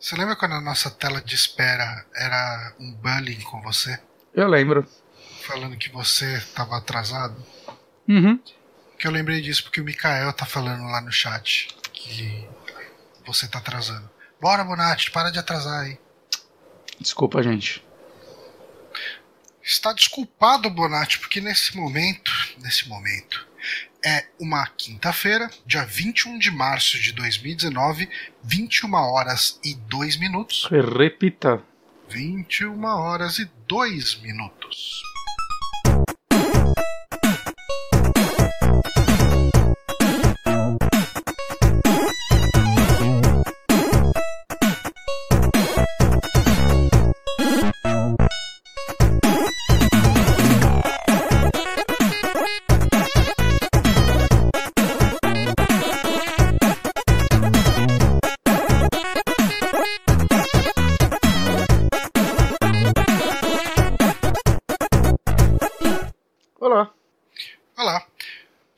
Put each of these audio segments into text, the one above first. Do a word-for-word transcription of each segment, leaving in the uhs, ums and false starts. Você lembra quando a nossa tela de espera era um bullying com você? Eu lembro. Falando que você estava atrasado? Uhum. Que eu lembrei disso porque o Mikael tá falando lá no chat que você tá atrasando. Bora, Bonatti, para de atrasar aí. Desculpa, gente. Está desculpado, Bonatti, porque nesse momento, nesse momento, é uma quinta-feira, dia vinte e um de março de dois mil e dezenove, vinte e uma horas e dois minutos. Repita. vinte e uma horas e dois minutos.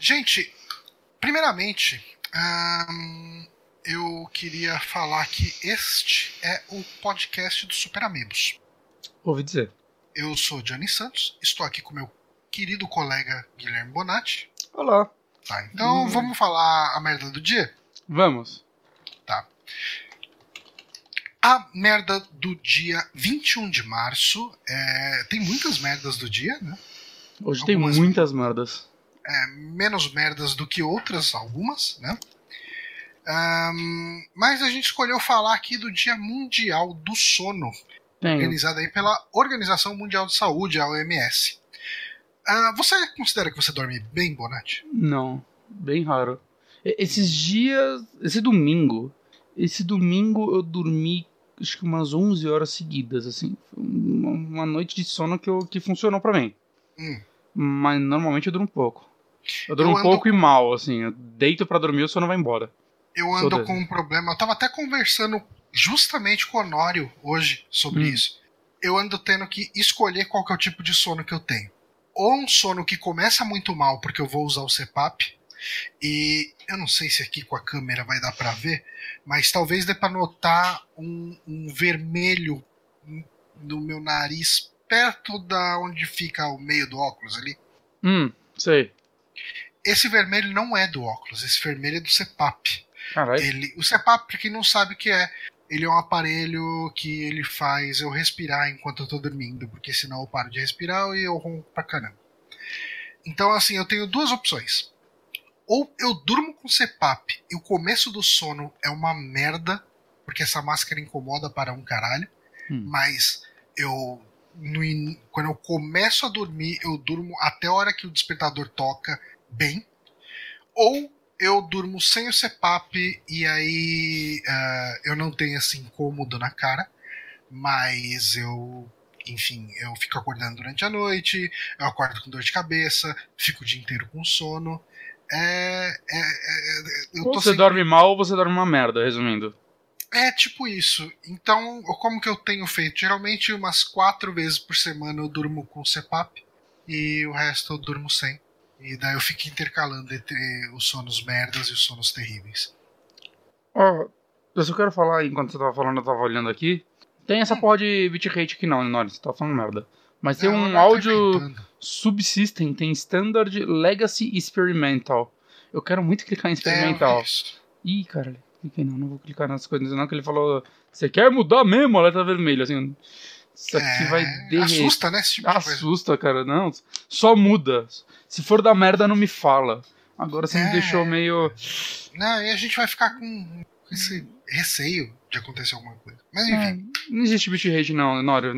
Gente, primeiramente, hum, eu queria falar que este é o podcast do Super Amigos. Ouvi dizer. Eu sou o Gianni Santos, estou aqui com meu querido colega Guilherme Bonatti. Olá. Tá, então hum. vamos falar a merda do dia? Vamos. Tá. A merda do dia vinte e um de março, é... tem muitas merdas do dia, né? Hoje Algumas tem muitas merdas. É, menos merdas do que outras, algumas, né? Um, mas a gente escolheu falar aqui do Dia Mundial do Sono, Tenho. organizado aí pela Organização Mundial de Saúde, a O M S. Uh, você considera que você dorme bem, Bonatti? Não, bem raro. Esses dias, esse domingo, esse domingo eu dormi acho que umas onze horas seguidas, assim. Uma noite de sono que, eu, que funcionou pra mim. Hum. Mas normalmente eu durmo pouco. Eu durmo eu ando... pouco e mal, assim. Eu deito pra dormir e o sono vai embora. Eu ando Sou com desse. um problema. Eu tava até conversando justamente com o Honório hoje sobre hum. isso. Eu ando tendo que escolher qual que é o tipo de sono que eu tenho. Ou um sono que começa muito mal, porque eu vou usar o C PAP. E eu não sei se aqui com a câmera vai dar pra ver, mas talvez dê pra notar um, um vermelho no meu nariz perto da onde fica o meio do óculos ali. Hum, sei. Esse vermelho não é do óculos, esse vermelho é do C PAP. Caralho. Ele, o C PAP, pra quem não sabe o que é, ele é um aparelho que ele faz eu respirar enquanto eu tô dormindo, porque senão eu paro de respirar e eu ronco pra caramba. Então, assim, eu tenho duas opções. Ou eu durmo com C PAP e o começo do sono é uma merda, porque essa máscara incomoda para um caralho, hum. mas eu... No in... Quando eu começo a dormir, eu durmo até a hora que o despertador toca bem. Ou eu durmo sem o C PAP e aí uh, eu não tenho esse incômodo na cara. Mas eu, enfim, eu fico acordando durante a noite, eu acordo com dor de cabeça, fico o dia inteiro com sono. É, é, é, eu ou tô você sem... dorme mal ou você dorme uma merda, resumindo. É tipo isso. Então, como que eu tenho feito? Geralmente, umas quatro vezes por semana eu durmo com C PAP e o resto eu durmo sem. E daí eu fico intercalando entre os sonos merdas e os sonos terríveis. Ó, oh, eu só quero falar, enquanto você tava falando, eu tava olhando aqui. Tem essa hum. porra de bitrate aqui não, Nori, você tá falando merda. Mas tem eu um áudio subsystem, tem Standard, Legacy, Experimental. Eu quero muito clicar em Experimental. É, Ih, caralho. Não, não vou clicar nas coisas não, que ele falou, você quer mudar mesmo a letra vermelha, assim, isso aqui é, vai derreter. Assusta, né, esse tipo de Assusta, coisa. cara, não, só muda, se for da merda não me fala, agora você é. me deixou meio... Não, e a gente vai ficar com esse receio de acontecer alguma coisa, mas enfim. É, não existe bitrate não, Nório,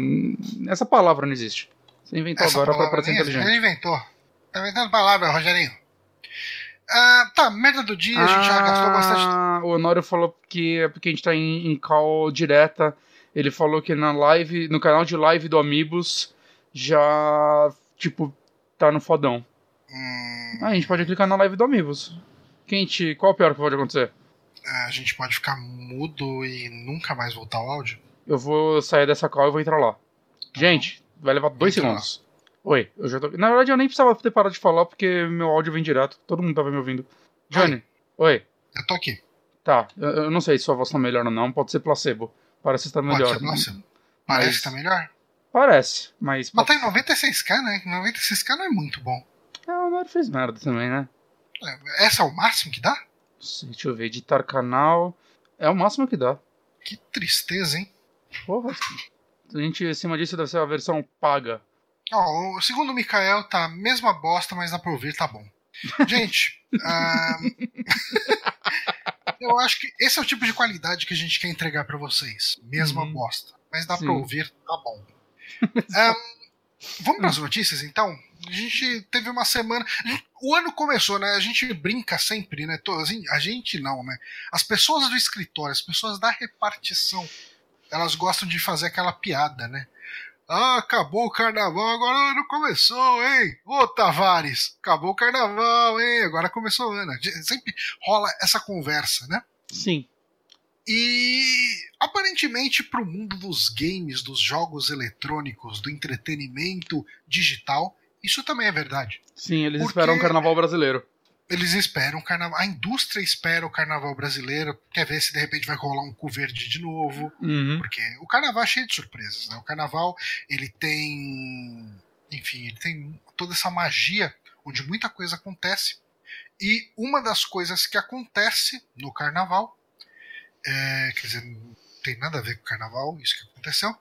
essa palavra não existe, você inventou essa agora pra parecer inteligente. Ele inventou, tá inventando palavra, Rogerinho. Ah, tá, merda do dia, a gente ah, já gastou bastante. O Honório falou que é porque a gente tá em, em call direta. Ele falou que na live, no canal de live do Amigos, já, tipo, tá no fodão. Hum... Ah, a gente pode clicar na live do Amigos. Gente, qual é o pior que pode acontecer? A gente pode ficar mudo e nunca mais voltar ao áudio? Eu vou sair dessa call e vou entrar lá. Tá. Gente, vai levar dois Entra segundos. Lá. Oi, eu já tô... Na verdade eu nem precisava ter parado de falar porque meu áudio vem direto, todo mundo tava me ouvindo. Johnny, oi. oi. Eu tô aqui. Tá, eu, eu não sei se sua voz tá melhor ou não, pode ser placebo. Parece estar melhor. Nossa, nossa. Parece mas... estar melhor? Parece, mas... Mas tá em noventa e seis K, né? noventa e seis K não é muito bom. É, o Mario fez merda também, né? Essa é o máximo que dá? Deixa eu ver, editar canal... É o máximo que dá. Que tristeza, hein? Porra. A gente, em cima disso, deve ser a versão paga. Ó, oh, segundo o Mikael, tá mesma bosta, mas dá pra ouvir, tá bom. Gente, uh... eu acho que esse é o tipo de qualidade que a gente quer entregar pra vocês. Mesma uhum. bosta, mas dá Sim. pra ouvir, tá bom. um, vamos pras notícias, então? A gente teve uma semana... Gente, o ano começou, né? A gente brinca sempre, né? A gente não, né? As pessoas do escritório, as pessoas da repartição, elas gostam de fazer aquela piada, né? Ah, acabou o carnaval, agora o ano começou, hein? Ô, Tavares, acabou o carnaval, hein? Agora começou o ano. Sempre rola essa conversa, né? Sim. E aparentemente para o mundo dos games, dos jogos eletrônicos, do entretenimento digital, isso também é verdade. Sim, eles Porque esperam o carnaval brasileiro. Eles esperam o carnaval, a indústria espera o carnaval brasileiro, quer ver se de repente vai rolar um cu verde de novo, uhum. porque o carnaval é cheio de surpresas, né? O carnaval, ele tem, enfim, ele tem toda essa magia onde muita coisa acontece, e uma das coisas que acontece no carnaval, é, quer dizer, não tem nada a ver com o carnaval, isso que aconteceu, o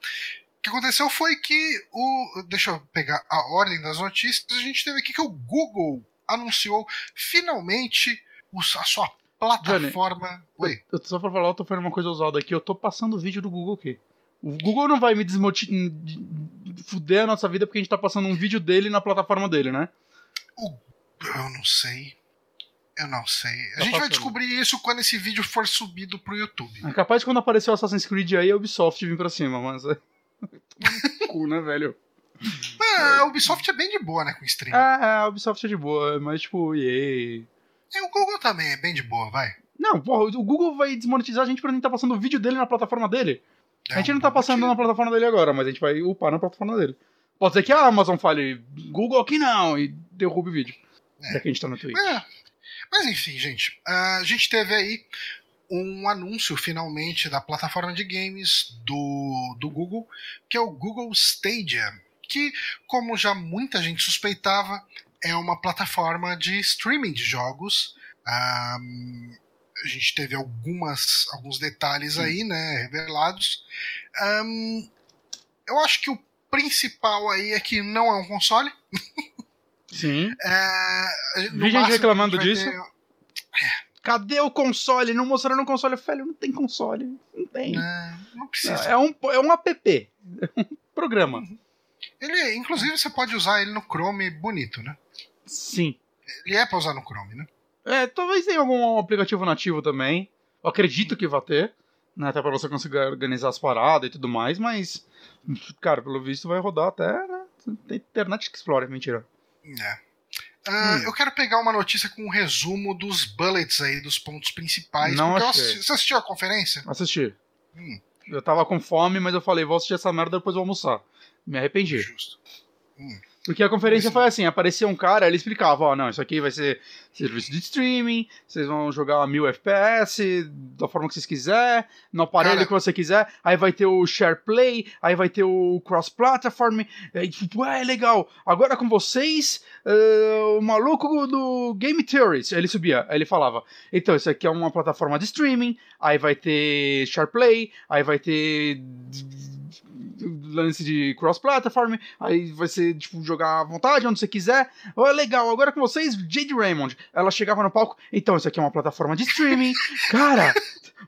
que aconteceu foi que, o, deixa eu pegar a ordem das notícias, a gente teve aqui que o Google anunciou finalmente a sua plataforma. Johnny, Oi. Eu, eu, só pra falar, eu tô fazendo uma coisa ousada aqui. Eu tô passando o vídeo do Google aqui. O Google não vai me desmotivar, fuder a nossa vida porque a gente tá passando um vídeo dele na plataforma dele, né? O... Eu não sei. Eu não sei. A tá gente passando. Vai descobrir isso quando esse vídeo for subido pro YouTube. É capaz que quando apareceu Assassin's Creed aí, a Ubisoft vir pra cima, mas... Tomando cu, né, velho? Ah, a Ubisoft é bem de boa, né, com stream. Ah, a Ubisoft é de boa, mas tipo, yay. E o Google também é bem de boa, vai. Não, porra, o Google vai desmonetizar a gente pra não estar tá passando o vídeo dele na plataforma dele. É, a gente um não tá passando motivo. Na plataforma dele agora, mas a gente vai upar na plataforma dele. Pode ser que a Amazon fale, Google aqui não, e derrube o vídeo. É. Já que a gente tá no Twitch. É. Mas enfim, gente, a gente teve aí um anúncio, finalmente, da plataforma de games do, do Google, que é o Google Stadia, que, como já muita gente suspeitava, é uma plataforma de streaming de jogos. Um, a gente teve algumas, alguns detalhes aí, né, revelados. Um, eu acho que o principal aí é que não é um console. Sim. É, no Vi gente reclamando a gente disso. Ter... É. Cadê o console? Não mostraram o console. Velho, não tem console. Não tem. É, não precisa. É um, é um app. É um programa. Uhum. Ele, inclusive, você pode usar ele no Chrome bonito, né? Sim. Ele é pra usar no Chrome, né? É, talvez tenha algum aplicativo nativo também. Eu acredito que vai ter, né? Até pra você conseguir organizar as paradas e tudo mais, mas... Cara, pelo visto vai rodar até, né? Tem internet que explora, mentira. É. Ah, hum. Eu quero pegar uma notícia com um resumo dos bullets aí, dos pontos principais. Não porque achei. Eu assisti, você assistiu a conferência? Assisti. Hum. Eu tava com fome, mas eu falei, vou assistir essa merda, depois vou almoçar. Me arrependi. Justo. Hum. Porque a conferência Esse... foi assim, aparecia um cara, ele explicava, ó, oh, não, isso aqui vai ser serviço de streaming, vocês vão jogar mil F P S, da forma que vocês quiserem, no aparelho cara... que você quiser, aí vai ter o share play, aí vai ter o cross-platform, é, tipo, ah, é legal, agora com vocês, uh, o maluco do Game Theories, ele subia, ele falava, então, isso aqui é uma plataforma de streaming, aí vai ter share play, aí vai ter... lance de cross-platform, aí vai ser, tipo, jogar à vontade, onde você quiser. Oh, legal, agora com vocês, Jade Raymond. Ela chegava no palco, então, isso aqui é uma plataforma de streaming. Cara,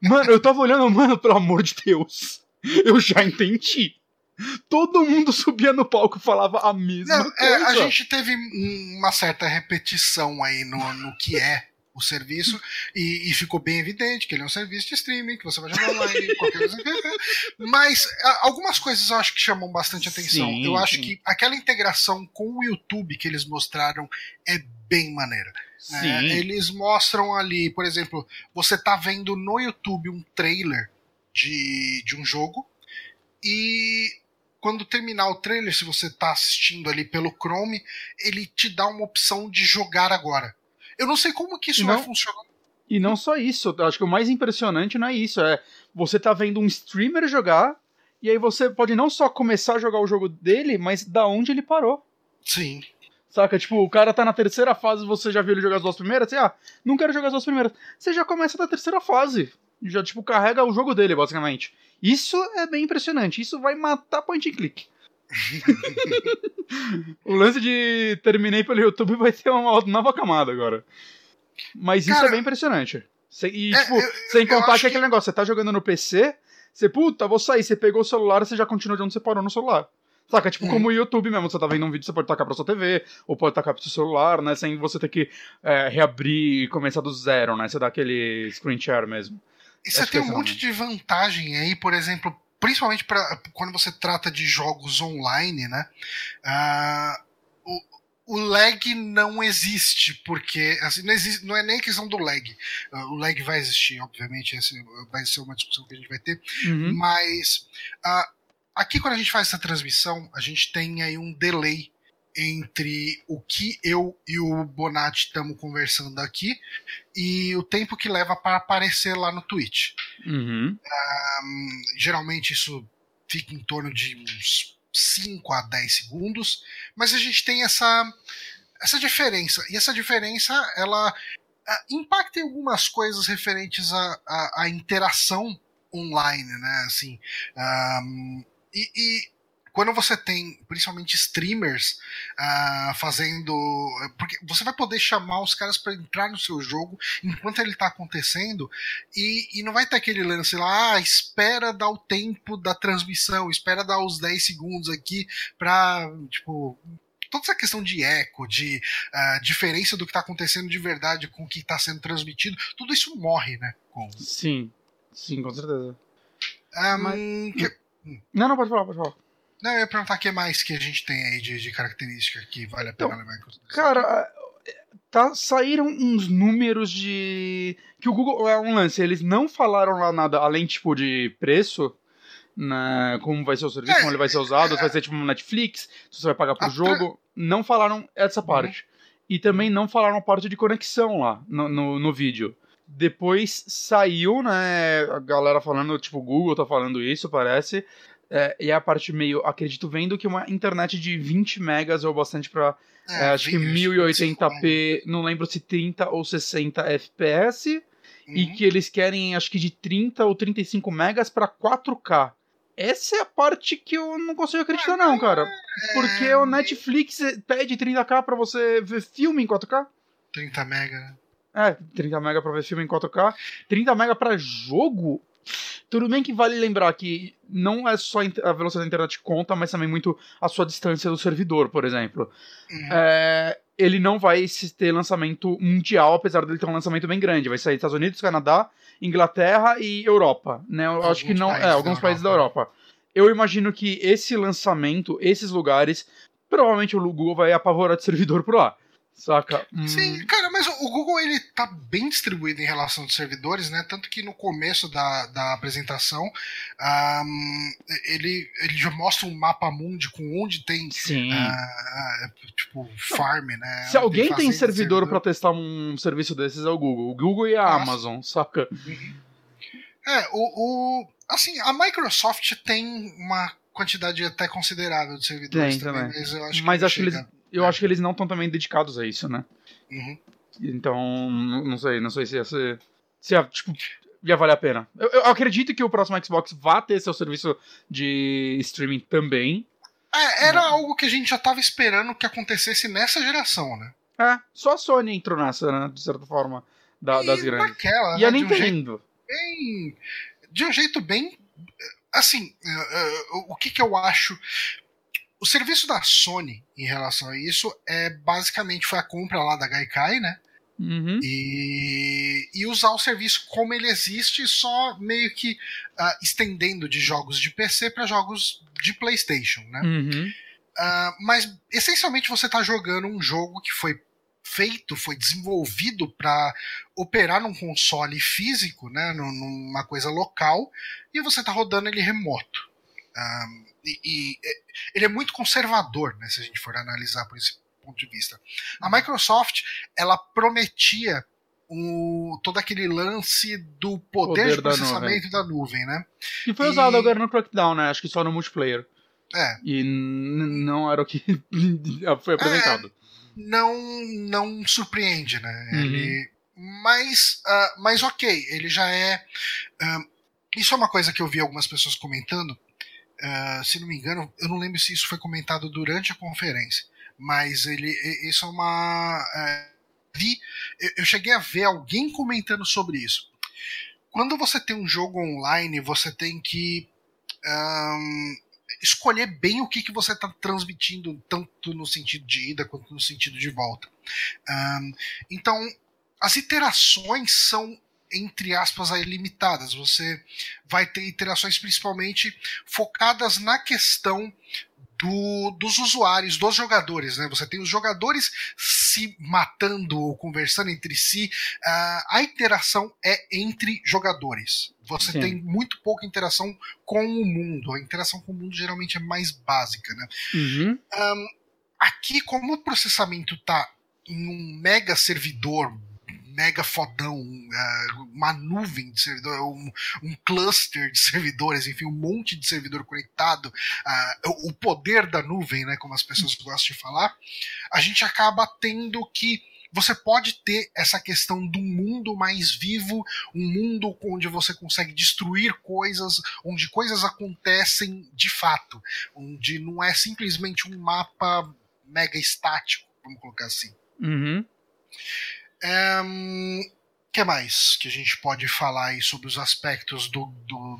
mano, eu tava olhando, mano, pelo amor de Deus, eu já entendi. Todo mundo subia no palco e falava a mesma Não, coisa. É, a gente teve uma certa repetição aí no, no que é o serviço, e, e ficou bem evidente que ele é um serviço de streaming, que você vai jogar online, qualquer coisa. Mas a, algumas coisas eu acho que chamam bastante atenção. Sim, eu acho sim. que aquela integração com o YouTube que eles mostraram é bem maneira. Né? Eles mostram ali, por exemplo, você tá vendo no YouTube um trailer de, de um jogo, e quando terminar o trailer, se você tá assistindo ali pelo Chrome, ele te dá uma opção de jogar agora. Eu não sei como que isso não, vai funcionar. E não só isso, eu acho que o mais impressionante não é isso, é você tá vendo um streamer jogar, e aí você pode não só começar a jogar o jogo dele, mas da onde ele parou. Sim. Saca? Tipo, o cara tá na terceira fase, você já viu ele jogar as duas primeiras, você, ah, não quero jogar as duas primeiras. Você já começa da terceira fase. Já, tipo, carrega o jogo dele, basicamente. Isso é bem impressionante. Isso vai matar point and click. O lance de terminei pelo YouTube vai ter uma nova camada agora. Mas cara, isso é bem impressionante. E, é, tipo, eu, sem contar que, que é aquele negócio, você tá jogando no P C, você, puta, vou sair, você pegou o celular, você já continua de onde você parou no celular. Saca? Tipo, hum. como o YouTube mesmo, você tá vendo um vídeo, você pode tacar pra sua T V, ou pode tacar pro seu celular, né? Sem você ter que é, reabrir e começar do zero, né? Você dá aquele screen share mesmo. E você tem um monte de vantagem aí, por exemplo, principalmente pra, quando você trata de jogos online, né? Uh, o, o lag não existe, porque assim, não, existe, não é nem questão do lag. Uh, o lag vai existir, obviamente, essa vai ser uma discussão que a gente vai ter, uhum. mas... Uh, Aqui, quando a gente faz essa transmissão, a gente tem aí um delay entre o que eu e o Bonatti estamos conversando aqui e o tempo que leva para aparecer lá no Twitch. Uhum. Um, geralmente isso fica em torno de uns cinco a dez segundos, mas a gente tem essa, essa diferença. E essa diferença, ela impacta em algumas coisas referentes à, à, à interação online, né? Assim... Um, E, e quando você tem, principalmente streamers, uh, fazendo... Porque você vai poder chamar os caras para entrar no seu jogo enquanto ele tá acontecendo e, e não vai ter aquele lance lá, ah, espera dar o tempo da transmissão, espera dar os dez segundos aqui pra, tipo... Toda essa questão de eco, de uh, diferença do que tá acontecendo de verdade com o que tá sendo transmitido, tudo isso morre, né? Com... Sim, sim, com certeza. Ah, mas... Que... Não, não, pode falar, pode falar. Não, eu ia perguntar o que mais que a gente tem aí de, de característica que vale a pena então, levar em consideração. Cara, tá, saíram uns números de... Que o Google... É um lance, eles não falaram lá nada, além, tipo, de preço, na, como vai ser o serviço, é, como ele vai ser usado, é, se vai ser, tipo, no Netflix, se você vai pagar pro jogo. Tra... Não falaram essa parte. Uhum. E também não falaram a parte de conexão lá, no, no, no vídeo. Depois saiu, né, a galera falando, tipo, o Google tá falando isso, parece, é, e a parte meio, acredito, vendo que uma internet de vinte megas é o bastante pra, é, é, acho que mil e oitenta p, não lembro se trinta ou sessenta F P S, uhum. e que eles querem, acho que de trinta ou trinta e cinco megas pra quatro K. Essa é a parte que eu não consigo acreditar não, cara, porque é... o Netflix pede trinta K pra você ver filme em quatro K? trinta mega, né? É, trinta mega pra ver filme em quatro K, trinta mega pra jogo? Tudo bem que vale lembrar que não é só a velocidade da internet que conta, mas também muito a sua distância do servidor, por exemplo. Uhum. É, ele não vai ter lançamento mundial, apesar dele ter um lançamento bem grande. Vai sair dos Estados Unidos, Canadá, Inglaterra e Europa, né? Eu acho que não, é, alguns países da Europa. Eu imagino que esse lançamento, esses lugares, provavelmente o Google vai apavorar de servidor por lá. Saca? Hum. Sim, cara, mas o Google ele tá bem distribuído em relação aos servidores, né? Tanto que no começo da, da apresentação um, ele, ele já mostra um mapa mundi com onde tem uh, tipo farm, né? Se alguém tem, tem servidor, servidor pra testar um serviço desses é o Google. O Google e a Nossa. Amazon, saca? Uhum. É, o, o assim, a Microsoft tem uma quantidade até considerável de servidores tem, também, também, mas eu acho mas que, acho que eles Eu acho que eles não estão também dedicados a isso, né? Uhum. Então, não sei, não sei se ia ser, se ia, tipo, ia valer a pena. Eu, eu acredito que o próximo Xbox vá ter seu serviço de streaming também. É, era não. algo que a gente já estava esperando que acontecesse nessa geração, né? É, só a Sony entrou nessa, né? De certa forma, da, e das grandes. Naquela, e a né, Nintendo. De um, de um jeito bem... Assim, uh, uh, o que que eu acho... O serviço da Sony em relação a isso é basicamente foi a compra lá da Gaikai, né? Uhum. E, e usar o serviço como ele existe, só meio que uh, estendendo de jogos de P C para jogos de PlayStation, né? Uhum. Uh, mas essencialmente você tá jogando um jogo que foi feito, foi desenvolvido para operar num console físico, né? Numa coisa local, e você tá rodando ele remoto. Um, e, e ele é muito conservador, né, se a gente for analisar por esse ponto de vista. A Microsoft, ela prometia o, todo aquele lance do poder, poder de processamento da nuvem, da nuvem, né? Que foi e... usado agora no Crackdown, né? Acho que só no multiplayer. É. E n- não era o que foi apresentado. É, não, não surpreende, né? Uhum. Ele, mas, uh, mas ok, ele já é... Uh, isso é uma coisa que eu vi algumas pessoas comentando, uh, se não me engano, eu não lembro se isso foi comentado durante a conferência, mas ele, isso é uma... Uh, vi, eu cheguei a ver alguém comentando sobre isso. Quando você tem um jogo online, você tem que... Um, escolher bem o que, que você está transmitindo, tanto no sentido de ida quanto no sentido de volta. Um, então, as iterações são, entre aspas, aí, limitadas. Você vai ter iterações principalmente focadas na questão do, dos usuários, dos jogadores, né? Você tem os jogadores se matando ou conversando entre si. Uh, a interação é entre jogadores. Você Sim. tem muito pouca interação com o mundo. A interação com o mundo geralmente é mais básica, né? Uhum. Um, aqui, como o processamento tá em um mega servidor, mega fodão, uma nuvem de servidores, um, um cluster de servidores, enfim, um monte de servidor conectado, uh, o poder da nuvem, né, como as pessoas gostam de falar, a gente acaba tendo que você pode ter essa questão do mundo mais vivo, um mundo onde você consegue destruir coisas, onde coisas acontecem de fato, onde não é simplesmente um mapa mega estático, vamos colocar assim. Uhum. O um, que mais que a gente pode falar aí sobre os aspectos do, do,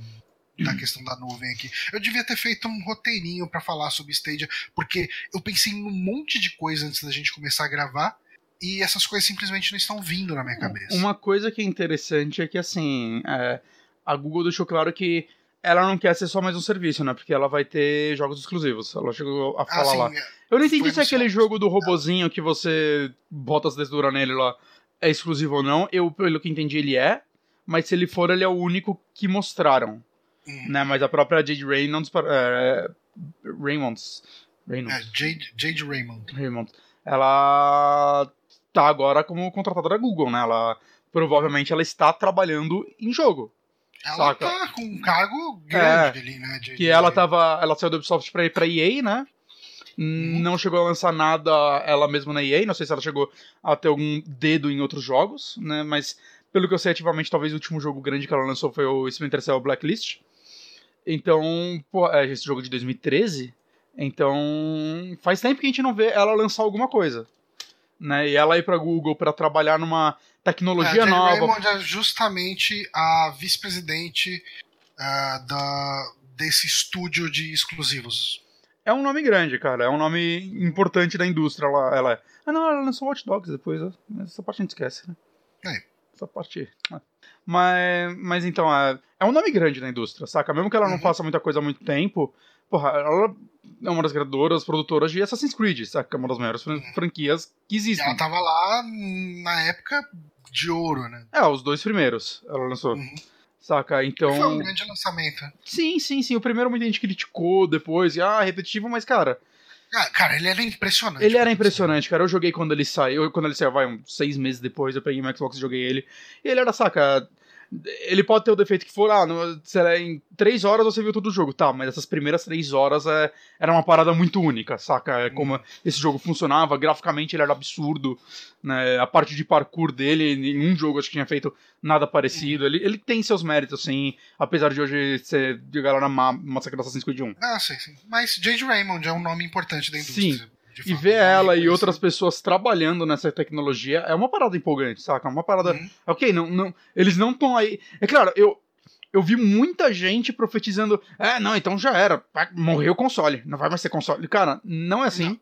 da questão da nuvem aqui? Eu devia ter feito um roteirinho pra falar sobre Stadia, porque eu pensei em um monte de coisa antes da gente começar a gravar, e essas coisas simplesmente não estão vindo na minha cabeça. Uma coisa que é interessante é que, assim, é, a Google deixou claro que ela não quer ser só mais um serviço, né? Porque ela vai ter jogos exclusivos. Ela chegou a falar ah, sim, lá. Eu não entendi se é aquele jogo do robozinho que você bota as texturas nele lá é exclusivo ou não. Eu, pelo que entendi, ele é. Mas se ele for, ele é o único que mostraram. Hum. Né? Mas a própria Jade Raymond... É, Raymonds. Raymonds. É, Jade, Jade Raymond. Raymond. Ela tá agora como contratada da Google, né? Ela, provavelmente ela está trabalhando em jogo. Ela Saca. tá com um cargo grande é, ali, né? De, que de... ela tava... Ela saiu do Ubisoft pra ir pra E A, né? Hum. Não chegou a lançar nada ela mesma na E A. Não sei se ela chegou a ter algum dedo em outros jogos, né? Mas, pelo que eu sei, ativamente, talvez o último jogo grande que ela lançou foi o Splinter Cell Blacklist. Então, pô, é esse jogo de dois mil e treze. Então, faz tempo que a gente não vê ela lançar alguma coisa. Né? E ela ir pra Google pra trabalhar numa tecnologia é, nova. A Jade Raymond é justamente a vice-presidente uh, da, desse estúdio de exclusivos. É um nome grande, cara. É um nome importante da indústria. Ela, ela é. Ah, não, ela lançou Watch Dogs depois. Essa parte a gente esquece, né? É. Essa parte. Mas, mas então, é, é um nome grande da indústria, saca? Mesmo que ela não uhum. faça muita coisa há muito tempo, porra, ela é uma das criadoras, produtoras de Assassin's Creed, saca? Uma das maiores fran- franquias que existem. Ela tava lá na época de ouro, né? É, os dois primeiros ela lançou. Uhum. Saca? Então... Foi um grande lançamento. Sim, sim, sim. O primeiro muita gente criticou depois. E, ah, repetitivo, mas, cara... Ah, cara, ele era impressionante. Ele era impressionante, cara. Eu joguei quando ele saiu. Quando ele saiu, vai, uns seis meses depois, eu peguei o Xbox e joguei ele. E ele era, saca... Ele pode ter o defeito que for, ah, no, sei lá, em três horas você viu todo o jogo, tá, mas essas primeiras três horas é, era uma parada muito única, saca? É como esse jogo funcionava, graficamente ele era absurdo, né? A parte de parkour dele, nenhum jogo acho que tinha feito nada parecido, ele, ele tem seus méritos, assim, apesar de hoje ser de galera má, massacre da Assassin's Creed um. Ah, sim, sim, mas Jade Raymond é um nome importante da indústria. Sim. E ver ela e outras pessoas trabalhando nessa tecnologia é uma parada empolgante, saca? É uma parada... Uhum. Ok, não, não, eles não estão aí... É claro, eu, eu vi muita gente profetizando... É, não, então já era. Morreu o console. Não vai mais ser console. Cara, não é assim.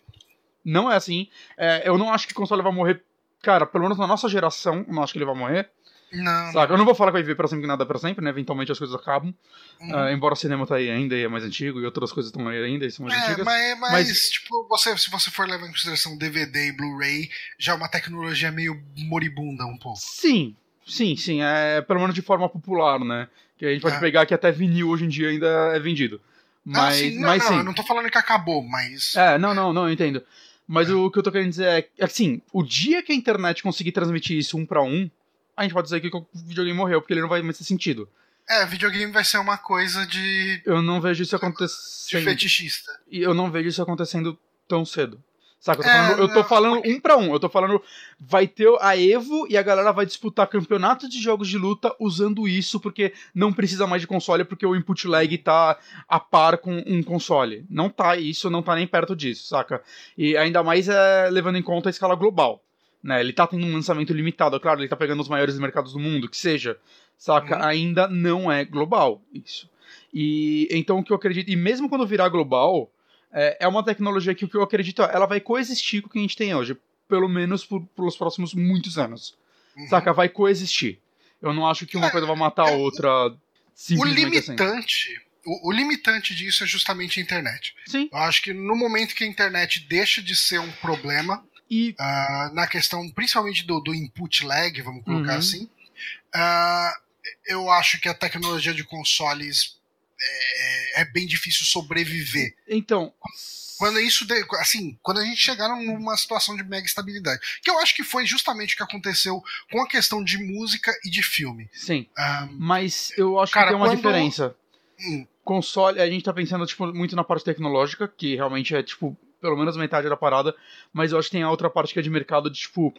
Não, não é assim. É, eu não acho que o console vai morrer... Cara, pelo menos na nossa geração, eu não acho que ele vai morrer. Não. Saca? Eu não vou falar que vai viver pra sempre, que nada pra sempre, né? Eventualmente as coisas acabam. Hum. Uh, embora o cinema tá aí ainda e é mais antigo, e outras coisas estão aí ainda e são mais é, antigas. Mas, mas, mas... tipo, você, se você for levar em consideração D V D e Blu-ray, já é uma tecnologia meio moribunda um pouco. Sim, sim, sim. É, pelo menos de forma popular, né? Que a gente pode é. pegar que até vinil hoje em dia ainda é vendido. Mas, ah, sim. Não, mas, não, sim. eu não tô falando que acabou, mas... É, não, não, não, eu entendo. Mas é. o que eu tô querendo dizer é, assim, o dia que a internet conseguir transmitir isso um pra um, a gente pode dizer que o videogame morreu, porque ele não vai mais ter sentido. É, videogame vai ser uma coisa de... Eu não vejo isso acontecendo... De fetichista. E eu não vejo isso acontecendo tão cedo. Saca? Eu tô é, falando, eu tô falando porque... um pra um. Eu tô falando... Vai ter a Evo e a galera vai disputar campeonato de jogos de luta usando isso, porque não precisa mais de console, porque o input lag tá a par com um console. Não tá isso, não tá nem perto disso, saca? E ainda mais é, levando em conta a escala global. Né, ele tá tendo um lançamento limitado, é claro, ele tá pegando os maiores mercados do mundo, que seja, saca? Uhum. Ainda não é global isso. E então o que eu acredito, e mesmo quando virar global, é, é uma tecnologia que o que eu acredito, ela vai coexistir com o que a gente tem hoje, pelo menos por, pelos próximos muitos anos. Uhum. Saca? Vai coexistir. Eu não acho que uma é, coisa vai matar a é, outra simplesmente. O limitante, assim. o, o limitante disso é justamente a internet. Sim. Eu acho que no momento que a internet deixa de ser um problema, E... Uh, na questão principalmente do, do input lag, vamos colocar uhum. assim, uh, eu acho que a tecnologia de consoles é, é bem difícil sobreviver. Então, quando isso de, assim, quando a gente chegar numa situação de mega estabilidade, que eu acho que foi justamente o que aconteceu com a questão de música e de filme. Sim. Um, mas eu acho cara, que tem uma quando... diferença. Hum. Console, a gente tá pensando tipo, muito na parte tecnológica, que realmente é tipo pelo menos metade da parada, mas eu acho que tem a outra parte que é de mercado, de tipo,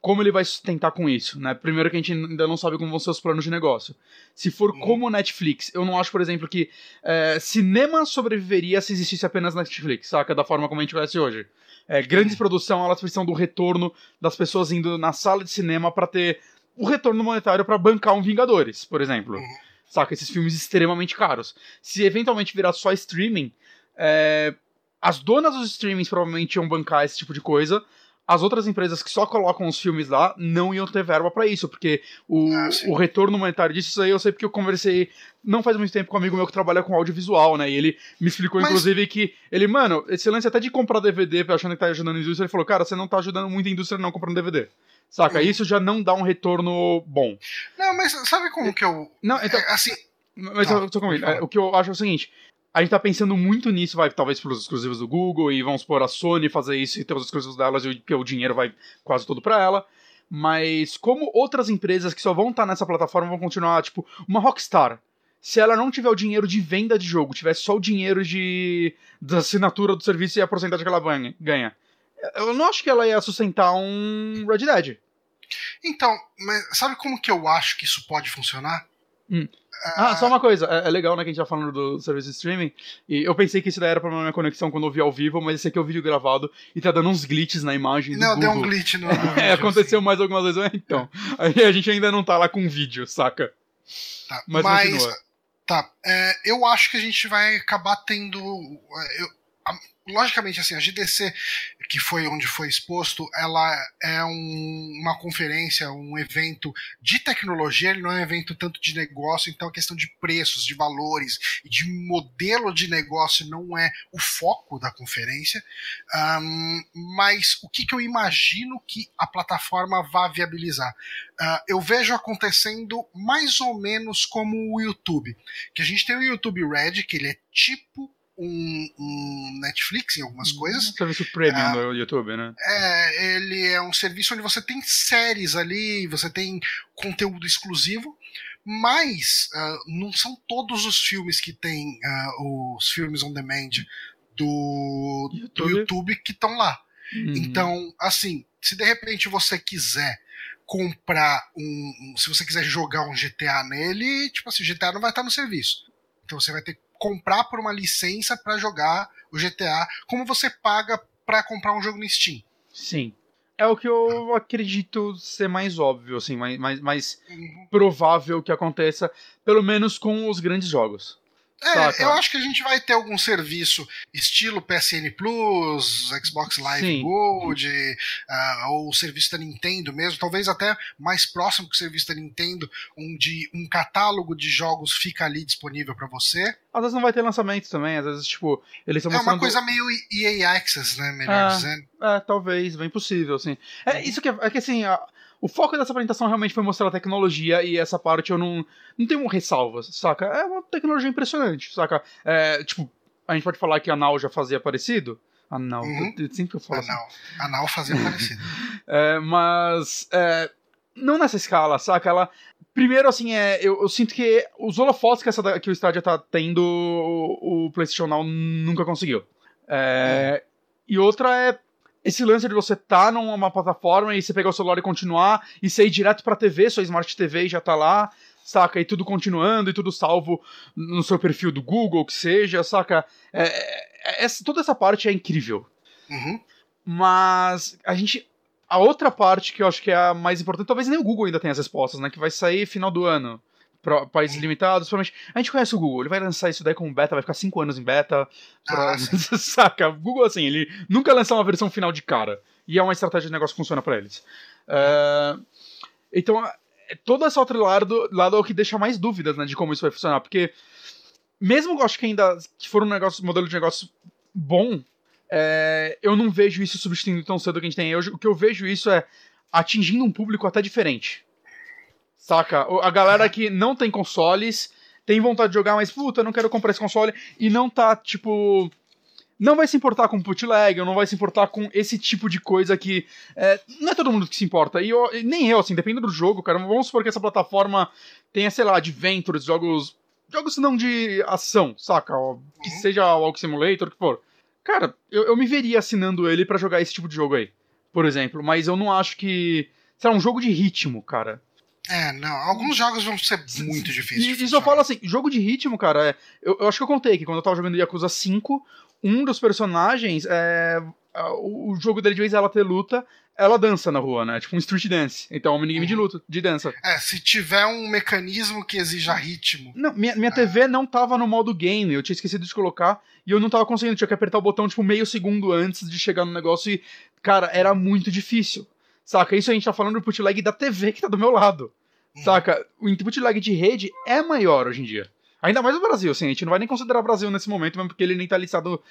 como ele vai sustentar com isso, né? Primeiro que a gente ainda não sabe como vão ser os planos de negócio. Se for hum. como Netflix, eu não acho, por exemplo, que é, cinema sobreviveria se existisse apenas Netflix, saca? Da forma como a gente conhece hoje. É, grandes hum. produções, elas precisam do retorno das pessoas indo na sala de cinema pra ter o retorno monetário pra bancar um Vingadores, por exemplo. Hum. Saca? Esses filmes extremamente caros. Se eventualmente virar só streaming, é... as donas dos streamings provavelmente iam bancar esse tipo de coisa. As outras empresas que só colocam os filmes lá não iam ter verba pra isso, porque o, ah, o retorno monetário disso, isso aí eu sei porque eu conversei não faz muito tempo com um amigo meu que trabalha com audiovisual, né? E ele me explicou, Mas... inclusive, que ele, mano, esse lance até de comprar D V D achando que tá ajudando a indústria, ele falou, cara, você não tá ajudando muito a indústria não comprando D V D. Saca? Hum. Isso já não dá um retorno bom. Não, mas sabe como é, que eu... Não, então... É, assim... Mas ah, eu tô com ele. É, o que eu acho é o seguinte... A gente tá pensando muito nisso, vai talvez pelos exclusivos do Google, e vamos pôr a Sony fazer isso e ter os exclusivos delas, porque o dinheiro vai quase todo pra ela. Mas como outras empresas que só vão estar nessa plataforma vão continuar, tipo, uma Rockstar, se ela não tiver o dinheiro de venda de jogo, tiver só o dinheiro de da assinatura do serviço e a porcentagem que ela ganha, eu não acho que ela ia sustentar um Red Dead. Então, mas sabe como que eu acho que isso pode funcionar? Hum. Ah, só uma coisa, é, é legal, né, que a gente tá falando do serviço de streaming, e eu pensei que isso daí era problema na minha conexão quando eu vi ao vivo, mas esse aqui é o vídeo gravado e tá dando uns glitches na imagem do Não, Google. Deu um glitch no... É, aconteceu assim. Mais algumas vezes, então, aí a gente ainda não tá lá com vídeo, saca? Tá, mas, mas continua. Tá, é, eu acho que a gente vai acabar tendo... Eu, a, logicamente, assim, a G D C, que foi onde foi exposto, ela é um, uma conferência, um evento de tecnologia, ele não é um evento tanto de negócio, então a questão de preços, de valores, de modelo de negócio não é o foco da conferência, um, mas o que, que eu imagino que a plataforma vá viabilizar? Uh, eu vejo acontecendo mais ou menos como o YouTube, que a gente tem o YouTube Red, que ele é tipo Um, um Netflix em algumas coisas. Um serviço premium ah, do YouTube, né? É, ele é um serviço onde você tem séries ali, você tem conteúdo exclusivo, mas uh, não são todos os filmes que tem uh, os filmes on demand do YouTube, do YouTube que estão lá. Uhum. Então, assim, se de repente você quiser comprar um, um... Se você quiser jogar um G T A nele, tipo assim, o G T A não vai estar no serviço. Então você vai ter comprar por uma licença pra jogar o G T A, como você paga pra comprar um jogo no Steam. Sim. É o que eu ah. acredito ser mais óbvio, assim, mais, mais, mais uhum. provável que aconteça, pelo menos com os grandes jogos. É, Saca? Eu acho que a gente vai ter algum serviço estilo P S N Plus, Xbox Live Sim. Gold, uh, ou o serviço da Nintendo mesmo, talvez até mais próximo que o serviço da Nintendo, onde um catálogo de jogos fica ali disponível pra você. Às vezes não vai ter lançamento também, às vezes, tipo, eles estão mostrando... É uma coisa meio E A Access, né, melhor é, dizendo. É, talvez, bem possível, assim. É, uhum. isso que é, é que, assim... A... O foco dessa apresentação realmente foi mostrar a tecnologia e essa parte eu não, não tenho ressalvas, saca? É uma tecnologia impressionante, saca? É, tipo, a gente pode falar que a Nau já fazia parecido? A Nau, uhum. eu, eu sempre falo a assim. Nau. A Nau fazia parecido. É, mas é, não nessa escala, saca? Ela... Primeiro, assim, é, eu, eu sinto que os holofotes que, essa, que o Stadia tá tendo, o, o PlayStation Now nunca conseguiu. É, hum. E outra é esse lance de você tá numa plataforma e você pegar o celular e continuar, e você ir direto pra T V, sua Smart T V já tá lá, saca? E tudo continuando, e tudo salvo no seu perfil do Google, que seja, saca? É, é, é, toda essa parte é incrível. Uhum. Mas a gente... A outra parte que eu acho que é a mais importante, talvez nem o Google ainda tenha as respostas, né? Que vai sair final do ano, pra países limitados, provavelmente. A gente conhece o Google, ele vai lançar isso daí como beta, vai ficar cinco anos em beta. Pra... Ah, saca? O Google, assim, ele nunca lança uma versão final de cara. E é uma estratégia de negócio que funciona pra eles. Uh, então, todo esse outro lado, lado é o que deixa mais dúvidas, né? De como isso vai funcionar. Porque, mesmo eu acho que ainda que for um negócio, modelo de negócio bom, É, eu não vejo isso substituindo tão cedo que a gente tem hoje. O que eu vejo isso é atingindo um público até diferente, saca? A galera que não tem consoles tem vontade de jogar, mas puta, eu não quero comprar esse console, e não tá, tipo, não vai se importar com bootleg, ou não vai se importar com esse tipo de coisa que é, não é todo mundo que se importa, e eu, nem eu, assim, dependendo do jogo, cara. Vamos supor que essa plataforma tenha, sei lá, adventures, jogos jogos não de ação, saca? Que seja o Walk Simulator, o que for. Cara, eu, eu me veria assinando ele pra jogar esse tipo de jogo aí, por exemplo. Mas eu não acho que... Será um jogo de ritmo, cara. É, não. Alguns jogos vão ser muito difíceis. E isso eu falo assim, jogo de ritmo, cara... É, eu, eu acho que eu contei que quando eu tava jogando Yakuza cinco, um dos personagens, é, o, o jogo dele, de vez ela ter luta, ela dança na rua, né? Tipo um street dance. Então é um minigame hum. de luta, de dança. É, se tiver um mecanismo que exija ritmo. Não, minha, minha é. T V não tava no modo game, eu tinha esquecido de colocar, e eu não tava conseguindo, tinha que apertar o botão tipo meio segundo antes de chegar no negócio e, cara, era muito difícil, saca? Isso a gente tá falando do bootleg da T V que tá do meu lado, hum. saca? O bootleg de rede é maior hoje em dia. Ainda mais no Brasil, assim, a gente não vai nem considerar o Brasil nesse momento, mesmo porque ele nem tá listado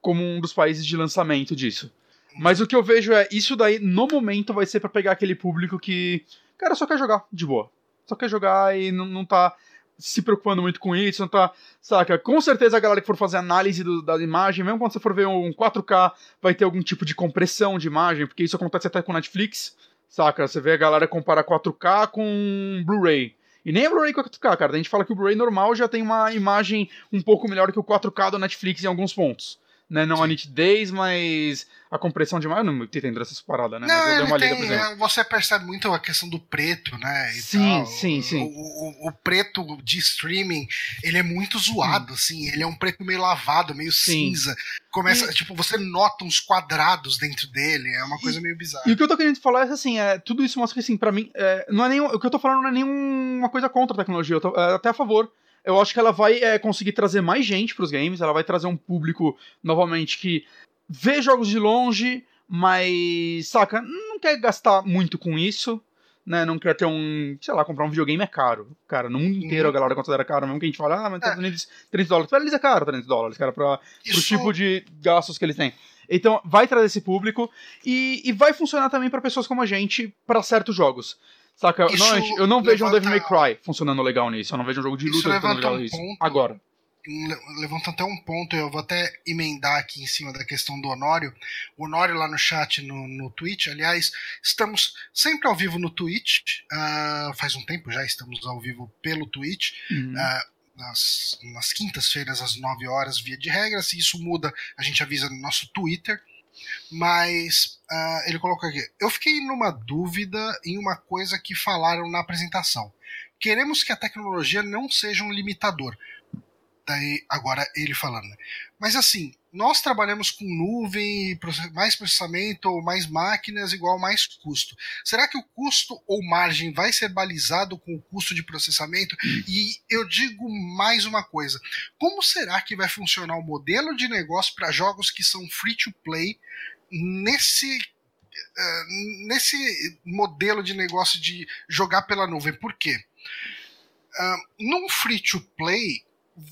como um dos países de lançamento disso. Mas o que eu vejo é, isso daí, no momento, vai ser pra pegar aquele público que, cara, só quer jogar, de boa. Só quer jogar e não, não tá se preocupando muito com isso, não tá, saca? Com certeza a galera que for fazer análise do, da imagem, mesmo quando você for ver um quatro K, vai ter algum tipo de compressão de imagem, porque isso acontece até com Netflix, saca? Você vê a galera comparar quatro K com Blu-ray. E nem é Blu-ray com quatro K, cara. A gente fala que o Blu-ray normal já tem uma imagem um pouco melhor que o quatro K do Netflix em alguns pontos. Né? Não a nitidez, mas a compressão de imagem. Eu não entendo essas paradas, né? Não, mas eu dei uma liga, por exemplo. Você percebe muito a questão do preto, né? E sim, tal. sim, sim. O, o, o preto de streaming, ele é muito zoado, hum. assim. Ele é um preto meio lavado, meio sim. cinza. Começa, e... tipo, você nota uns quadrados dentro dele. É uma coisa e, meio bizarra. E o que eu tô querendo falar é assim, é, tudo isso mostra que, assim, pra mim, é, não é nenhum, o que eu tô falando não é nenhuma coisa contra a tecnologia. Eu tô é, até a favor. Eu acho que ela vai é, conseguir trazer mais gente pros games, ela vai trazer um público, novamente, que vê jogos de longe, mas, saca, não quer gastar muito com isso, né, não quer ter um, sei lá, comprar um videogame é caro, cara, no mundo inteiro a galera considera caro, mesmo que a gente fala, ah, mas Estados Unidos, trinta dólares, eles é caro, trinta dólares, cara, pra, pro isso... tipo de gastos que eles têm. Então, vai trazer esse público, e, e vai funcionar também pra pessoas como a gente, pra certos jogos. Saca? Não, eu não vejo levanta... um Devil May Cry funcionando legal nisso. Eu não vejo um jogo de luta funcionando legal um nisso. Ponto, Agora. Levanta até um ponto, eu vou até emendar aqui em cima da questão do Honório. O Honório lá no chat, no, no Twitch. Aliás, estamos sempre ao vivo no Twitch. Uh, faz um tempo já estamos ao vivo pelo Twitch. Uhum. Uh, nas, nas quintas-feiras, às nove horas, via de regra. Se isso muda, a gente avisa no nosso Twitter. Mas uh, ele coloca aqui: eu fiquei numa dúvida em uma coisa que falaram na apresentação. Queremos que a tecnologia não seja um limitador. Daí agora ele falando, né? Mas assim, nós trabalhamos com nuvem, mais processamento ou mais máquinas igual mais custo. Será que o custo ou margem vai ser balizado com o custo de processamento? E eu digo mais uma coisa, como será que vai funcionar o modelo de negócio para jogos que são free to play nesse, uh, nesse modelo de negócio de jogar pela nuvem? Por quê? Uh, num free to play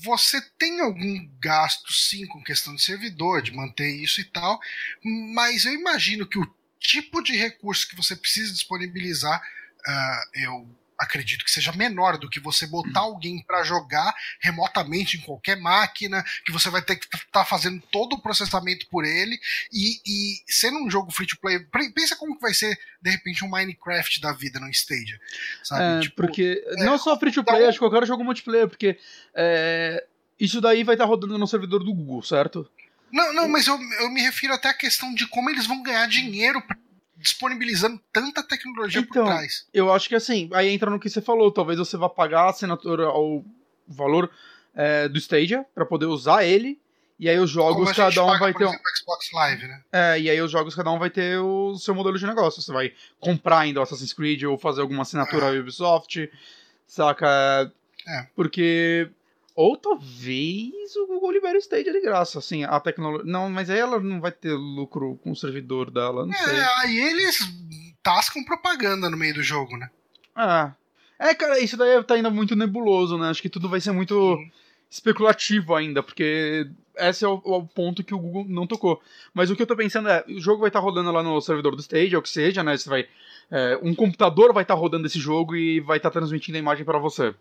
você tem algum gasto, sim, com questão de servidor, de manter isso e tal, mas eu imagino que o tipo de recurso que você precisa disponibilizar, uh, eu acredito que seja menor do que você botar alguém para jogar remotamente em qualquer máquina, que você vai ter que estar tá fazendo todo o processamento por ele, e, e sendo um jogo free to play, pensa como que vai ser de repente um Minecraft da vida no Stadia, sabe? É, tipo, porque é, não só free to play, tá... acho que qualquer jogo multiplayer, porque é, isso daí vai estar tá rodando no servidor do Google, certo? Não, não, mas eu, eu me refiro até à questão de como eles vão ganhar dinheiro pra... disponibilizando tanta tecnologia então, por trás. Eu acho que assim, aí entra no que você falou, talvez você vá pagar a assinatura ou valor é, do Stadia pra poder usar ele, e aí os jogos cada um paga, vai ter exemplo, um... Xbox Live, né? É, e aí os jogos cada um vai ter o seu modelo de negócio, você vai comprar ainda o Assassin's Creed ou fazer alguma assinatura é. à Ubisoft, saca? É. Porque... Ou talvez o Google libere o Stadia de graça, assim, a tecnologia... Não, mas aí ela não vai ter lucro com o servidor dela, não é, sei. Aí eles tascam propaganda no meio do jogo, né? Ah. É, cara, isso daí tá ainda muito nebuloso, né? Acho que tudo vai ser muito Sim. especulativo ainda, porque esse é o, o ponto que o Google não tocou. Mas o que eu tô pensando é, o jogo vai estar tá rodando lá no servidor do Stadia, ou que seja, né? Você vai, é, um computador vai estar tá rodando esse jogo e vai estar tá transmitindo a imagem pra você.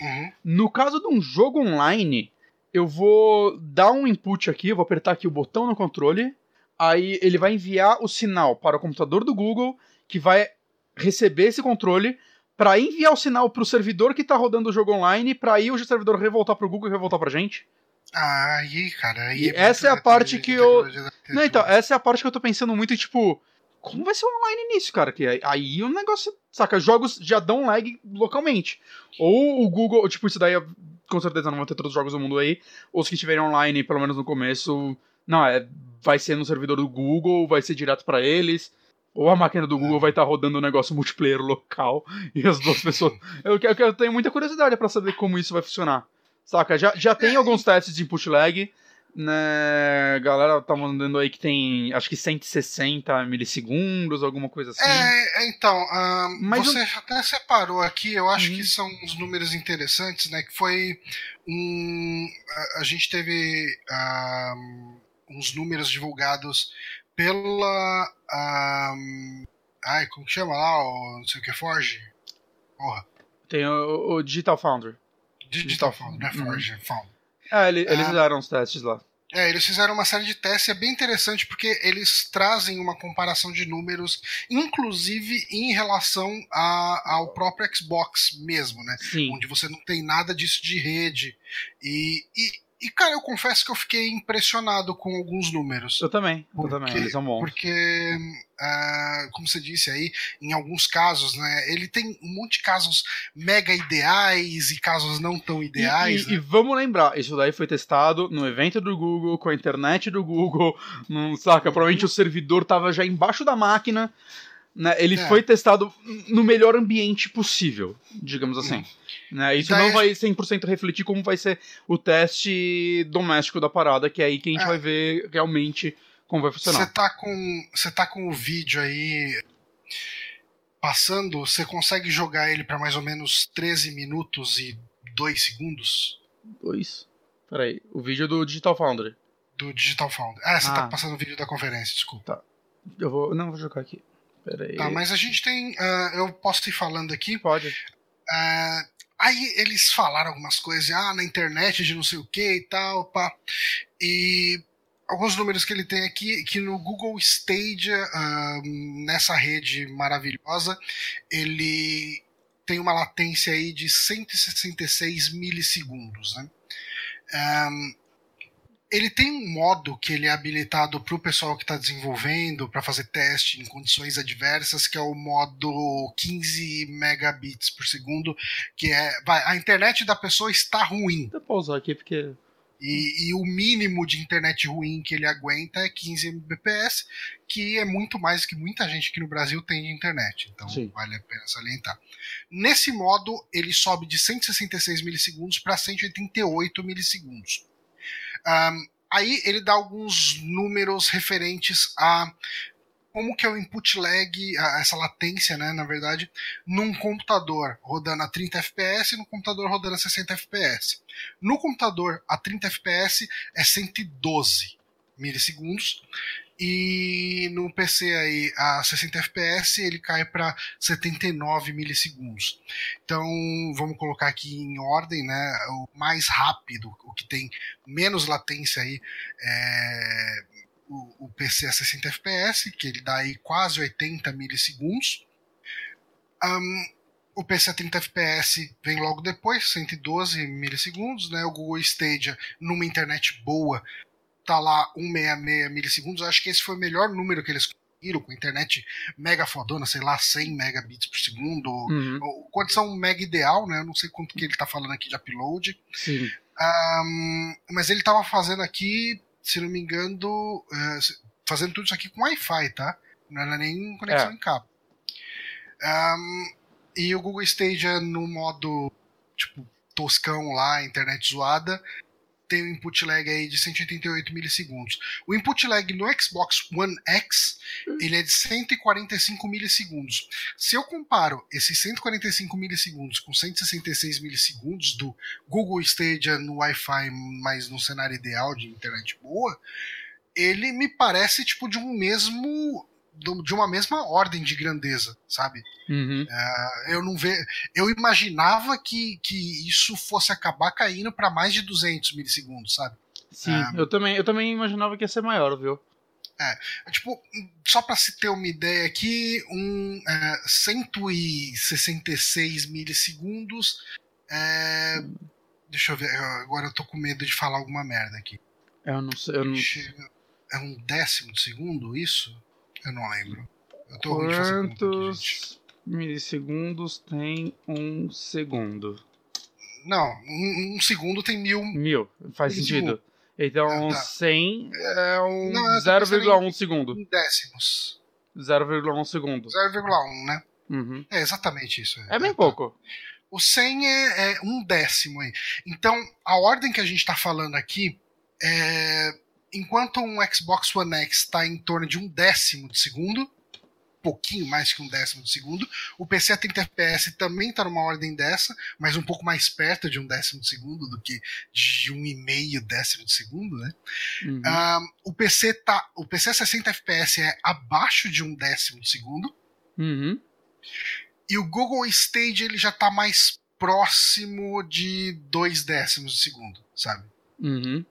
Uhum. No caso de um jogo online, eu vou dar um input aqui, eu vou apertar aqui o botão no controle, aí ele vai enviar o sinal para o computador do Google, que vai receber esse controle, para enviar o sinal para o servidor que está rodando o jogo online, para aí o servidor revoltar para o Google e revoltar para a gente. Ah, aí, cara... Aí e é essa é a parte que eu... Não, então, essa é a parte que eu tô pensando muito, tipo... Como vai ser online nisso, cara? Que aí o negócio... Saca, jogos já dão lag localmente. Ou o Google... Tipo, isso daí com certeza não vão ter todos os jogos do mundo aí. Ou os que estiverem online, pelo menos no começo... Não, é, vai ser no servidor do Google, vai ser direto pra eles. Ou a máquina do Google vai estar tá rodando um negócio multiplayer local. E as duas pessoas... Eu, eu, eu tenho muita curiosidade pra saber como isso vai funcionar. Saca, já, já tem alguns testes de input lag... Né, galera tá mandando aí que tem, acho que cento e sessenta milissegundos, alguma coisa assim. É, então, um, mas você eu... até separou aqui, eu acho uhum. que são uns números interessantes, né, que foi um... A, a gente teve um, uns números divulgados pela... Um, ai, como que chama lá? O, não sei o que, Forge? Porra. Tem o, o Digital Foundry. Digital, Digital Foundry, né, Forge, uhum. Foundry. Ah, ele, eles fizeram ah, os testes lá. É, eles fizeram uma série de testes, é bem interessante porque eles trazem uma comparação de números, inclusive em relação a, ao próprio Xbox mesmo, né? Sim. Onde você não tem nada disso de rede. E, e, e, cara, eu confesso que eu fiquei impressionado com alguns números. Eu também, porque, eu também, eles são bons. Porque, ah, como você disse aí, em alguns casos, né? Ele tem um monte de casos mega ideais e casos não tão ideais. E, e, né? e vamos lembrar, isso daí foi testado no evento do Google, com a internet do Google, não, saca? Provavelmente o servidor tava já embaixo da máquina, né? Ele é. foi testado no melhor ambiente possível, digamos assim. Hum. Né? Isso daí não vai cem por cento refletir como vai ser o teste doméstico da parada, que é aí que a gente é. vai ver realmente como vai funcionar. Você tá com, você tá com o vídeo aí... Passando, você consegue jogar ele pra mais ou menos treze minutos e dois segundos? Dois? Peraí, o vídeo é do Digital Foundry. Do Digital Foundry. Ah, você ah. tá passando o vídeo da conferência, desculpa. Tá. Eu vou... Não, vou jogar aqui. Peraí. Tá, mas a gente tem... Uh, eu posso ir falando aqui? Pode. Uh, aí eles falaram algumas coisas, ah, na internet de não sei o que e tal, pá. E... Alguns números que ele tem aqui, que no Google Stadia, uh, nessa rede maravilhosa, ele tem uma latência aí de cento e sessenta e seis milissegundos, né? Um, ele tem um modo que ele é habilitado para o pessoal que está desenvolvendo, para fazer teste em condições adversas, que é o modo quinze megabits por segundo, que é... Vai, a internet da pessoa está ruim. Deixa eu pausar aqui, porque... E, e o mínimo de internet ruim que ele aguenta é quinze megabits por segundo, que é muito mais que muita gente aqui no Brasil tem de internet. Então, Sim. vale a pena salientar. Nesse modo, ele sobe de cento e sessenta e seis milissegundos para cento e oitenta e oito milissegundos. Um, aí ele dá alguns números referentes a como que é o input lag, a, essa latência, né, na verdade, num computador rodando a trinta F P S e no computador rodando a sessenta F P S. No computador, a trinta F P S é cento e doze milissegundos E no P C aí, a sessenta F P S, ele cai para setenta e nove milissegundos. Então, vamos colocar aqui em ordem, né? O mais rápido, o que tem menos latência aí, é o, o P C a sessenta F P S, que ele dá aí quase oitenta milissegundos. Um, O P C a trinta F P S vem logo depois, cento e doze milissegundos, né? O Google Stadia, numa internet boa, tá lá cento e sessenta e seis milissegundos. Eu acho que esse foi o melhor número que eles conseguiram, com internet mega fodona, sei lá, cem megabits por segundo, uhum. ou condição mega ideal, né? Eu não sei quanto que ele tá falando aqui de upload. Sim. Um, mas ele tava fazendo aqui, se não me engano, fazendo tudo isso aqui com Wi-Fi, tá? Não era nem conexão é. em cabo. Um, E o Google Stadia no modo, tipo, toscão lá, internet zoada, tem um input lag aí de cento e oitenta e oito milissegundos. O input lag no Xbox One X, ele é de cento e quarenta e cinco milissegundos. Se eu comparo esses cento e quarenta e cinco milissegundos com cento e sessenta e seis milissegundos do Google Stadia no Wi-Fi, mas no cenário ideal de internet boa, ele me parece, tipo, de um mesmo... de uma mesma ordem de grandeza, sabe? Uhum. Uh, eu não ve... eu imaginava que, que isso fosse acabar caindo para mais de duzentos milissegundos, sabe? Sim, uh, eu, também, eu também imaginava que ia ser maior, viu? É, tipo, só para se ter uma ideia aqui, um, é, cento e sessenta e seis milissegundos, é, deixa eu ver, agora eu tô com medo de falar alguma merda aqui. Eu não sei, eu não... É um décimo de segundo, isso? Eu não lembro. Eu tô ruim de fazer conta aqui, gente. Quantos milissegundos tem um segundo? Não, um, um segundo tem mil. Mil, faz sentido. Então, ah, tá. cem é um zero vírgula um segundo. Em décimos. zero vírgula um segundo. zero vírgula um, né? Uhum. É exatamente isso. É, é bem pouco. O cem é, é um décimo aí. Então, a ordem que a gente tá falando aqui é... Enquanto um Xbox One X está em torno de um décimo de segundo, pouquinho mais que um décimo de segundo, o P C a trinta F P S também está numa ordem dessa, mas um pouco mais perto de um décimo de segundo do que de um e meio décimo de segundo, né? Uhum. Um, o, P C tá, o P C a sessenta F P S é abaixo de um décimo de segundo, uhum. e o Google Stadia ele já está mais próximo de dois décimos de segundo, sabe? Uhum.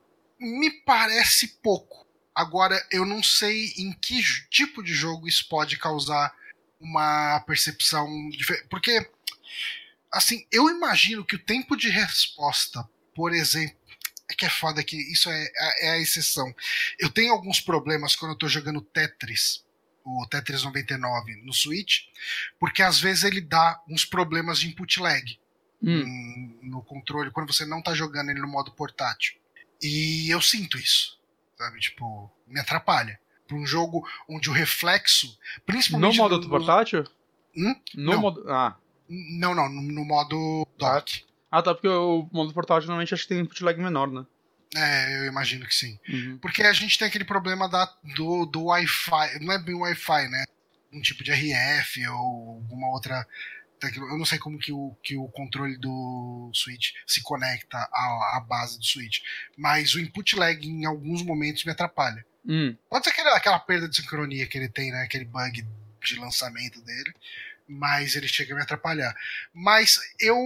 Me parece pouco. Agora, eu não sei em que tipo de jogo isso pode causar uma percepção diferente. Porque, assim, eu imagino que o tempo de resposta, por exemplo... É que é foda que isso é, é a exceção. Eu tenho alguns problemas quando eu tô jogando Tetris, o Tetris noventa e nove, no Switch, porque às vezes ele dá uns problemas de input lag hum. no controle, quando você não tá jogando ele no modo portátil. E eu sinto isso, sabe? Tipo, me atrapalha. Pra um jogo onde o reflexo... principalmente no modo no... portátil? Hum? No não. modo... Ah. Não, não. No, no modo dock. Ah, tá. Porque o modo portátil normalmente acho que tem input lag menor, né? É, eu imagino que sim. Uhum. Porque a gente tem aquele problema da, do, do Wi-Fi. Não é bem Wi-Fi, né? Um tipo de R F ou alguma outra... Eu não sei como que o, que o controle do Switch se conecta à, à base do Switch, mas o input lag em alguns momentos me atrapalha. Hum. Pode ser aquela, aquela perda de sincronia que ele tem, né? Aquele bug de lançamento dele, mas ele chega a me atrapalhar. Mas eu,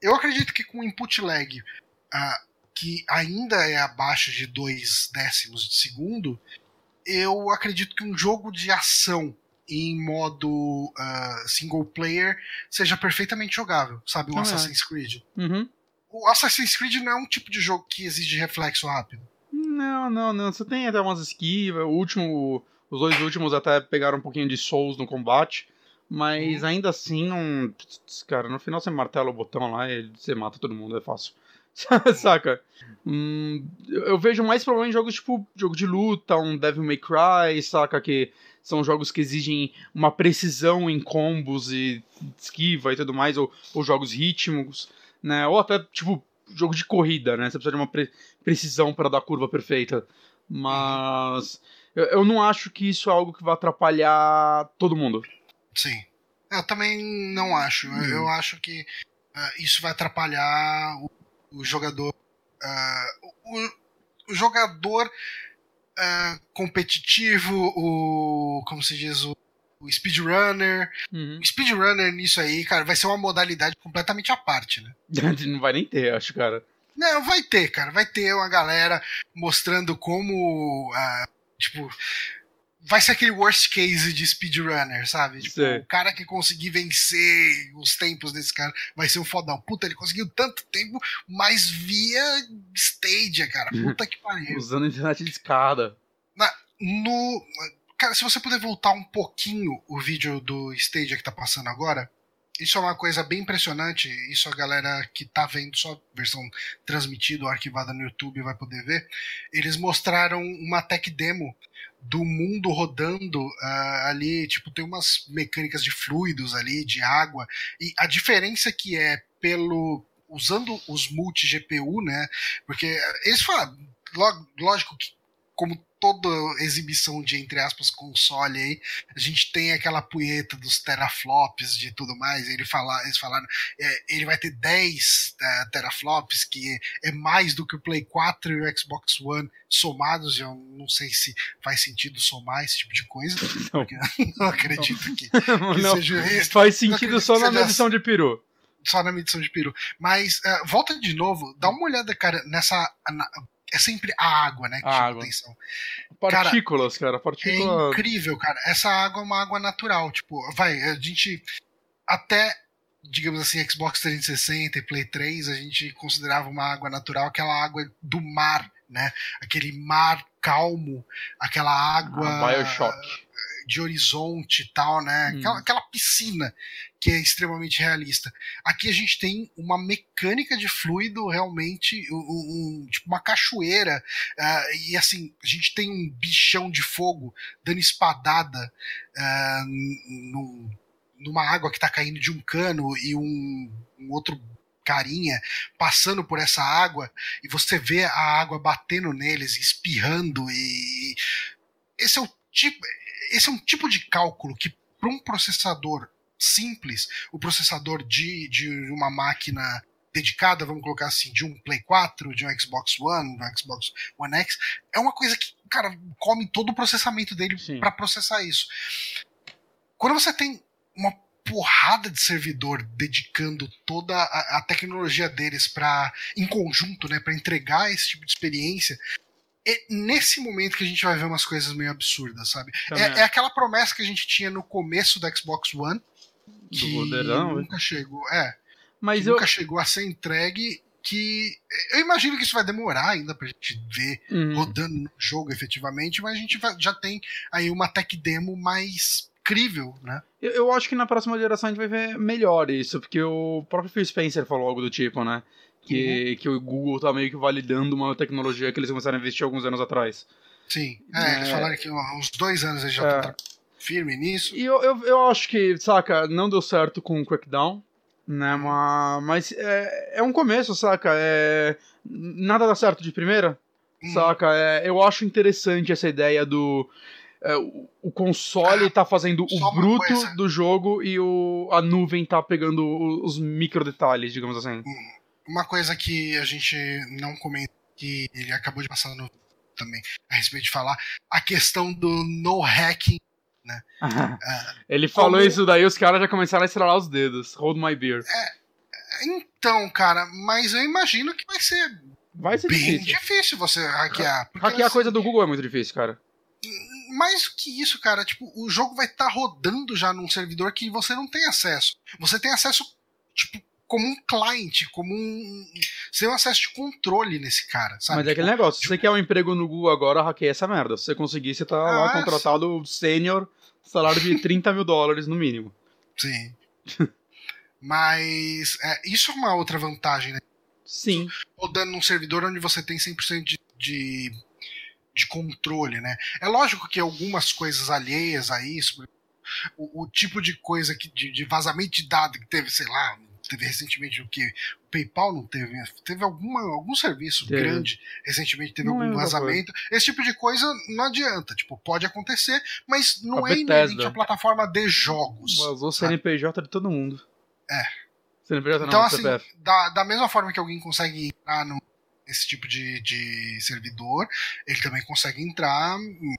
eu acredito que com o input lag, ah, que ainda é abaixo de dois décimos de segundo, eu acredito que um jogo de ação em modo uh, single player seja perfeitamente jogável, sabe? O ah, Assassin's Creed. Uhum. O Assassin's Creed não é um tipo de jogo que exige reflexo rápido. Não, não, não. Você tem até umas esquivas. O último, os dois últimos até pegaram um pouquinho de Souls no combate, mas hum. ainda assim, não... cara, no final você martela o botão lá e você mata todo mundo, é fácil. Saca? Hum, eu vejo mais problema em jogos tipo jogo de luta, um Devil May Cry, saca? Que são jogos que exigem uma precisão em combos e esquiva e tudo mais, ou, ou jogos rítmicos, né? Ou até tipo jogo de corrida, né? Você precisa de uma pre- precisão para dar a curva perfeita. Mas eu, eu não acho que isso é algo que vai atrapalhar todo mundo. Sim. Eu também não acho. Hum. Eu acho que uh, isso vai atrapalhar o O jogador. Uh, o, o jogador uh, competitivo, o... como se diz... o O speedrunner. Uhum. O speedrunner nisso aí, cara, vai ser uma modalidade completamente à parte, né? Não vai nem ter, eu acho, cara. Não, vai ter, cara. Vai ter uma galera mostrando como, ah, tipo... Vai ser aquele worst case de speedrunner, sabe? Tipo, o cara que conseguir vencer os tempos desse cara vai ser um fodão. Puta, ele conseguiu tanto tempo, mas via Stadia, cara. Puta que pariu. Usando a internet de escada. Na, no... Cara, se você puder voltar um pouquinho o vídeo do Stadia que tá passando agora, isso é uma coisa bem impressionante. Isso a galera que tá vendo só versão transmitida ou arquivada no YouTube vai poder ver. Eles mostraram uma tech demo do mundo rodando uh, ali, tipo, tem umas mecânicas de fluidos ali, de água, e a diferença que é pelo... usando os multi-G P U, né, porque eles falam, lógico que como toda exibição de, entre aspas, console aí, a gente tem aquela punheta dos teraflops de tudo mais, ele fala, eles falaram, é, ele vai ter dez uh, teraflops, que é mais do que o Play quatro e o Xbox One somados, eu não sei se faz sentido somar esse tipo de coisa, não, não acredito não. que, que não, seja isso. Faz sentido só na medição de peru. Só na medição de peru. Mas, uh, volta de novo, dá uma olhada, cara, nessa... Na, é sempre a água, né, que a chama água. Atenção. Partículas, cara, cara partículas... É incrível, cara. Essa água é uma água natural, tipo, vai, a gente até, digamos assim, Xbox trezentos e sessenta e Play três, a gente considerava uma água natural aquela água do mar, né? Aquele mar calmo, aquela água... Ah, Bioshock. De horizonte e tal, né? Hum. Aquela, aquela piscina que é extremamente realista. Aqui a gente tem uma mecânica de fluido realmente, um, um, tipo uma cachoeira, uh, e assim, a gente tem um bichão de fogo dando espadada uh, num, numa água que tá caindo de um cano e um, um outro carinha passando por essa água, e você vê a água batendo neles, espirrando, e esse é o tipo... Esse é um tipo de cálculo que, para um processador simples, o processador de, de uma máquina dedicada, vamos colocar assim, de um Play quatro, de um Xbox One, de um Xbox One X, é uma coisa que, cara, come todo o processamento dele para processar isso. Quando você tem uma porrada de servidor dedicando toda a, a tecnologia deles pra, em conjunto, né, para entregar esse tipo de experiência... É nesse momento que a gente vai ver umas coisas meio absurdas, sabe? É, é aquela promessa que a gente tinha no começo do Xbox One, que do moderão, nunca chegou, é, mas eu... nunca chegou a ser entregue, que eu imagino que isso vai demorar ainda pra gente ver uhum. rodando no jogo efetivamente, mas a gente já tem aí uma tech demo mais incrível, né? Eu, eu acho que na próxima geração a gente vai ver melhor isso, porque o próprio Phil Spencer falou algo do tipo, né? Que, uhum. que o Google tá meio que validando uma tecnologia que eles começaram a investir alguns anos atrás. Sim, é, é... eles falaram que há uns dois anos eles já estão é... firme nisso. E eu, eu, eu acho que, saca, não deu certo com o Crackdown, né, mas, mas é, é um começo, saca, é, nada dá certo de primeira, uhum. saca, é, eu acho interessante essa ideia do... É, o console ah, tá fazendo o bruto coisa. do jogo e o, a nuvem tá pegando os micro detalhes, digamos assim. Uhum. Uma coisa que a gente não comenta, que ele acabou de passar no também, a respeito de falar, a questão do no hacking, né? Ah, uh, ele falou como... isso daí, os caras já começaram a estralar os dedos. Hold my beer. É, então, cara, mas eu imagino que vai ser, vai ser bem difícil. difícil você hackear. Hackear a coisa do Google é muito difícil, cara. Mais que isso, cara, tipo, o jogo vai estar tá rodando já num servidor que você não tem acesso. Você tem acesso, tipo, como um cliente, como um... Você tem um acesso de controle nesse cara, sabe? Mas é aquele negócio, se você quer um emprego no Google agora, hackeia essa merda. Se você conseguir, você tá ah, lá contratado sim. sênior, salário de trinta mil dólares no mínimo. Sim. Mas é, isso é uma outra vantagem, né? Sim. Rodando num servidor onde você tem cem por cento de, de, de controle, né? É lógico que algumas coisas alheias a isso, o, o tipo de coisa que, de, de vazamento de dado que teve, sei lá... Teve recentemente o que? O PayPal não teve? Teve alguma, algum serviço teve. grande recentemente, teve não algum vazamento. É Esse tipo de coisa não adianta. Tipo, pode acontecer, mas não a é inerente à plataforma de jogos. Vazou o C N P J de todo mundo. É. C N P J não, então, assim, C P F. Da, da mesma forma que alguém consegue entrar no esse tipo de, de servidor, ele também consegue entrar no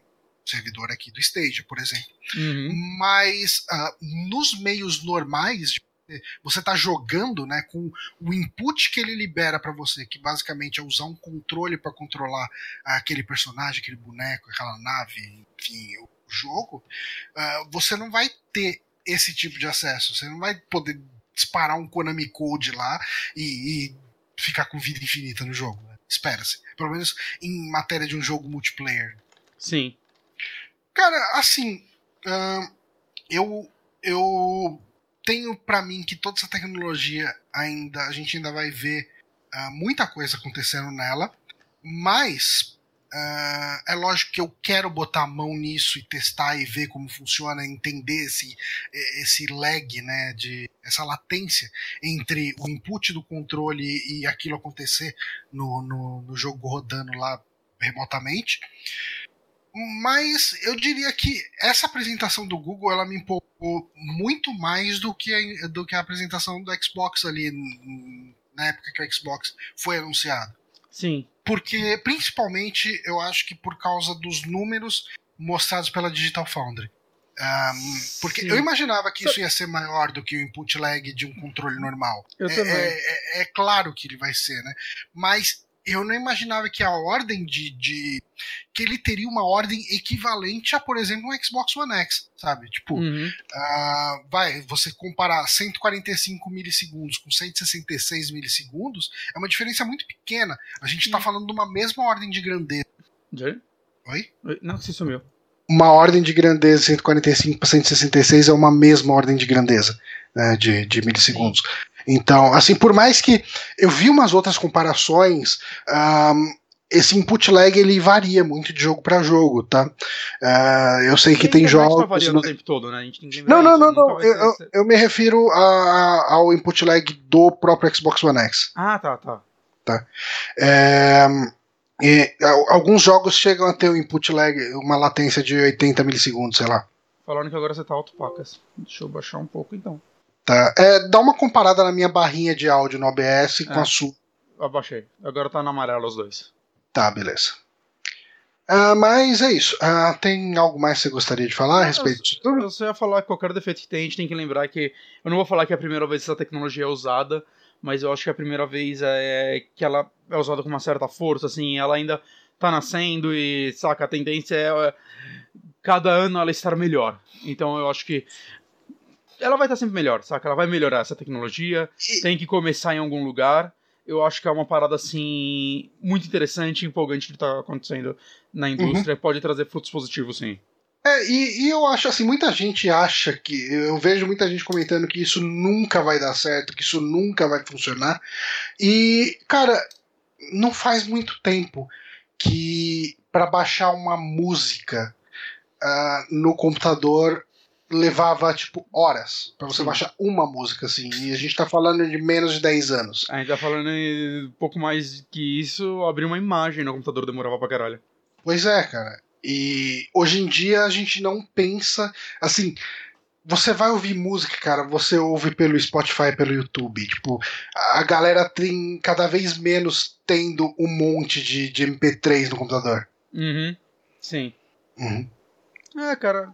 servidor aqui do Stadia, por exemplo. Uhum. Mas uh, nos meios normais, de você tá jogando, né, com o input que ele libera pra você, que basicamente é usar um controle pra controlar aquele personagem, aquele boneco, aquela nave, enfim, o jogo, uh, você não vai ter esse tipo de acesso, você não vai poder disparar um Konami Code lá e, e ficar com vida infinita no jogo, né? Espera-se, pelo menos em matéria de um jogo multiplayer. Sim. Cara, assim, uh, eu eu tenho pra mim que toda essa tecnologia ainda, a gente ainda vai ver uh, muita coisa acontecendo nela, mas uh, é lógico que eu quero botar a mão nisso e testar e ver como funciona, entender esse, esse lag, né, de, essa latência entre o input do controle e aquilo acontecer no, no, no jogo rodando lá remotamente. Mas eu diria que essa apresentação do Google, ela me empolgou muito mais do que a, do que a apresentação do Xbox ali, na época que o Xbox foi anunciado. Sim. Porque, principalmente, eu acho que por causa dos números mostrados pela Digital Foundry. Um, porque Sim. eu imaginava que isso ia ser maior do que o input lag de um controle normal. Eu também. É, é, é claro que ele vai ser, né? Mas eu não imaginava que a ordem de, de... que ele teria uma ordem equivalente a, por exemplo, um Xbox One X, sabe? Tipo, uhum. uh, vai, você comparar cento e quarenta e cinco milissegundos com cento e sessenta e seis milissegundos é uma diferença muito pequena. A gente tá uhum. falando de uma mesma ordem de grandeza. Jay? Oi? Oi? Não, você sumiu. Uma ordem de grandeza de cento e quarenta e cinco para cento e sessenta e seis é uma mesma ordem de grandeza, né, de, de milissegundos. Uhum. Então, assim, por mais que eu vi umas outras comparações, um, esse input lag, ele varia muito de jogo pra jogo, tá? Uh, eu sei que tem jogos... Tá variando o tempo todo, né? A gente não, não, não, não, eu, eu me refiro a, ao input lag do próprio Xbox One X. Ah, tá, tá. Tá. É, e, alguns jogos chegam a ter um input lag, uma latência de oitenta milissegundos, sei lá. Falando que agora você tá auto-pacas. Deixa eu baixar um pouco, então. Tá. É, dá uma comparada na minha barrinha de áudio no O B S com é, a sua. Abaixei. Agora tá na amarela os dois. Tá, beleza. Ah, mas é isso. Ah, tem algo mais que você gostaria de falar a respeito disso tudo? Eu só ia falar que qualquer defeito que tem, a gente tem que lembrar que... Eu não vou falar que é a primeira vez que essa tecnologia é usada, mas eu acho que a primeira vez é que ela é usada com uma certa força, assim. Ela ainda tá nascendo e, saca, a tendência é... Cada ano ela estar melhor. Então eu acho que... Ela vai estar sempre melhor, saca? Ela vai melhorar essa tecnologia, e... tem que começar em algum lugar. Eu acho que é uma parada, assim, muito interessante e empolgante que está acontecendo na indústria. Uhum. Pode trazer frutos positivos, sim. É, e, e eu acho, assim, muita gente acha que... Eu vejo muita gente comentando que isso nunca vai dar certo, que isso nunca vai funcionar. E, cara, não faz muito tempo que para baixar uma música uh, no computador... levava, tipo, horas pra você Sim. baixar uma música, assim, e a gente tá falando de menos de dez anos. A gente tá falando um pouco mais que isso, abrir uma imagem no computador demorava pra caralho. Pois é, cara, e hoje em dia a gente não pensa, assim, você vai ouvir música, cara, você ouve pelo Spotify, pelo YouTube, tipo, a galera tem cada vez menos tendo um monte de, de M P três no computador. Uhum, sim. Uhum. É, cara...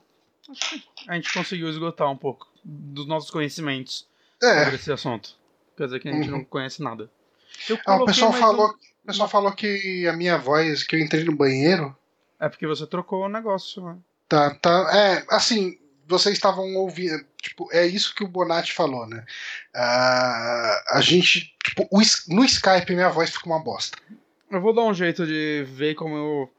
Acho que a gente conseguiu esgotar um pouco dos nossos conhecimentos é. sobre esse assunto. Quer dizer que a gente uhum. não conhece nada. Ah, o pessoal, falou, um... o pessoal falou que a minha voz, que eu entrei no banheiro... É porque você trocou o negócio, né? Tá, tá. É, assim, vocês estavam ouvindo... Tipo, é isso que o Bonatti falou, né? Uh, a gente... Tipo, o, no Skype minha voz fica uma bosta. Eu vou dar um jeito de ver como eu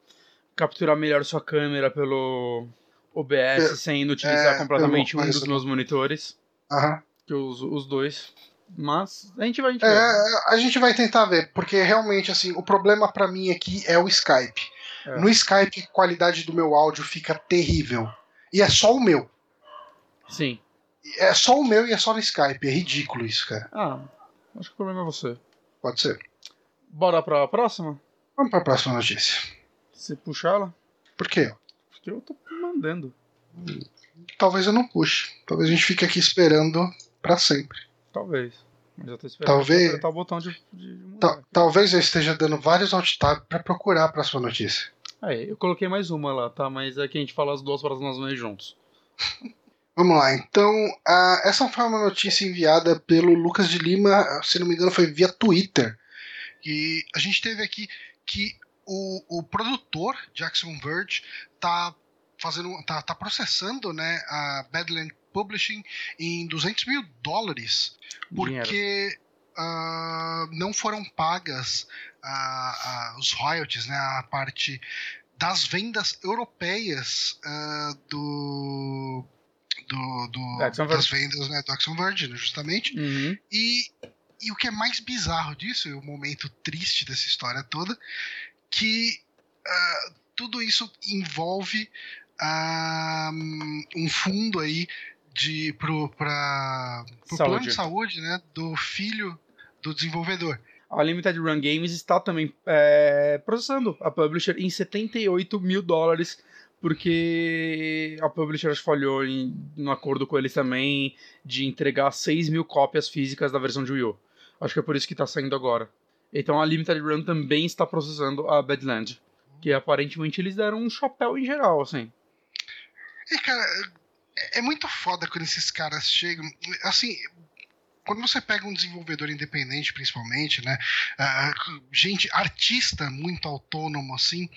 capturar melhor sua câmera pelo... O B S, sem inutilizar é, completamente um dos meus monitores. Aham. Que eu uso os dois. Mas a gente vai... A gente, é, a gente vai tentar ver, porque realmente, assim, o problema pra mim aqui é o Skype. É. No Skype, a qualidade do meu áudio fica terrível. E é só o meu. Sim. É só o meu e é só no Skype. É ridículo isso, cara. Ah, acho que o problema é você. Pode ser. Bora pra próxima? Vamos pra próxima notícia. Você puxa ela? Por quê? Porque eu tô... mandando. Talvez eu não puxe. Talvez a gente fique aqui esperando pra sempre. Talvez. Já tô esperando talvez, apertar o botão de, de tal, talvez eu esteja dando vários alt-tab pra procurar a próxima notícia. É, eu coloquei mais uma lá, tá? Mas é que a gente fala as duas para nós não ir juntos. Vamos lá, então, a, essa foi uma notícia enviada pelo Lucas de Lima, se não me engano foi via Twitter, e a gente teve aqui que o, o produtor Jackson Verge tá, fazendo, tá, tá processando, né, a Badland Publishing em duzentos mil dólares, porque uh, não foram pagas uh, uh, os royalties, né, a parte das vendas europeias uh, do... Do, do, das vendas, né, do Axon Verge, né, justamente. Uhum. E, e o que é mais bizarro disso, e o momento triste dessa história toda, que uh, tudo isso envolve uh, um fundo aí de, pro, pra, pro plano de saúde, né, do filho do desenvolvedor. A Limited Run Games está também é, processando a publisher em setenta e oito mil dólares. Porque a publisher falhou em um acordo com eles também de entregar seis mil cópias físicas da versão de Wii U. Acho que é por isso que tá saindo agora. Então a Limited Run também está processando a Badland. Que aparentemente eles deram um chapéu em geral, assim. É, cara, é muito foda quando esses caras chegam... Assim... Quando você pega um desenvolvedor independente, principalmente, né? Uh, gente, artista muito autônomo, assim...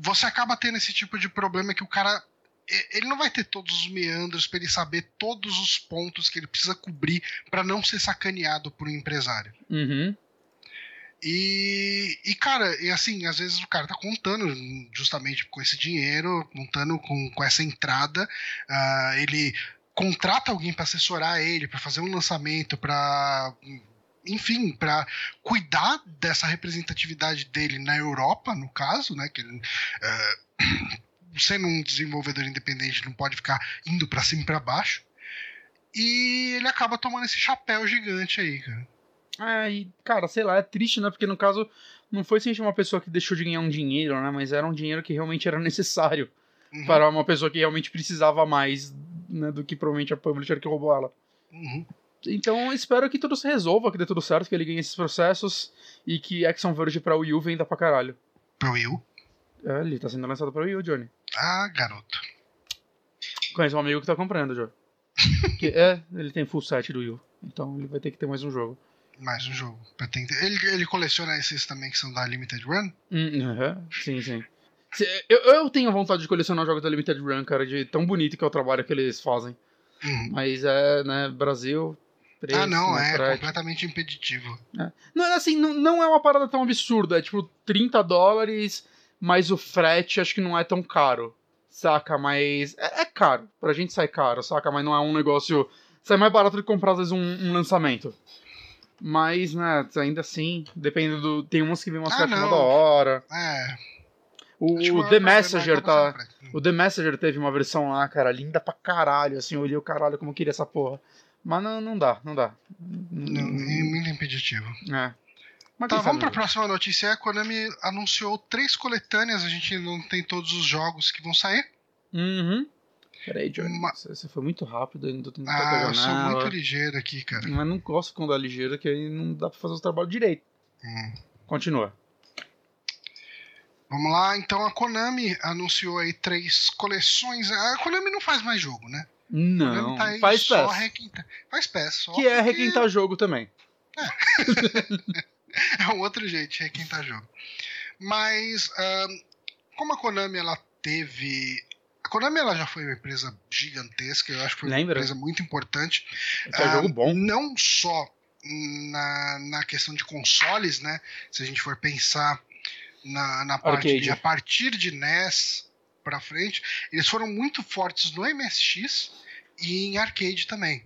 Você acaba tendo esse tipo de problema que o cara... Ele não vai ter todos os meandros para ele saber todos os pontos que ele precisa cobrir para não ser sacaneado por um empresário. Uhum. E, e, cara, e assim, às vezes o cara tá contando justamente com esse dinheiro, contando com, com essa entrada. Uh, ele contrata alguém para assessorar ele, para fazer um lançamento, para... Enfim, para cuidar dessa representatividade dele na Europa, no caso, né? Que ele, uh, sendo um desenvolvedor independente, não pode ficar indo para cima e para baixo. E ele acaba tomando esse chapéu gigante aí, cara. É, e, cara, sei lá, é triste, né? Porque no caso, não foi simplesmente uma pessoa que deixou de ganhar um dinheiro, né? Mas era um dinheiro que realmente era necessário. Uhum. Para uma pessoa que realmente precisava mais, né, do que provavelmente a publisher que roubou ela. Uhum. Então espero que tudo se resolva, que dê tudo certo, que ele ganhe esses processos e que Action Verge pra Wii U venda pra caralho. Pra Wii U? É, ele tá sendo lançado pra Wii U, Johnny. Ah, garoto. Conheço um amigo que tá comprando, Johnny. Que é, ele tem full set do Wii U, então ele vai ter que ter mais um jogo. Mais um jogo. Ele, ele coleciona esses também que são da Limited Run? Uhum, sim, sim. Eu, eu tenho vontade de colecionar jogos da Limited Run, cara, de tão bonito que é o trabalho que eles fazem. Uhum. Mas é, né, Brasil... Preço, ah, não, é frete. Completamente impeditivo. É. Não, assim, não, não é uma parada tão absurda. É tipo trinta dólares, mas o frete acho que não é tão caro, saca? Mas é, é caro. Pra gente sai caro, saca? Mas não é um negócio... Sai mais barato do que comprar, às vezes, um, um lançamento. Mas, né, ainda assim, dependendo do... Tem umas que vêm umas ah, frete toda hora. É. O, o The Messenger tá... O The Messenger teve uma versão lá, cara, linda pra caralho, assim. Eu olhei o caralho como eu queria essa porra. Mas não, não dá, não dá. Não, é muito impeditivo. É. Mas tá, vamos para a próxima notícia. A Konami anunciou três coletâneas. A gente não tem todos os jogos que vão sair. Uhum. Peraí, Johnny. Uma... Você foi muito rápido. Eu não tô tentando ah, pegar eu sou nada. Muito ligeiro aqui, cara. Mas não gosto quando é ligeiro, que aí não dá para fazer o trabalho direito. Hum. Continua. Vamos lá, então a Konami anunciou aí três coleções. A Konami não faz mais jogo, né? Não, tá aí, faz só peça. Requinta... Faz peça. Só que porque... é requintar jogo também. É, é um outro jeito de requintar jogo. Mas, um, como a Konami, ela teve... A Konami, ela já foi uma empresa gigantesca, eu acho que foi Lembra? Uma empresa muito importante. É um, jogo bom. Não só na, na questão de consoles, né? Se a gente for pensar na, na parte de, a partir de N E S... pra frente, eles foram muito fortes no M S X e em arcade também.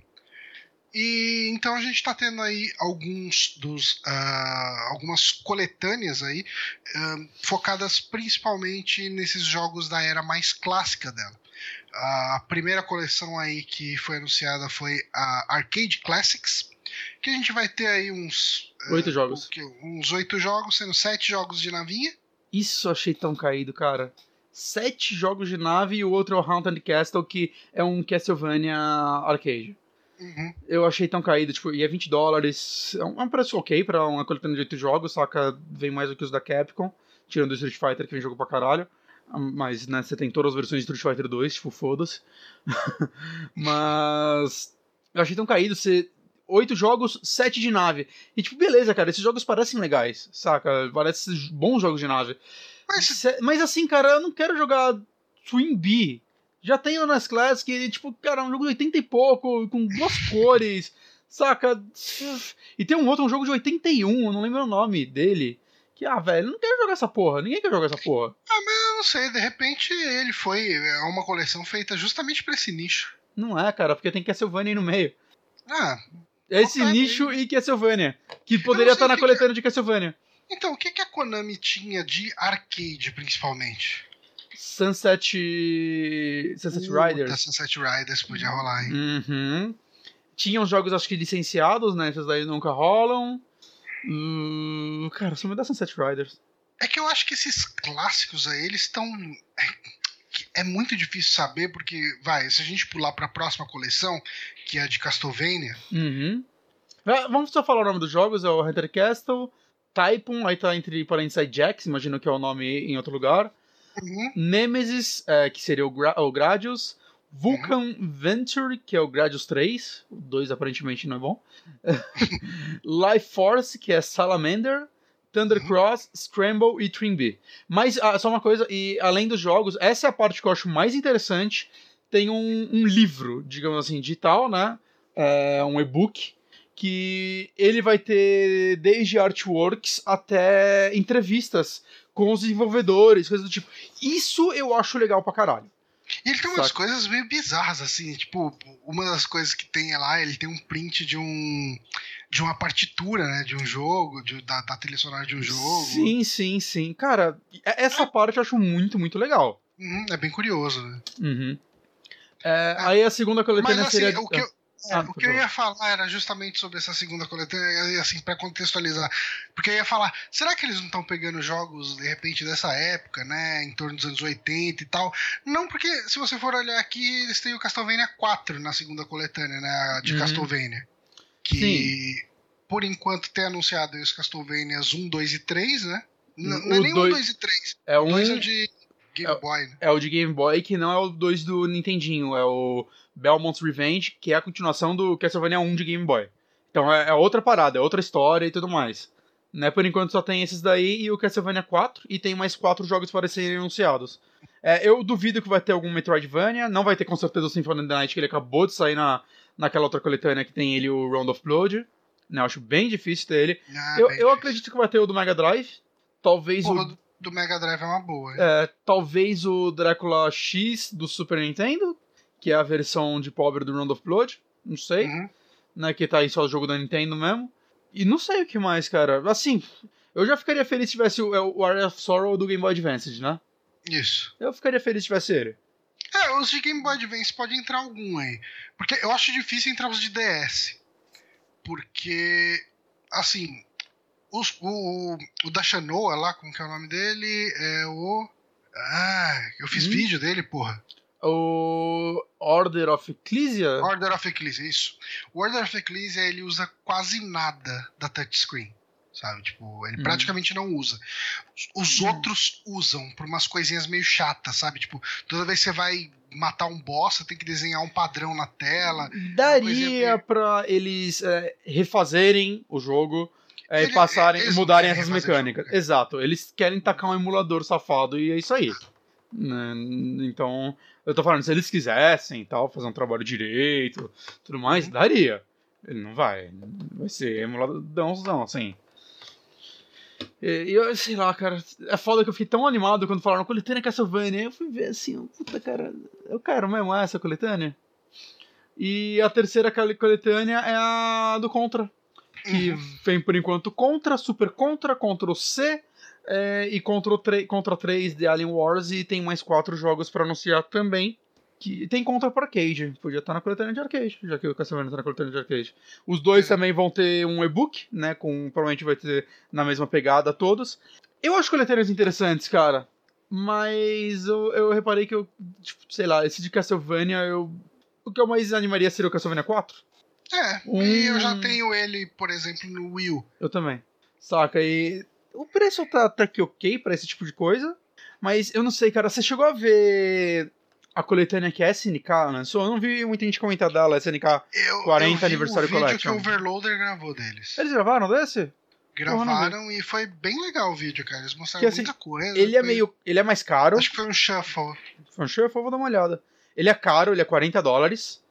E então a gente tá tendo aí alguns dos, uh, algumas coletâneas aí, uh, focadas principalmente nesses jogos da era mais clássica dela. Uh, a primeira coleção aí que foi anunciada foi a Arcade Classics, que a gente vai ter aí uns... Oito uh, jogos. Uns oito jogos, sendo sete jogos de navinha. Isso eu achei tão caído, cara. Sete jogos de nave e o outro é o Haunted Castle, que é um Castlevania arcade. Uhum. Eu achei tão caído, tipo, e é vinte dólares. É um, é um preço ok pra uma coletânea de oito jogos, saca? Vem mais do que os da Capcom, tirando o Street Fighter, que vem jogo pra caralho. Mas, né, você tem todas as versões de Street Fighter dois, tipo, foda-se. Mas eu achei tão caído ser oito jogos, sete de nave. E, tipo, beleza, cara, esses jogos parecem legais, saca? Parecem bons jogos de nave. Mas, mas assim, cara, eu não quero jogar Twin B. Já tem o N E S Classic, que, tipo, cara, é um jogo de oitenta e pouco, com duas cores, saca? E tem um outro, um jogo de oitenta e um, eu não lembro o nome dele. Que, ah, velho, eu não quero jogar essa porra, ninguém quer jogar essa porra. Ah, mas eu não sei, de repente ele foi, é uma coleção feita justamente pra esse nicho. Não é, cara, porque tem Castlevania aí no meio. Ah. Esse Konami... nicho e Castlevania, que poderia estar na coletânea de Castlevania. Então, o que, que a Konami tinha de arcade, principalmente? Sunset... Sunset uh, Riders. Tá, Sunset Riders podia rolar, hein? Uhum. Tinham jogos, acho que, licenciados, né? Esses daí nunca rolam. Uh, cara, só me dá Sunset Riders. É que eu acho que esses clássicos aí, eles estão... É muito difícil saber, porque, vai, se a gente pular pra próxima coleção, que é a de Castlevania... Uhum. Vamos só falar o nome dos jogos, é o Hunter Castle, Typhoon, aí tá entre Inside Jacks, imagino que é o nome em outro lugar... Uhum. Nemesis, é, que seria o, Gra- o Gradius. Vulcan, uhum. Venture, que é o Gradius três. O dois aparentemente não é bom. Life Force, que é Salamander. Thunder Cross, uhum. Scramble e Trimby. Mas ah, só uma coisa, e além dos jogos, essa é a parte que eu acho mais interessante. Tem um, um livro, digamos assim, digital, né? É um e-book. Que ele vai ter desde artworks até entrevistas com os desenvolvedores, coisas do tipo. Isso eu acho legal pra caralho. E ele tem umas Saca? coisas meio bizarras, assim, tipo, uma das coisas que tem é lá, ele tem um print de um de uma partitura, né, de um jogo, de, da, da trilha sonora de um jogo. Sim, sim, sim. Cara, essa parte eu acho muito, muito legal. Uhum, é bem curioso, né? Uhum. É, é, aí a segunda coletânea assim, seria... O que eu... É, ah, o que eu ia falar era justamente sobre essa segunda coletânea, assim, pra contextualizar. Porque eu ia falar, será que eles não estão pegando jogos, de repente, dessa época, né? Em torno dos anos oitenta e tal? Não, porque se você for olhar aqui, eles têm o Castlevania quatro na segunda coletânea, né? De uhum. Castlevania. Que, Sim. por enquanto, tem anunciado aí os Castlevanias um, dois e três, né? Não, não é nem dois... um, dois e três. É um... dois é o de Game é, Boy, né? É o de Game Boy, que não é o dois do Nintendinho, é o... Belmont's Revenge, que é a continuação do Castlevania um de Game Boy. Então é, é outra parada, é outra história e tudo mais. Né? Por enquanto só tem esses daí e o Castlevania quatro, e tem mais quatro jogos para serem anunciados. É, eu duvido que vai ter algum Metroidvania, não vai ter com certeza o Symphony of the Night, que ele acabou de sair na, naquela outra coletânea que tem ele, o Round of Blood. Né? Eu acho bem difícil ter ele. Ah, eu eu difícil. acredito que vai ter o do Mega Drive, talvez Porra, o... do Mega Drive é uma boa. Hein? É, talvez o Drácula X do Super Nintendo, que é a versão de pobre do Round of Blood, não sei, uhum. né, que tá aí só o jogo da Nintendo mesmo, e não sei o que mais, cara, assim, eu já ficaria feliz se tivesse o, o Area of Sorrow do Game Boy Advance, né? Isso. Eu ficaria feliz se tivesse ele. É, os de Game Boy Advance pode entrar algum aí, porque eu acho difícil entrar os de D S, porque, assim, os, o, o da Shanoa lá, como que é o nome dele, é o... Ah, eu fiz hum. vídeo dele, porra. O Order of Ecclesia? Order of Ecclesia, isso. O Order of Ecclesia, ele usa quase nada da touchscreen, sabe? Tipo, ele hum. praticamente não usa. Os hum. outros usam por umas coisinhas meio chatas, sabe? Tipo, toda vez que você vai matar um boss, você tem que desenhar um padrão na tela. Daria meio... pra eles é, refazerem o jogo é, ele, e passarem, mudarem essas mecânicas. Exato, eles querem tacar um emulador safado e é isso aí. Então, eu tô falando, se eles quisessem tal, fazer um trabalho direito, tudo mais, uhum. daria. Ele não vai, vai ser emuladãozão, assim. E eu, sei lá, cara, é foda que eu fiquei tão animado quando falaram coletânea Castlevania. Eu fui ver assim, puta cara, eu quero mesmo essa coletânea. E a terceira coletânea é a do Contra, que uhum. vem por enquanto Contra, Super Contra, Ctrl C. É, e Contra, tre- Contra três de Alien Wars, e tem mais quatro jogos pra anunciar também. Que tem Contra pra arcade, podia estar na coletânea de arcade, já que o Castlevania tá na coletânea de arcade. Os dois também vão ter um e-book, né? Com, provavelmente vai ter na mesma pegada todos. Eu acho coletâneas interessantes, cara, mas eu, eu reparei que eu, tipo, sei lá, esse de Castlevania, eu, o que eu mais animaria seria o Castlevania quatro. É, hum. E eu já tenho ele, por exemplo, no Wii U. Eu também. Saca, e o preço tá até que ok pra esse tipo de coisa, mas eu não sei, cara, você chegou a ver a coletânea que a S N K lançou? Eu não vi muita gente comentar dela, S N K eu, quarenta eu vi Anniversary Collection. Eu vi o vídeo que o Overloader gravou deles. Eles gravaram desse? Gravaram e foi bem legal o vídeo, cara. Eles mostraram que, muita assim, coisa. Ele foi... é meio. Ele é mais caro. Acho que foi um shuffle. Foi um shuffle, vou dar uma olhada. Ele é caro, ele é quarenta dólares.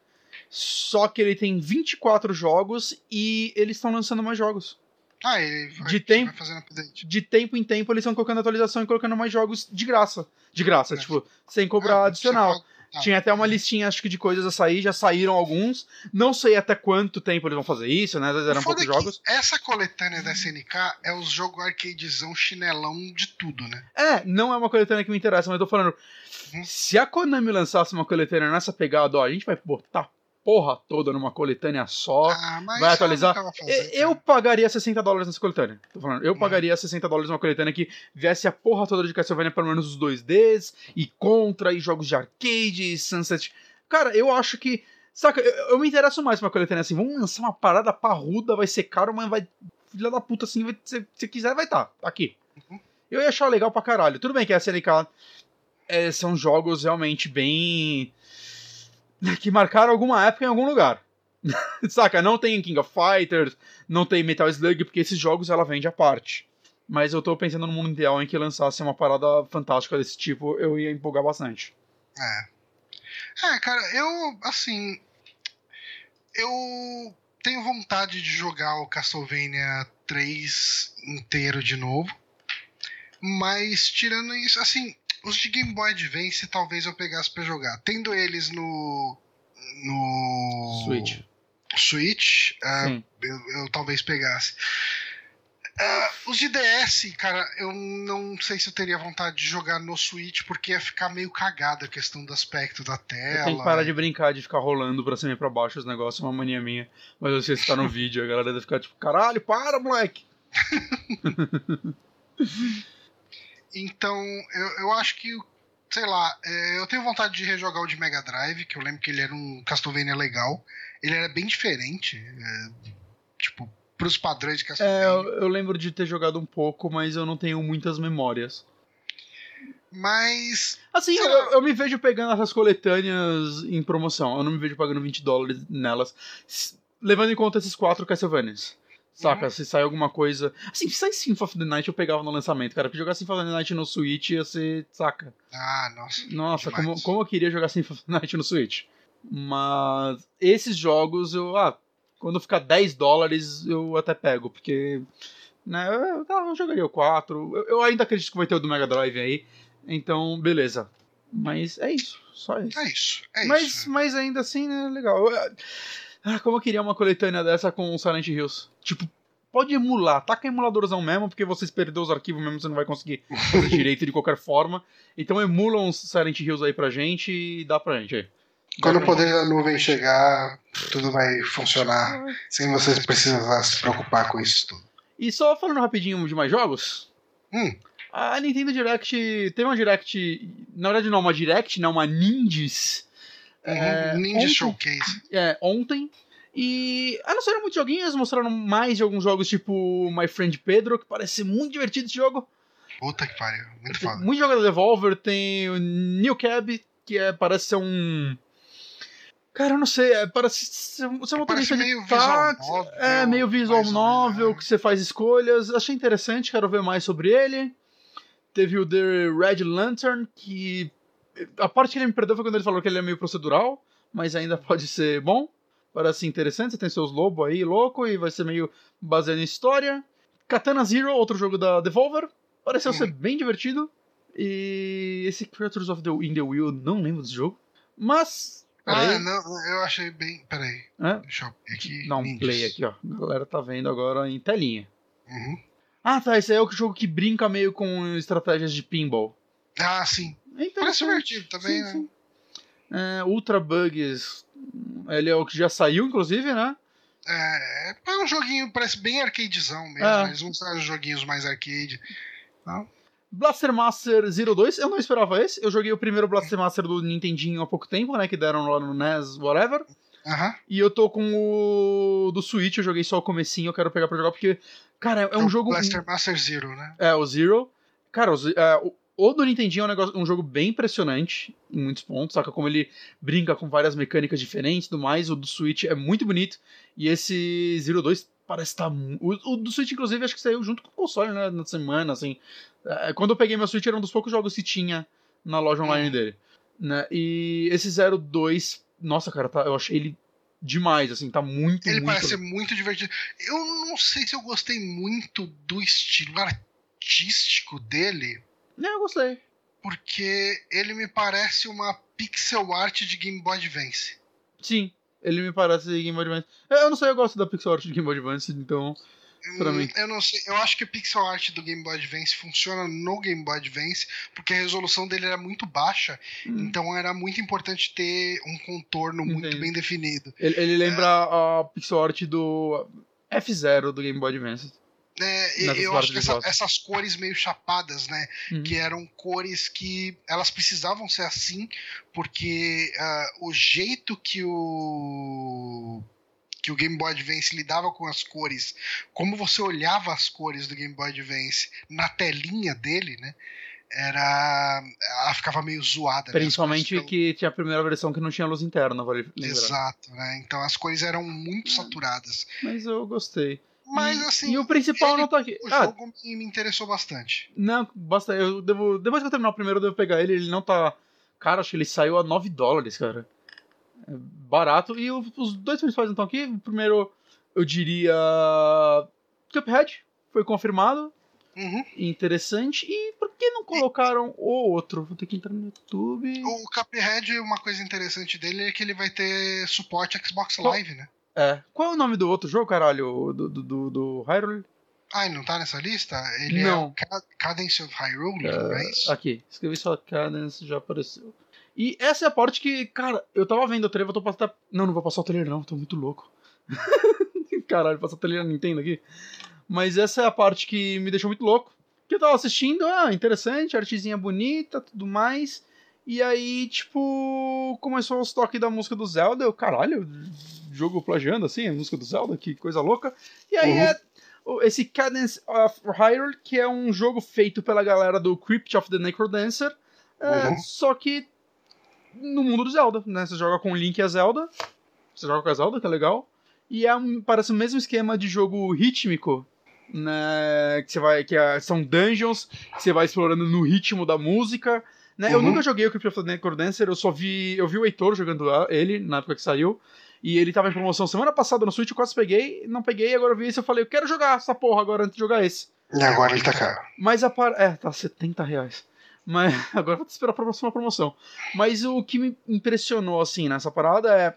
Só que ele tem vinte e quatro jogos e eles estão lançando mais jogos. Ah, ele vai, de tempo, vai fazendo update. De tempo em tempo eles estão colocando atualização e colocando mais jogos de graça. De graça, é. tipo, sem cobrar é, adicional. Fala... Ah, Tinha até uma listinha, acho que, de coisas a sair, já saíram alguns. Não sei até quanto tempo eles vão fazer isso, né? Às vezes eram poucos jogos. Essa coletânea da S N K é os jogos arcadezão, chinelão de tudo, né? É, não é uma coletânea que me interessa, mas eu tô falando. Uhum. Se a Konami lançasse uma coletânea nessa pegada, ó, a gente vai botar porra toda numa coletânea só, ah, mas vai atualizar. Eu, fazer, eu pagaria sessenta dólares nessa coletânea. Tô falando, eu pagaria sessenta dólares numa coletânea que viesse a porra toda de Castlevania, pelo menos os dois Ds, e Contra, e jogos de arcade, e Sunset. Cara, eu acho que. Saca, eu, eu me interesso mais pra uma coletânea assim. Vamos lançar uma parada parruda, vai ser caro, mas vai. Filha da puta, assim, vai, se, se quiser, vai tá. Aqui. Uhum. Eu ia achar legal pra caralho. Tudo bem que a S N K é, são jogos realmente bem. Que marcaram alguma época em algum lugar. Saca, não tem King of Fighters, não tem Metal Slug, porque esses jogos ela vende à parte. Mas eu tô pensando num mundo ideal em que lançasse uma parada fantástica desse tipo, eu ia empolgar bastante. É. É, cara, eu, assim... Eu tenho vontade de jogar o Castlevania três inteiro de novo. Mas, tirando isso, assim... Os de Game Boy Advance talvez eu pegasse pra jogar. Tendo eles no... No... Switch. Switch, uh, eu, eu talvez pegasse. Uh, os de D S, cara, eu não sei se eu teria vontade de jogar no Switch, porque ia ficar meio cagada a questão do aspecto da tela. Tem que parar de brincar, de ficar rolando pra cima e pra baixo os negócios, é uma mania minha. Mas eu sei se tá no vídeo, a galera deve ficar tipo, caralho, para, moleque! Então, eu, eu acho que, sei lá, é, eu tenho vontade de rejogar o de Mega Drive, que eu lembro que ele era um Castlevania legal. Ele era bem diferente, é, tipo, pros padrões de Castlevania. É, eu, eu lembro de ter jogado um pouco, mas eu não tenho muitas memórias. Mas... Assim, eu, eu me vejo pegando essas coletâneas em promoção. Eu não me vejo pagando vinte dólares nelas, levando em conta esses quatro Castlevanias. Saca, uhum. Se sai alguma coisa... Assim, se sai Symphony of the Night, eu pegava no lançamento, cara. Porque jogar Symphony of the Night no Switch ia ser... Saca? Ah, nossa. Nossa, como, como eu queria jogar Symphony of the Night no Switch. Mas... Esses jogos, eu... Ah, quando ficar dez dólares, eu até pego. Porque... Né, eu, eu jogaria o quatro. Eu, eu ainda acredito que vai ter o do Mega Drive aí. Então, beleza. Mas é isso. Só isso. É isso. É mas, isso. Mas ainda assim, né? Legal. Eu, Ah, como eu queria uma coletânea dessa com Silent Hills. Tipo, pode emular. Taca emuladorzão mesmo, porque vocês perderam os arquivos mesmo, você não vai conseguir fazer direito de qualquer forma. Então emula uns Silent Hills aí pra gente e dá pra gente aí. Quando o poder da nuvem chegar, tudo vai funcionar. Sem vocês precisar se preocupar com isso tudo. E só falando rapidinho de mais jogos. Hum. A Nintendo Direct... Teve uma Direct... Na verdade não, uma Direct, não, uma Nindies... É, Ninja ontem, Showcase. É, ontem. E anunciaram muitos joguinhos, mostraram mais de alguns jogos, tipo My Friend Pedro, que parece muito divertido esse jogo. Puta que pariu, muito foda. Muito jogo da Devolver, tem o New Cab, que é, parece ser um. Cara, eu não sei, é, parece ser uma parece meio de táxi, visual novel, é meio visual novel, que você faz escolhas. Achei interessante, quero ver mais sobre ele. Teve o The Red Lantern, que. A parte que ele me perdeu foi quando ele falou que ele é meio procedural, mas ainda pode ser bom. Parece interessante, você tem seus lobos aí, louco, e vai ser meio baseado em história. Katana Zero, outro jogo da Devolver, pareceu hum. ser bem divertido. E esse Creatures of the, in the Wheel, não lembro desse jogo. Mas... Ah, não, eu achei bem... Peraí, é? Deixa eu aqui. Dá um Ninjas. Play aqui, ó. A galera tá vendo agora em telinha. Uhum. Ah, tá, esse aí é o jogo que brinca meio com estratégias de pinball. Ah, sim. É parece divertido também, sim, né? Sim. É, Ultra Bugs, ele é o que já saiu, inclusive, né? É, é um joguinho, parece bem arcadezão mesmo. É. Eles vão sair joguinhos mais arcade. Não? Blaster Master Zero dois, eu não esperava esse. Eu joguei o primeiro Blaster Master do Nintendinho há pouco tempo, né? Que deram lá no N E S, whatever. Uhum. E eu tô com o do Switch, eu joguei só o comecinho, eu quero pegar pra jogar, porque, cara, é então, um jogo... Blaster Master Zero, né? É, o Zero. Cara, o, uh, o do Nintendinho é um, negócio, um jogo bem impressionante, em muitos pontos, saca? Como ele brinca com várias mecânicas diferentes e tudo mais, o do Switch é muito bonito, e esse Zero dois parece estar... Tá, o, o do Switch, inclusive, acho que saiu junto com o console, né, na semana, assim. Uh, quando eu peguei meu Switch, era um dos poucos jogos que tinha na loja online é. dele. Né? E esse Zero dois... Nossa, cara, tá, eu achei ele demais, assim, tá muito, ele muito... Ele parece ser muito divertido. Eu não sei se eu gostei muito do estilo artístico dele. É, eu gostei. Porque ele me parece uma pixel art de Game Boy Advance. Sim, ele me parece de Game Boy Advance. Eu não sei, eu gosto da pixel art de Game Boy Advance, então... Pra mim. Eu não sei, eu acho que a pixel art do Game Boy Advance funciona no Game Boy Advance porque a resolução dele era muito baixa, hum. então era muito importante ter um contorno Entendi. muito bem definido. Ele, ele lembra é, a pixel art do F-Zero do Game Boy Advance. É, eu, eu acho que essa, essas cores meio chapadas, né, uhum. que eram cores que elas precisavam ser assim, porque uh, o jeito que o... que o Game Boy Advance lidava com as cores, como você olhava as cores do Game Boy Advance na telinha dele, né, era... ela ficava meio zoada. Principalmente né? que tinha a primeira versão que não tinha luz interna, vale lembrar. Exato, né, então as cores eram muito saturadas. Mas eu gostei. Mas e, assim... E o principal ele, não tá aqui. O ah, jogo me interessou bastante. Não, basta, eu devo... Depois que eu terminar o primeiro, eu devo pegar ele, ele não tá... Cara, acho que ele saiu a nove dólares, cara. Barato. E os dois principais então aqui, o primeiro eu diria Cuphead, foi confirmado, uhum. interessante. E por que não colocaram e... o outro? Vou ter que entrar no YouTube. O Cuphead, uma coisa interessante dele é que ele vai ter suporte Xbox Qual... Live, né? É, qual é o nome do outro jogo, caralho? Do, do, do, do Hyrule? Ah, ele não tá nessa lista? Ele não. é o Cadence of Hyrule, uh, não é isso? Aqui, escrevi só Cadence, já apareceu. E essa é a parte que, cara, eu tava vendo o trailer, eu tô passando... Não, não vou passar o trailer não, tô muito louco. Caralho, passar o trailer na Nintendo aqui. Mas essa é a parte que me deixou muito louco. Que eu tava assistindo, ah, interessante, artezinha bonita, tudo mais. E aí, tipo, começou os toques da música do Zelda, eu, caralho, jogo plagiando assim, a música do Zelda, que coisa louca. E aí uhum. é esse Cadence of Hyrule, que é um jogo feito pela galera do Crypt of the Necrodancer. É, uhum. Só que... no mundo do Zelda, né? Você joga com o Link e a Zelda. Você joga com a Zelda, que é legal. E é um, parece o mesmo esquema de jogo rítmico, né? Que, você vai, que é, são dungeons que você vai explorando no ritmo da música, né? Uhum. Eu nunca joguei o Crypt of the Necrodancer, eu só vi... Eu vi o Heitor jogando ele, na época que saiu. E ele tava em promoção semana passada no Switch, eu quase peguei, não peguei, agora eu vi esse e eu falei, eu quero jogar essa porra agora antes de jogar esse. E agora ele tá caro. Mas a par... É, tá setenta reais. Mas agora vou esperar a próxima promoção. Mas o que me impressionou assim nessa parada é,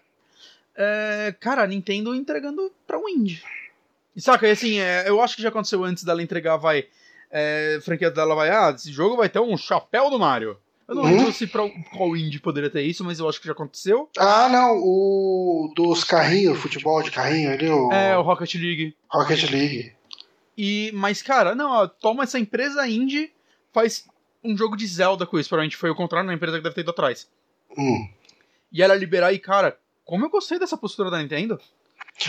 é cara, a Nintendo entregando pra um indie. E saca, assim, é, eu acho que já aconteceu antes dela entregar, vai é, franquia dela vai, ah, esse jogo vai ter um chapéu do Mario. Eu não uhum. lembro se pra qual indie poderia ter isso, mas eu acho que já aconteceu. Ah, não, o dos carrinhos, futebol de carrinho ali, o... É, o Rocket League. Rocket League. E, mas cara, não, ó, toma essa empresa indie, faz... um jogo de Zelda com isso, provavelmente foi o contrário na empresa que deve ter ido atrás. Hum. E ela liberar e, cara, como eu gostei dessa postura da Nintendo,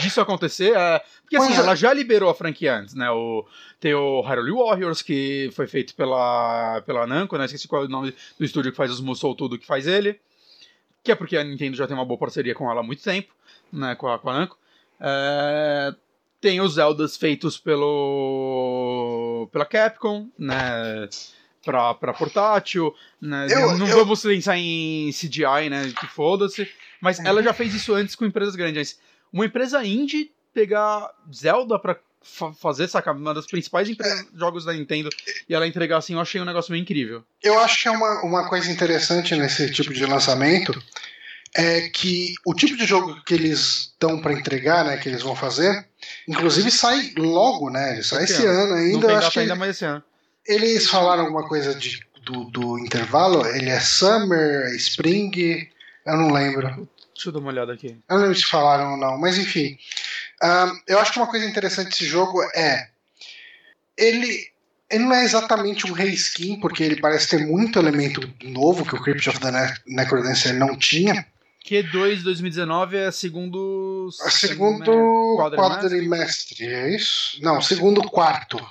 disso acontecer, é... porque assim, é. ela já liberou a franquia antes, né, o... tem o Hyrule Warriors, que foi feito pela, pela Namco, né, esqueci qual é o nome do estúdio que faz os Musou tudo que faz ele, que é porque a Nintendo já tem uma boa parceria com ela há muito tempo, né, com a, com a Namco. É... tem os Zeldas feitos pelo... pela Capcom, né, Pra, pra portátil, né? Eu, não eu... vamos pensar em C G I, né? Que foda-se. Mas ela já fez isso antes com empresas grandes. Uma empresa indie pegar Zelda pra fa- fazer, saca? Uma das principais empresas de jogos da Nintendo e ela entregar assim, eu achei um negócio meio incrível. Eu acho que é uma, uma coisa interessante nesse tipo de lançamento é que o tipo de jogo que eles dão pra entregar, né? Que eles vão fazer, inclusive sai logo, né? Sai esse ano ainda. Não tem data ainda, mas esse ano. Eles falaram alguma coisa de, do, do intervalo? Ele é Summer, Spring? Eu não lembro. Deixa eu dar uma olhada aqui. Eu não lembro se falaram ou não, mas enfim. Um, eu acho que uma coisa interessante desse jogo é... Ele, ele não é exatamente um reskin, porque ele parece ter muito elemento novo que o Crypt of the Necrodancer não tinha. Q dois dois mil e dezenove é segundo... A segundo quadrimestre, é isso? Não, segundo quarto.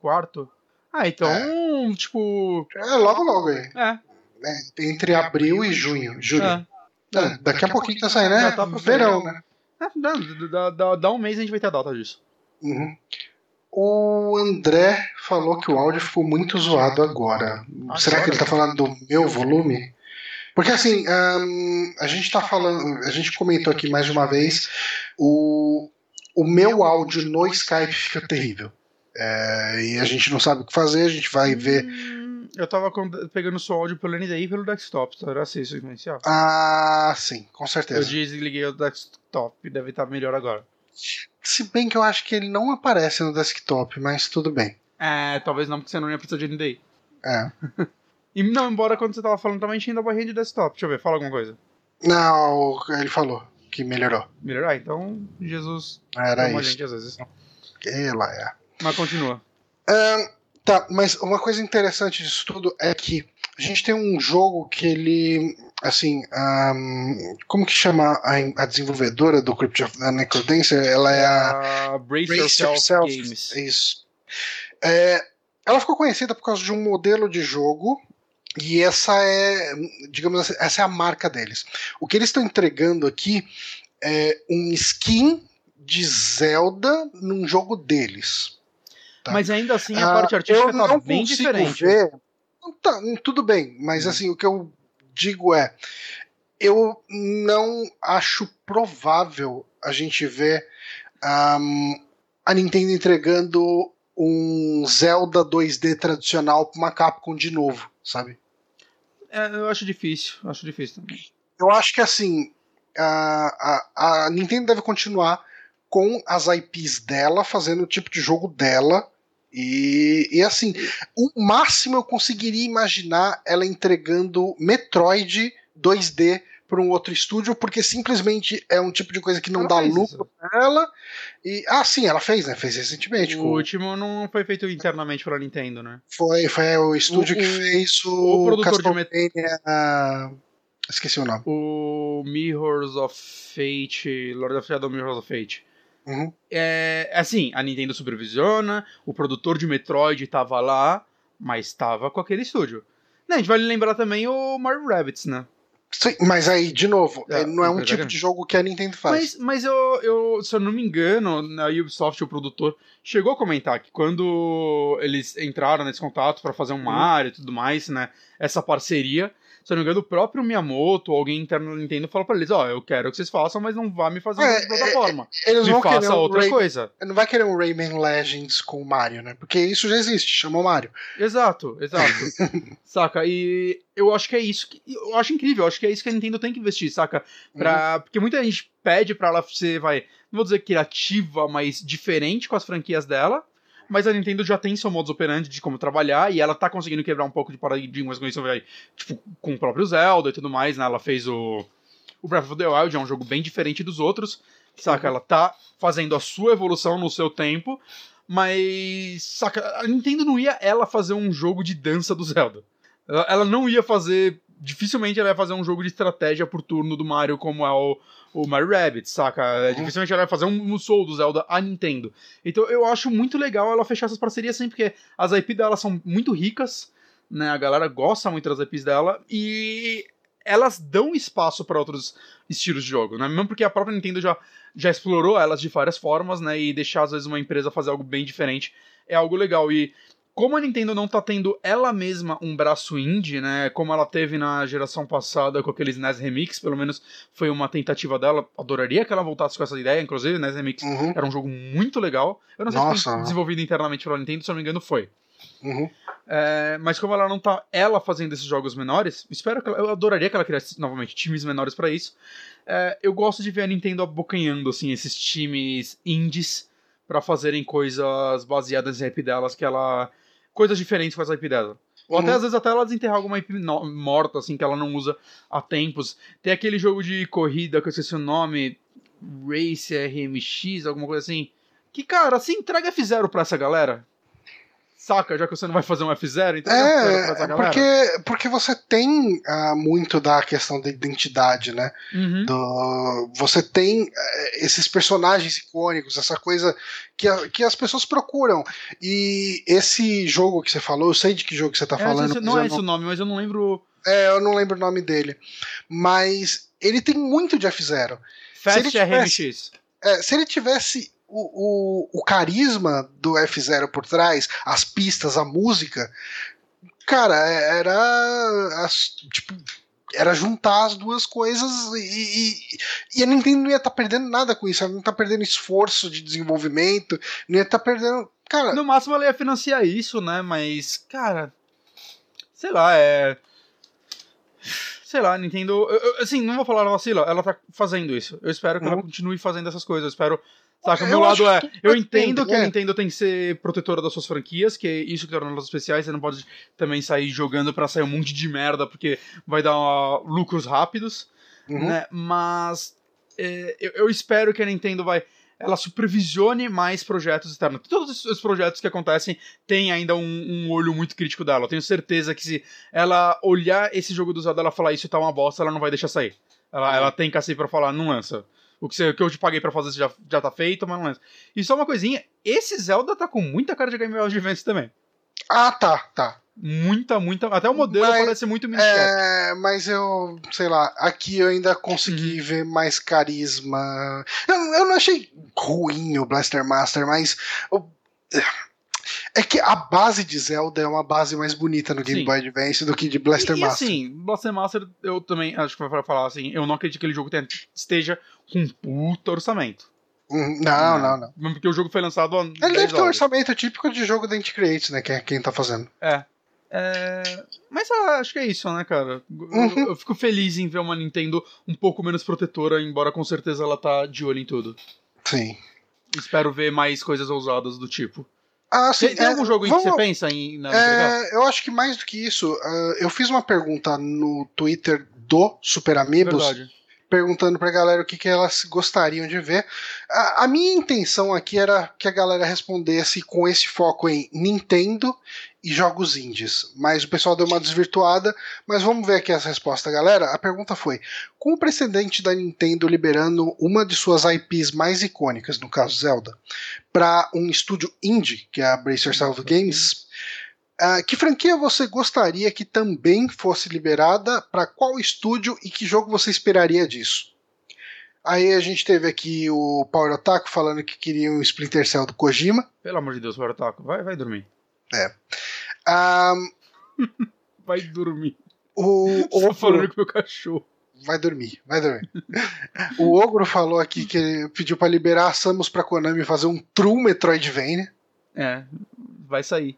Quarto? Ah, então, é. tipo... É, logo, logo aí. É. É, entre abril e junho. Julho. É. É, daqui, daqui a pouquinho tá saindo, né? Tá verão, né? É, dá, dá, dá um mês a gente vai ter a data disso. Uhum. O André falou que o áudio ficou muito zoado agora. agora. Será que ele tá falando do meu volume? Porque assim, um, a gente tá falando, a gente comentou aqui mais de uma vez, o, o meu áudio no Skype fica terrível. É, e a gente não sabe o que fazer, a gente vai ver. Hum, eu tava pegando o seu áudio pelo N D I e pelo desktop, será assim isso inicial? Ah, sim, com certeza. Eu desliguei o desktop, deve estar melhor agora. Se bem que eu acho que ele não aparece no desktop, mas tudo bem. É, talvez não, porque você não ia precisar de N D I. É. E não, embora quando você tava falando, tava enchendo a barrinha de desktop. Deixa eu ver, fala alguma coisa. Não, ele falou que melhorou. Melhorou? Então, Jesus... Era isso. Gente, às vezes. Que lá é. Mas continua. Um, tá, mas uma coisa interessante disso tudo é que a gente tem um jogo que ele... Assim, um, como que chama a, a desenvolvedora do Crypt of the Necrodancer? Ela é a... Uh, Brace, Brace Yourself, Yourself Games. Isso. É, ela ficou conhecida por causa de um modelo de jogo, e essa é, digamos assim, essa é a marca deles. O que eles estão entregando aqui é um skin de Zelda num jogo deles. Tá? Mas ainda assim a parte uh, artística tá bem diferente. Ver, tá, tudo bem, mas hum. assim, o que eu digo é, eu não acho provável a gente ver um, a Nintendo entregando um Zelda dois D tradicional para uma Capcom de novo, sabe? É, eu acho difícil, acho difícil também. Eu acho que assim, a, a, a Nintendo deve continuar com as I Ps dela, fazendo o tipo de jogo dela. E, e assim, o máximo eu conseguiria imaginar ela entregando Metroid dois D para um outro estúdio, porque simplesmente é um tipo de coisa que não ela dá lucro para ela. E, ah, sim, ela fez, né? Fez recentemente. O com... último não foi feito internamente pela Nintendo, né? Foi, foi o estúdio o, que fez o, o produtor Castlevania... de Metroid. Esqueci o nome. O Mirrors of Fate, Lord of Shadow Mirrors of Fate. Uhum. É, assim, a Nintendo supervisiona, o produtor de Metroid tava lá, mas tava com aquele estúdio. Não, a gente vai lembrar também o Mario Rabbids, né? Sim, mas aí, de novo, é, não é um tipo de jogo que a Nintendo faz. Mas, mas eu, eu, se eu não me engano, na Ubisoft, o produtor chegou a comentar que quando eles entraram nesse contato pra fazer um uhum. Mario e tudo mais, né, essa parceria, se eu não me engano, o próprio Miyamoto ou alguém interno da Nintendo falou pra eles, ó, oh, eu quero que vocês façam, mas não vá me fazer é, outra plataforma. É, eles me vão faça querer um outra Ray... coisa. Não vai querer um Rayman Legends com o Mario, né? Porque isso já existe, chamou Mario. Exato, exato. Saca? E eu acho que é isso que... Eu acho incrível, eu acho que é isso que a Nintendo tem que investir, saca? Pra... Uhum. Porque muita gente pede pra ela ser, vai, não vou dizer criativa, mas diferente com as franquias dela. Mas a Nintendo já tem seu modus operandi de como trabalhar, e ela tá conseguindo quebrar um pouco de paradigmas com isso, tipo, com o próprio Zelda e tudo mais, né? Ela fez o, o Breath of the Wild, é um jogo bem diferente dos outros, saca? Ela tá fazendo a sua evolução no seu tempo, mas, saca, a Nintendo não ia ela fazer um jogo de dança do Zelda. Ela, ela não ia fazer, dificilmente ela ia fazer um jogo de estratégia por turno do Mario como é o... o Mario Rabbids, saca? Uhum. Dificilmente ela vai fazer um, um Soul do Zelda a Nintendo. Então eu acho muito legal ela fechar essas parcerias assim, porque as I P dela são muito ricas, né? A galera gosta muito das I Ps dela e elas dão espaço para outros estilos de jogo, né? Mesmo porque a própria Nintendo já, já explorou elas de várias formas, né? E deixar às vezes uma empresa fazer algo bem diferente é algo legal. E como a Nintendo não tá tendo ela mesma um braço indie, né, como ela teve na geração passada com aqueles N E S Remix, pelo menos foi uma tentativa dela, adoraria que ela voltasse com essa ideia, inclusive N E S Remix uhum. era um jogo muito legal, eu não sei Nossa, se foi desenvolvido internamente pela Nintendo, se eu não me engano foi. Uhum. É, mas como ela não tá ela fazendo esses jogos menores, espero que ela, eu adoraria que ela criasse novamente times menores pra isso, é, eu gosto de ver a Nintendo abocanhando assim, esses times indies pra fazerem coisas baseadas em I P delas que ela... coisas diferentes com essa I P dela. Ou até, uhum. às vezes, até ela desenterrar alguma I P no- morta, assim, que ela não usa há tempos. Tem aquele jogo de corrida, que eu esqueci o nome, Race R M X, alguma coisa assim, que, cara, se entrega F-Zero pra essa galera, saca, já que você não vai fazer um F-Zero, então é, é porque, porque você tem uh, muito da questão da identidade, né? Uhum. Do, você tem uh, esses personagens icônicos, essa coisa que, a, que as pessoas procuram. E esse jogo que você falou, eu sei de que jogo que você tá é, falando. Não é esse o nome, mas eu não lembro... É, eu não lembro o nome dele. Mas ele tem muito de F-Zero. Fast R M X. É, se ele tivesse... O, o, o carisma do F-Zero por trás, as pistas, a música, cara, era as, tipo, era juntar as duas coisas e, e, e a Nintendo não ia estar tá perdendo nada com isso, ela não ia estar tá perdendo esforço de desenvolvimento, não ia estar tá perdendo, cara... No máximo ela ia financiar isso, né, mas, cara, sei lá, é... Sei lá, Nintendo... Eu, eu, assim, não vou falar vacila, ela tá fazendo isso, eu espero que uhum. ela continue fazendo essas coisas, eu espero... Saca, meu lado é, eu entendo que a Nintendo tem que ser protetora das suas franquias, que é isso que torna elas especiais, você não pode também sair jogando pra sair um monte de merda, porque vai dar uh, lucros rápidos, uhum. né, mas é, eu, eu espero que a Nintendo vai, ela supervisione mais projetos externos, todos os projetos que acontecem tem ainda um, um olho muito crítico dela, eu tenho certeza que se ela olhar esse jogo do Zelda, ela falar isso tá uma bosta, ela não vai deixar sair, ela, uhum. ela tem cacete pra falar, não lança. O que eu te paguei pra fazer já, já tá feito, mas não lembro. E só uma coisinha, esse Zelda tá com muita cara de Game Boy Advance também. Ah, tá, tá. Muita, muita... Até o modelo mas, parece muito miniatura. É, mas eu, sei lá, aqui eu ainda consegui uhum. ver mais carisma. Eu, eu não achei ruim o Blaster Master, mas... Eu... É que a base de Zelda é uma base mais bonita no Game Sim. Boy Advance do que de Blaster e, Master. E assim, Blaster Master, eu também acho que vai falar assim, eu não acredito que aquele jogo tenha, esteja com um puta orçamento. Hum, não, não, não, não. Porque o jogo foi lançado há dez horas. Ele deve ter um orçamento típico de jogo da Int Creates, né, que é quem tá fazendo. É. é... Mas ah, acho que é isso, né, cara? Uhum. Eu, eu fico feliz em ver uma Nintendo um pouco menos protetora, embora com certeza ela tá de olho em tudo. Sim. Espero ver mais coisas ousadas do tipo. Ah, sim, tem, tem é, algum jogo em vamos, que você pensa em não é, eu acho que mais do que isso, uh, eu fiz uma pergunta no Twitter do Super Amigos, Verdade. perguntando pra galera o que, que elas gostariam de ver. A, a minha intenção aqui era que a galera respondesse com esse foco em Nintendo e jogos indies, mas o pessoal deu uma desvirtuada, mas vamos ver aqui as respostas, galera. A pergunta foi, com o precedente da Nintendo liberando uma de suas I Ps mais icônicas, no caso Zelda, para um estúdio indie, que é a Brace Yourself Games, Uh, que franquia você gostaria que também fosse liberada? Para qual estúdio e que jogo você esperaria disso? Aí a gente teve aqui o Power Otaku falando que queria um Splinter Cell do Kojima. Pelo amor de Deus, Power Otaku, vai, vai dormir. É. Um... vai dormir. O Ogro... falando com o meu cachorro. Vai dormir, vai dormir. O Ogro falou aqui que ele pediu para liberar a Samus para Konami fazer um True Metroidvania. É, vai sair.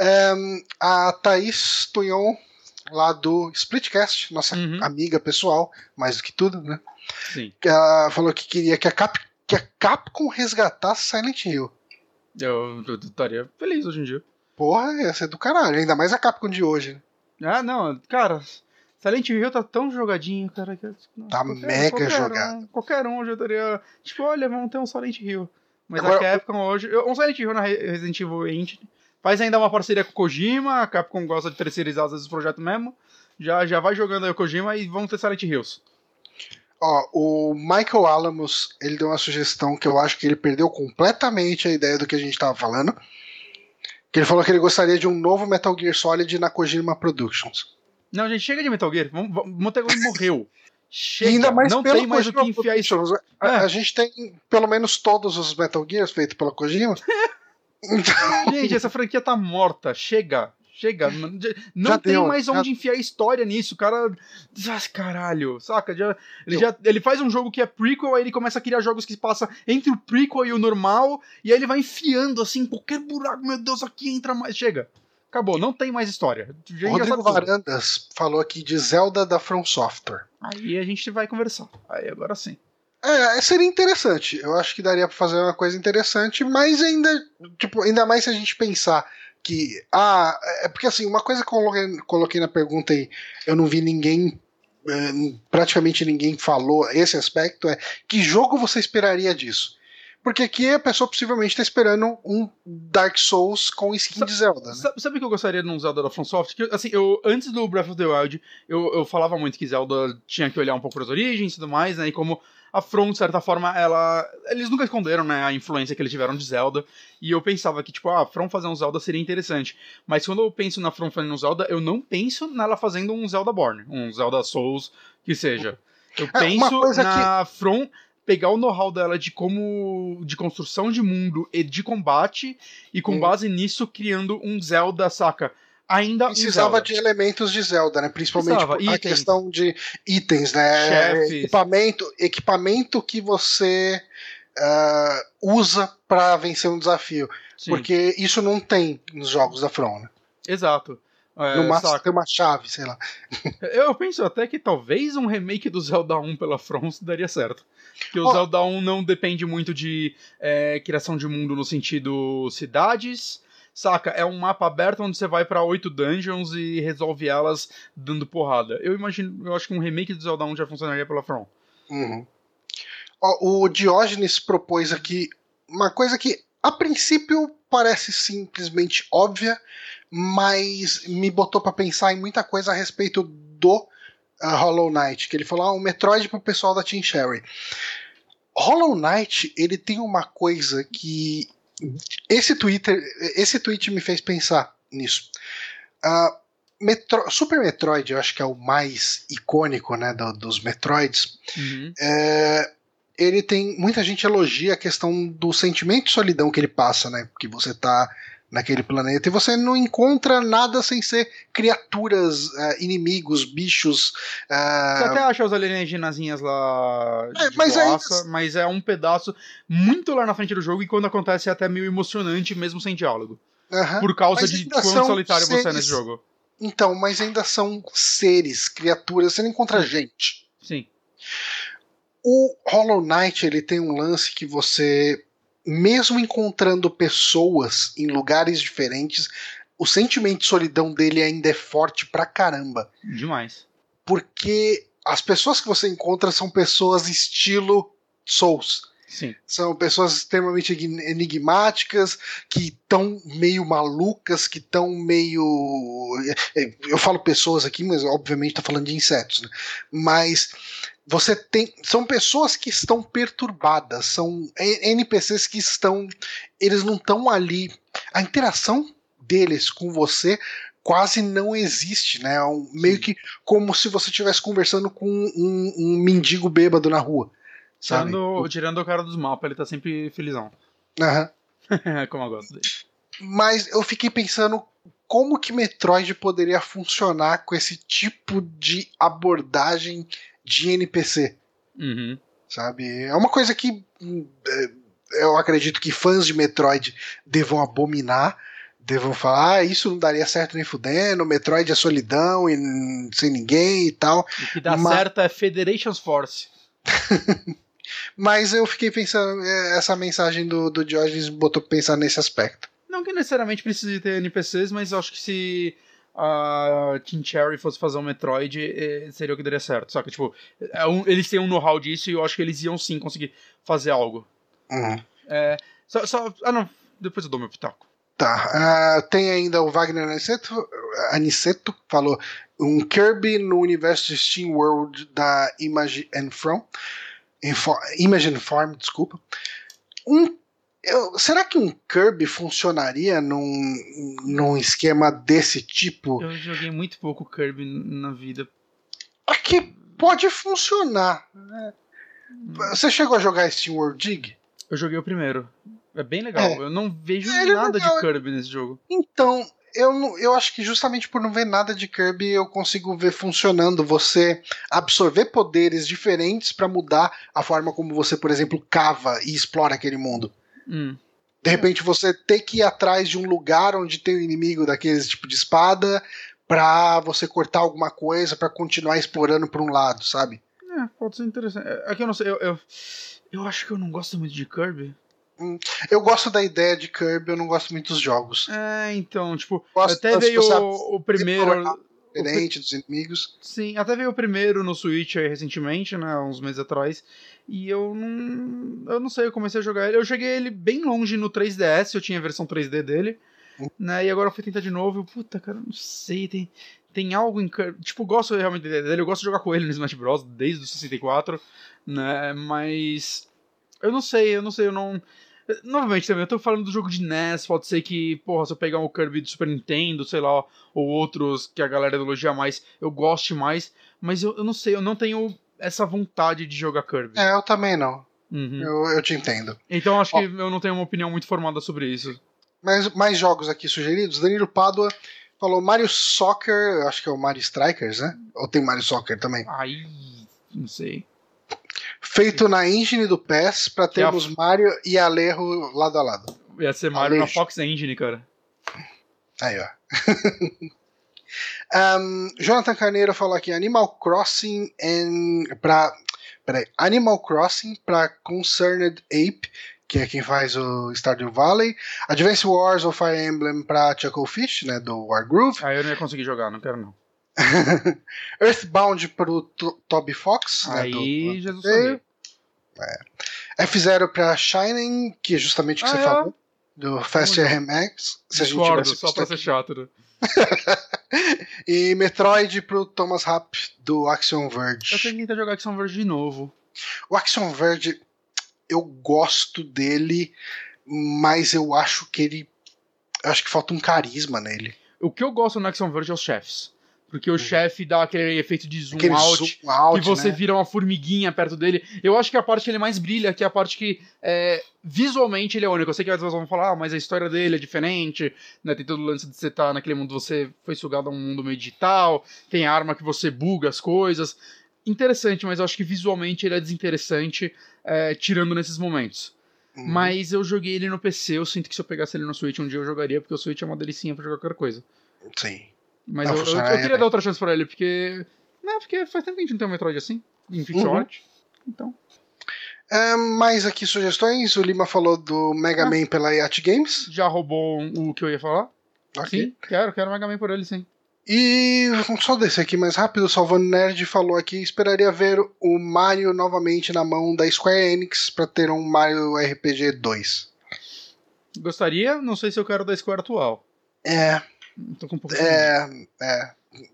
um, a Thaís Tunhon, lá do Splitcast, nossa uhum. amiga pessoal, mais do que tudo, né? Sim. Ela falou que queria que a, Cap, que a Capcom resgatasse Silent Hill. Eu estaria feliz hoje em dia. Porra, ia ser do caralho, ainda mais a Capcom de hoje. Né? Ah, não, cara, Silent Hill tá tão jogadinho, cara. Que, nossa, tá qualquer, mega qualquer jogado. Um, qualquer um hoje eu estaria. Tipo, olha, vamos ter um Silent Hill. Mas agora, a Capcom hoje... Um Silent Hill na Resident Evil Engine. Faz ainda uma parceria com o Kojima. A Capcom gosta de terceirizar os projetos mesmo. Já, já vai jogando aí o Kojima e vão ter Silent Hills. Ó, o Michael Alamos, ele deu uma sugestão que eu acho que ele perdeu completamente a ideia do que a gente tava falando. Que ele falou que ele gostaria de um novo Metal Gear Solid na Kojima Productions. Não, gente, chega de Metal Gear. Metal Gear morreu. Chega, ainda mais não pelo tem mais o que enfiar isso. A, é. a gente tem pelo menos todos os Metal Gears feitos pela Kojima. Então... Gente, essa franquia tá morta. Chega, chega. Não já tem deu, mais já... onde enfiar história nisso. O cara. Ah, caralho, saca? Já, ele, já, ele faz um jogo que é prequel, aí ele começa a criar jogos que passa entre o prequel e o normal. E aí ele vai enfiando assim, qualquer buraco, meu Deus, aqui entra mais. Chega. Acabou, não tem mais história. Rodrigo Varandas falou aqui de Zelda da From Software. Aí a gente vai conversar. Aí agora sim. É, seria interessante. Eu acho que daria pra fazer uma coisa interessante, mas ainda, tipo, ainda mais se a gente pensar que... Ah, é porque assim, uma coisa que eu coloquei, coloquei na pergunta aí, eu não vi ninguém, praticamente ninguém falou esse aspecto, é que jogo você esperaria disso? Porque aqui a pessoa possivelmente tá esperando um Dark Souls com skin sabe, de Zelda, né? Sabe o que eu gostaria num Zelda da FromSoft? Que, assim, eu, antes do Breath of the Wild, eu, eu falava muito que Zelda tinha que olhar um pouco para as origens e tudo mais, né? E como a From, de certa forma, ela... Eles nunca esconderam, né? A influência que eles tiveram de Zelda. E eu pensava que, tipo, ah, a From fazer um Zelda seria interessante. Mas quando eu penso na From fazendo um Zelda, eu não penso nela fazendo um Zelda Born. Um Zelda Souls, que seja. Eu é, penso na que... From... pegar o know-how dela de como... de construção de mundo e de combate e com hum. base nisso criando um Zelda, saca? Ainda Precisava um Zelda. de elementos de Zelda, né? Principalmente tipo, a questão de itens, né? Chefes. Equipamento, equipamento que você uh, usa pra vencer um desafio. Sim. Porque isso não tem nos jogos da From, né? Exato. É, no máximo tem uma chave, sei lá. Eu penso até que talvez um remake do Zelda um pela From daria certo. Que o oh. Zelda um não depende muito de é, criação de mundo no sentido cidades, saca? É um mapa aberto onde você vai pra oito dungeons e resolve elas dando porrada. Eu imagino, eu acho que um remake do Zelda um já funcionaria pela From. Uhum. Oh, o Diógenes propôs aqui uma coisa que a princípio parece simplesmente óbvia, mas me botou pra pensar em muita coisa a respeito do uh, Hollow Knight, que ele falou, ah, um Metroid pro pessoal da Team Cherry. Hollow Knight, ele tem uma coisa que esse Twitter, esse tweet me fez pensar nisso. Uh, Metro, Super Metroid, eu acho que é o mais icônico, né, do, dos Metroids. Uhum. É, ele tem, muita gente elogia a questão do sentimento de solidão que ele passa, né, porque você tá naquele planeta, e você não encontra nada sem ser criaturas, uh, inimigos, bichos. Uh... Você até acha os alienígenazinhas lá de é, mas, boaça, é mas é um pedaço muito lá na frente do jogo, e quando acontece é até meio emocionante, mesmo sem diálogo. Uh-huh. Por causa de quão solitário seres... você é nesse jogo. Então, mas ainda são seres, criaturas, você não encontra Sim. gente. Sim. O Hollow Knight, ele tem um lance que você... mesmo encontrando pessoas em lugares diferentes, o sentimento de solidão dele ainda é forte pra caramba. Demais. Porque as pessoas que você encontra são pessoas estilo Souls. Sim. São pessoas extremamente enigmáticas, que estão meio malucas, que estão meio... Eu falo pessoas aqui, mas obviamente tá falando de insetos, né? Mas... Você tem. São pessoas que estão perturbadas, são N P Cs que estão. Eles não estão ali. A interação deles com você quase não existe, né? É um, meio que como se você estivesse conversando com um, um mendigo bêbado na rua. Sabe? Tirando, tirando o cara dos mapas, ele tá sempre felizão. Aham. Uhum. Como eu gosto dele. Mas eu fiquei pensando. Como que Metroid poderia funcionar com esse tipo de abordagem de N P C? Uhum. Sabe? É uma coisa que eu acredito que fãs de Metroid devam abominar, devam falar, ah, isso não daria certo nem fudendo, Metroid é solidão e sem ninguém e tal. O que dá Mas... certo é Federation's Force. Mas eu fiquei pensando, essa mensagem do, do Diógenes me botou pra pensar nesse aspecto. Não que necessariamente precise ter N P Cs, mas eu acho que se a Team Cherry fosse fazer um Metroid, seria o que daria certo. Só que, tipo, eles têm um know-how disso e eu acho que eles iam sim conseguir fazer algo. Uhum. É, só, só, ah, não. Depois eu dou meu pitaco. Tá. Uh, tem ainda o Wagner Aniceto, Aniceto falou um Kirby no universo de Steam World da Image and From. Info, Image and Farm, desculpa. Um Eu, será que um Kirby funcionaria num, num esquema desse tipo? Eu joguei muito pouco Kirby na vida. Aqui pode funcionar. Né? Você chegou a jogar SteamWorld Dig? Eu joguei o primeiro. É bem legal. É. Eu não vejo Ele nada é de Kirby nesse jogo. Então, eu, eu acho que justamente por não ver nada de Kirby, eu consigo ver funcionando você absorver poderes diferentes pra mudar a forma como você, por exemplo, cava e explora aquele mundo. Hum. De repente você tem que ir atrás de um lugar onde tem um inimigo daqueles tipo de espada pra você cortar alguma coisa pra continuar explorando por um lado, sabe? É, pode ser interessante. É que eu não sei, eu, eu, eu acho que eu não gosto muito de Kirby. Hum, eu gosto da ideia de Kirby, eu não gosto muito dos jogos. É, então, tipo, gosto até veio o, o primeiro... diferente dos inimigos. Sim, até veio o primeiro no Switch aí recentemente, né, uns meses atrás, e eu não, eu não sei, eu comecei a jogar ele, eu cheguei ele bem longe no três D S, eu tinha a versão três D dele, uhum. né, e agora eu fui tentar de novo, eu, puta, cara, não sei, tem, tem algo, em, tipo, gosto realmente dele, eu gosto de jogar com ele no Smash Bros, desde o sessenta e quatro, né, mas eu não sei, eu não sei, eu não... Novamente também, eu tô falando do jogo de N E S, pode ser que, porra, se eu pegar um Kirby do Super Nintendo, sei lá, ou outros que a galera elogia mais, eu goste mais, mas eu, eu não sei, eu não tenho essa vontade de jogar Kirby. É, eu também não. Uhum. Eu, eu te entendo. Então acho Ó, que eu não tenho uma opinião muito formada sobre isso. Mas mais jogos aqui sugeridos, Danilo Pádua falou Mario Soccer, acho que é o Mario Strikers, né? Ou tem Mario Soccer também? Ai, não sei. Feito na engine do P E S pra termos a... Mario e Alejo lado a lado. Ia ser Mario Alejo. Na Fox Engine, cara. Aí, ó. um, Jonathan Carneiro falou aqui: Animal Crossing and... pra. Peraí. Animal Crossing pra Concerned Ape, que é quem faz o Stardew Valley. Advance Wars ou Fire Emblem pra Chucklefish, né? Do Wargroove. Ah, eu não ia conseguir jogar, não quero não. Earthbound pro to- Toby Fox, aí, né, do... Jesus é. F-Zero pra Shining, que é justamente o que ah, você é. falou do Fast R M X, se a gente tivesse só pra ser chato, né? E Metroid pro Thomas Rapp do Axiom Verge. Eu tenho que tentar jogar Axiom Verge de novo. O Axiom Verge eu gosto dele, mas eu acho que ele eu acho que falta um carisma nele. O que eu gosto no Axiom Verge é os chefes. Porque o uhum. chefe dá aquele efeito de zoom aquele out, zoom out, que você né? vira uma formiguinha perto dele. Eu acho que a parte que ele mais brilha, que é a parte que é, visualmente ele é único. Eu sei que as pessoas vão falar, ah, mas a história dele é diferente, né? Tem todo o lance de você estar tá naquele mundo, você foi sugado a um mundo meio digital, tem a arma que você buga as coisas. Interessante, mas eu acho que visualmente ele é desinteressante, é, tirando nesses momentos. Uhum. Mas eu joguei ele no P C, eu sinto que se eu pegasse ele no Switch um dia eu jogaria, porque o Switch é uma delicinha pra jogar qualquer coisa. Sim. Mas eu, eu, eu queria dar outra chance pra ele, porque... Não, porque faz tempo que a gente não tem um Metroid assim, em fiction uhum. art. Então... É, mais aqui sugestões. O Lima falou do Mega ah. Man pela Yacht Games. Já roubou um, o que eu ia falar. Okay. Sim, quero, quero Mega Man por ele, sim. E vamos só descer aqui mais rápido. O Salvando Nerd falou aqui: esperaria ver o Mario novamente na mão da Square Enix pra ter um Mario R P G dois. Gostaria, não sei se eu quero da Square atual. É... Tô com um pouco de é, é,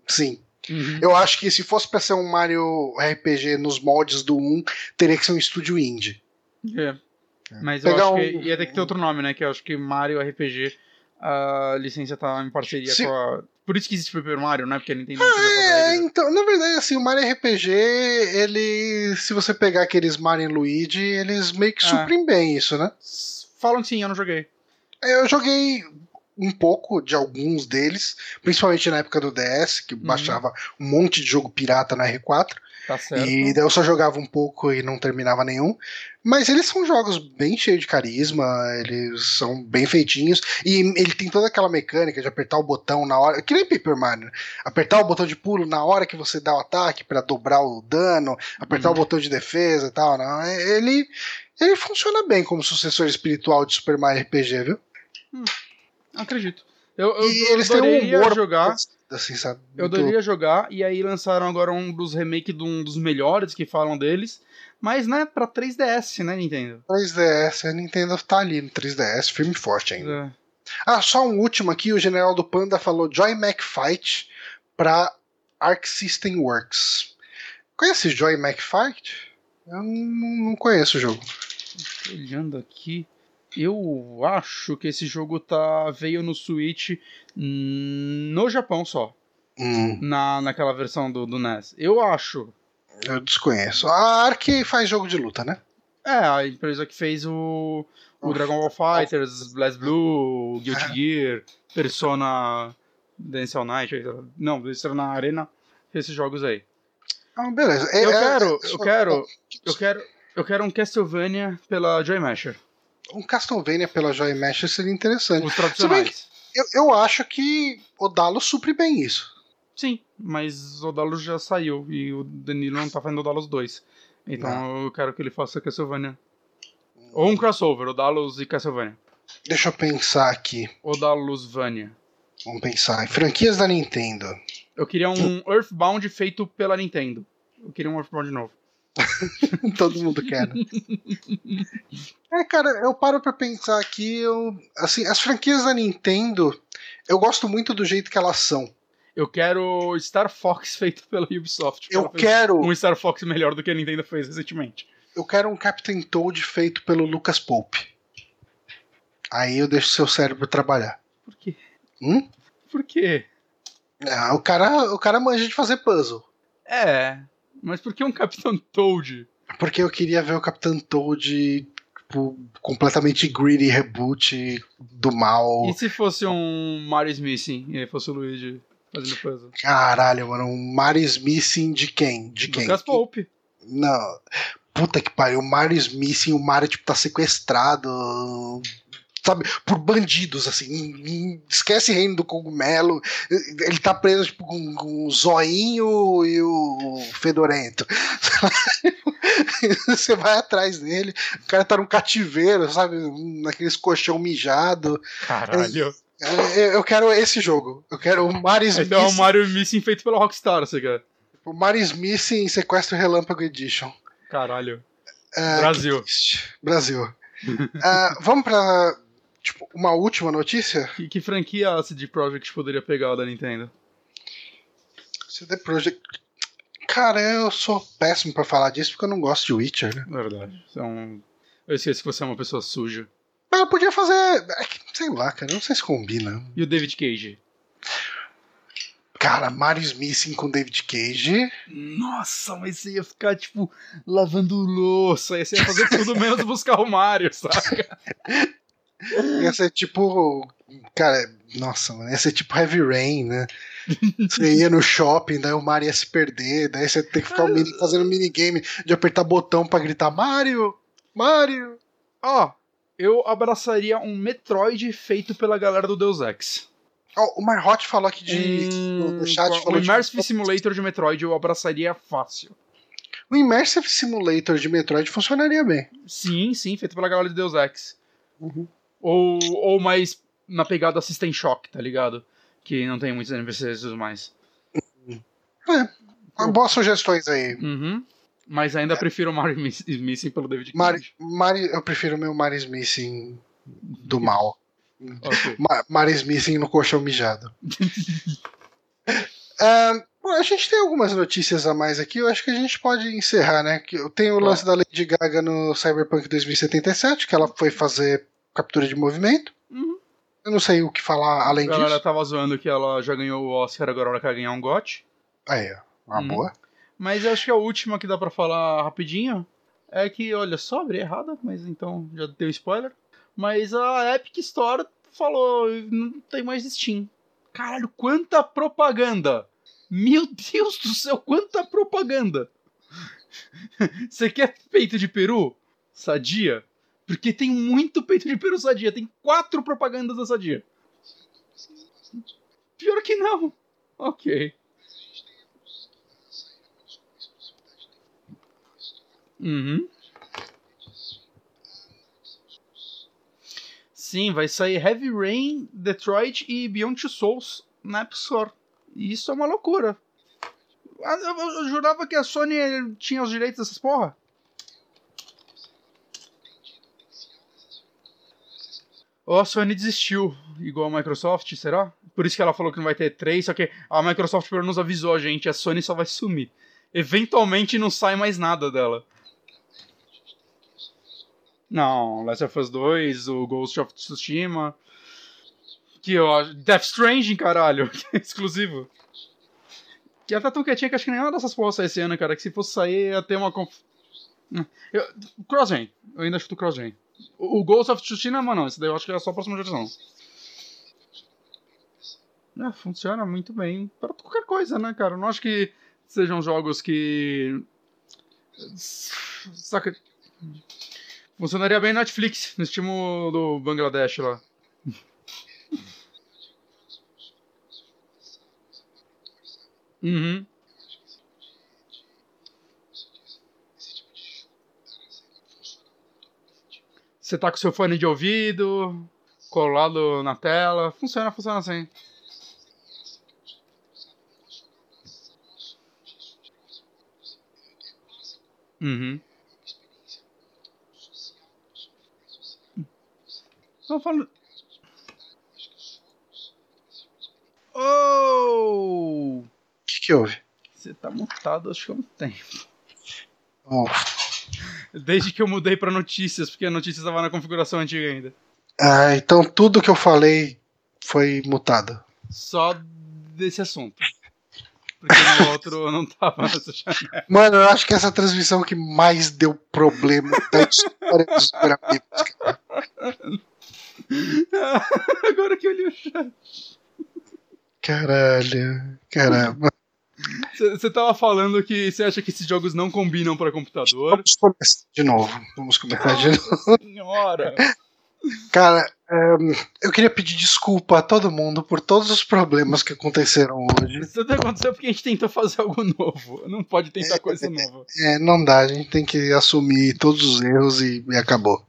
sim. Uhum. Eu acho que se fosse pra ser um Mario R P G nos moldes do um, teria que ser um estúdio indie. É. Mas eu Pegar acho um... que ia ter que ter outro nome, né? Que eu acho que Mario R P G, a licença tá em parceria se... com a... Por isso que existe o Paper Mario, né? Porque a Nintendo... Ah, é, então, na verdade, assim, o Mario R P G, ele... Se você pegar aqueles Mario e Luigi, eles meio que ah. suprem bem isso, né? Falam que sim, eu não joguei. Eu joguei... um pouco de alguns deles, principalmente na época do D S, que uhum. baixava um monte de jogo pirata na R quatro, tá certo. E daí eu só jogava um pouco e não terminava nenhum, mas eles são jogos bem cheios de carisma, eles são bem feitinhos, e ele tem toda aquela mecânica de apertar o botão na hora, que nem Paper Mario, apertar o botão de pulo na hora que você dá o ataque pra dobrar o dano, apertar uhum. o botão de defesa e tal, não, ele, ele funciona bem como sucessor espiritual de Super Mario R P G, viu? Hum. Acredito. Eu, eu e eles adoraria um jogar. Assim, sabe? Eu adoraria jogar. E aí lançaram agora um dos remakes de um dos melhores que falam deles. Mas, né, pra três D S, né, Nintendo? três D S, a Nintendo tá ali no três D S, firme e forte ainda. É. Ah, só um último aqui. O General do Panda falou Joy-Mac Fight pra Arc System Works. Conhece Joy-Mac Fight? Eu não conheço o jogo. Tô olhando aqui. Eu acho que esse jogo tá, veio no Switch no Japão só. Hum. Na, naquela versão do, do N E S. Eu acho. Eu desconheço. A Ark faz jogo de luta, né? É, a empresa que fez o, o oh. Dragon Ball FighterZ, BlazBlue, Guilty ah. Gear, Persona, Dance All Night, não, Persona Arena, esses jogos aí. Ah, beleza. Eu é, quero, é, eu, é, quero é, eu quero, eu quero um Castlevania pela Joy Masher. Um Castlevania pela Joy Mesh seria interessante. Os tradicionais. Eu, eu acho que Odalus supre bem isso. Sim, mas Odalus já saiu e o Danilo não tá fazendo Odalus dois. Então não. eu quero que ele faça Castlevania. Ou um crossover, Odalus e Castlevania. Deixa eu pensar aqui. Odalusvania. Vamos pensar. Franquias da Nintendo. Eu queria um Earthbound feito pela Nintendo. Eu queria um Earthbound novo. Todo mundo quer. É, cara, eu paro pra pensar aqui, eu, assim, as franquias da Nintendo, eu gosto muito do jeito que elas são. Eu quero Star Fox feito pela Ubisoft. Eu quero um Star Fox melhor do que a Nintendo fez recentemente. Eu quero um Captain Toad feito pelo Lucas Pope. Aí eu deixo seu cérebro trabalhar. Por quê? Hum? Por quê? Ah, o cara, o cara manja de fazer puzzle. É, mas por que um Capitão Toad? Porque eu queria ver o Capitão Toad tipo, completamente greedy, reboot do mal. E se fosse um Mario Missing e aí fosse o Luigi fazendo puzzle? Caralho, mano, um Mario Missing de quem? De quem? Lucas Pope. Não, puta que pariu, o Mario Missing, o Mario tipo, tá sequestrado... Sabe, por bandidos, assim, esquece Reino do Cogumelo, ele tá preso tipo, com, com o Zoinho e o Fedorento. Você vai atrás dele, o cara tá num cativeiro, sabe, naqueles colchão mijado. Caralho. Eu, eu quero esse jogo, eu quero o Mario Missing. Então é o Mario Missing feito pela Rockstar, você quer? O Mario Missing Sequestro Relâmpago Edition. Caralho. Ah, Brasil. Brasil. uh, vamos pra... Tipo, uma última notícia? Que, que franquia a C D Projekt poderia pegar da Nintendo? C D Projekt... Cara, eu sou péssimo pra falar disso porque eu não gosto de Witcher, né? Verdade. Então, eu esqueci que você é uma pessoa suja. Mas eu podia fazer... Sei lá, cara. Não sei se combina. E o David Cage? Cara, Mario Missing com David Cage. Nossa, mas você ia ficar, tipo, lavando louça. Você ia fazer tudo menos buscar o Mario, saca? Ia ser tipo... Cara, nossa, mano, ia ser tipo Heavy Rain, né? Você ia no shopping, daí o Mario ia se perder, daí você ia ter que ficar mini, fazendo minigame de apertar botão pra gritar Mario! Mario! Ó, oh, eu abraçaria um Metroid feito pela galera do Deus Ex. Oh, o Marhot falou aqui de... Hum, no chat falou o Immersive de... Simulator de Metroid eu abraçaria fácil. O Immersive Simulator de Metroid funcionaria bem. Sim, sim, feito pela galera de Deus Ex. Uhum. Ou, ou mais na pegada System Shock, tá ligado? Que não tem muitos N P Cs e tudo mais. É, boas sugestões aí. Uhum. Mas ainda é. prefiro o Mario Missing pelo David Cage. Mari, eu prefiro o meu Mario Missing do mal. Okay. Ma- Maris Missing no colchão mijado. um, a gente tem algumas notícias a mais aqui. Eu acho que a gente pode encerrar, né? Tem o lance da Lady Gaga no Cyberpunk dois mil e setenta e sete, que ela foi fazer captura de movimento. Uhum. Eu não sei o que falar além disso. Ela tava zoando que ela já ganhou o Oscar, agora ela quer ganhar um G O T. Aí, uma uhum. boa. Mas acho que a última que dá pra falar rapidinho é que, olha só, abri errada, mas então já deu spoiler. Mas a Epic Store falou, não tem mais Steam. Caralho, quanta propaganda! Meu Deus do céu, quanta propaganda! Você quer peito de peru? Sadia? Porque tem muito peito de peru Sadia, tem quatro propagandas da Sadia. Pior que não. Ok. Uhum. Sim, vai sair Heavy Rain, Detroit e Beyond Two Souls na App Store. E isso é uma loucura. Eu, eu, eu jurava que a Sony tinha os direitos dessas porra. Ou a Sony desistiu, igual a Microsoft, será? Por isso que ela falou que não vai ter E três, só que a Microsoft pelo menos avisou a gente, a Sony só vai sumir. Eventualmente não sai mais nada dela. Não, Last of Us dois, o Ghost of Tsushima, que eu acho... Death Stranding, caralho, que é exclusivo. Que ela tá tão quietinha que acho que nenhuma dessas porras sai esse ano, cara, que se fosse sair ia ter uma... Conf... Eu... Cross-gen, eu ainda chuto cross-gen. O Ghost of Tsushima, mano, isso daí eu acho que é só a próxima geração. É, funciona muito bem para qualquer coisa, né, cara? Eu não acho que sejam jogos que... Saca... Funcionaria bem na Netflix, no estímulo do Bangladesh lá. Uhum. Você tá com seu fone de ouvido, colado na tela. Funciona, funciona assim. Uhum. Eu falo... Oh! O que que houve? Você tá mutado, acho que há um tempo. Oh. Desde que eu mudei pra notícias, porque a notícia tava na configuração antiga ainda. Ah, então tudo que eu falei foi mutado. Só desse assunto. Porque no outro eu não tava nessa janela. Mano, eu acho que essa transmissão que mais deu problema da história dos gráficos, cara. Agora que eu li o chat. Caralho, caramba. Você tava falando que você acha que esses jogos não combinam pra computador. Vamos começar de novo. Vamos começar de novo. Senhora. Cara, um, eu queria pedir desculpa a todo mundo por todos os problemas que aconteceram hoje. Tudo aconteceu porque a gente tentou fazer algo novo. Não pode tentar é, coisa é, nova. É, não dá. A gente tem que assumir todos os erros e, e acabou.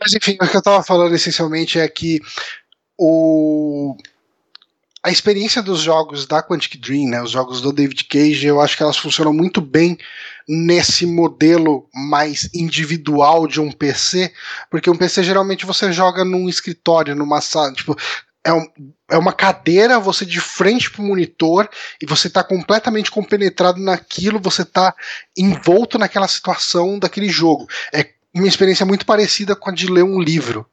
Mas enfim, o que eu tava falando essencialmente é que o... a experiência dos jogos da Quantic Dream, né, os jogos do David Cage, eu acho que elas funcionam muito bem nesse modelo mais individual de um P C, porque um P C geralmente você joga num escritório, numa sala, tipo, é, um, é uma cadeira, você de frente pro monitor, e você tá completamente compenetrado naquilo, você tá envolto naquela situação daquele jogo. É uma experiência muito parecida com a de ler um livro.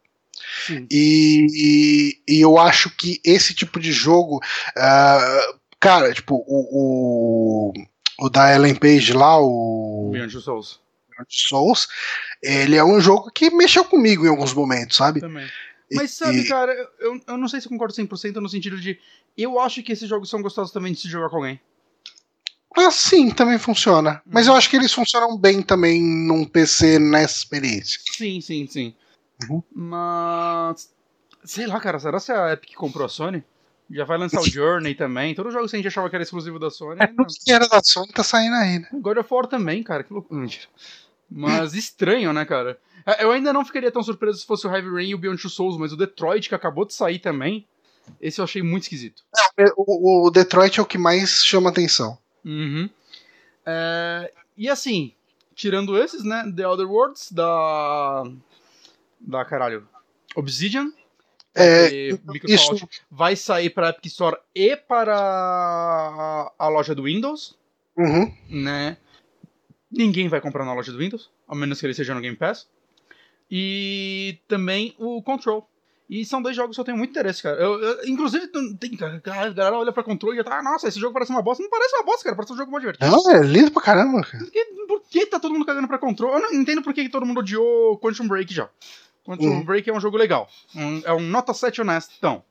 E, e, e eu acho que esse tipo de jogo, uh, cara, tipo, o, o, o da Ellen Page lá, o Beyond Two Souls. Beyond Two Souls, ele é um jogo que mexeu comigo em alguns momentos, sabe? Também. E, mas sabe, e... cara, eu, eu não sei se eu concordo cem por cento no sentido de, eu acho que esses jogos são gostosos também de se jogar com alguém. Ah, sim, também funciona. Mas eu acho que eles funcionam bem também num P C nessa experiência. Sim, sim, sim. Uhum. Mas sei lá, cara, será que a Epic comprou a Sony? Já vai lançar o Journey também. Todos os jogos que a gente achava que era exclusivo da Sony. É, tudo que era da Sony tá saindo aí, né? God of War também, cara, que loucura. Mas estranho, né, cara? Eu ainda não ficaria tão surpreso se fosse o Heavy Rain e o Beyond Two Souls, mas o Detroit, que acabou de sair também, esse eu achei muito esquisito. É, o, o Detroit é o que mais chama atenção. Uhum. É, e assim, tirando esses, né? The Other Worlds, da... da caralho, Obsidian é, Microsoft isso... vai sair para a Epic Store e para a loja do Windows, uhum. Né? Ninguém vai comprar na loja do Windows, a menos que ele seja no Game Pass. E também o Control. E são dois jogos que eu tenho muito interesse, cara. Eu, eu, inclusive, tem, a galera olha pra Control e já tá, ah, nossa, esse jogo parece uma bosta. Não parece uma bosta, cara, parece um jogo muito divertido. Não, é lindo pra caramba, cara. Por que, por que tá todo mundo cagando pra Control? Eu não entendo por que todo mundo odiou Quantum Break já. Quantum uhum. Break é um jogo legal. Um, é um nota sete honestão.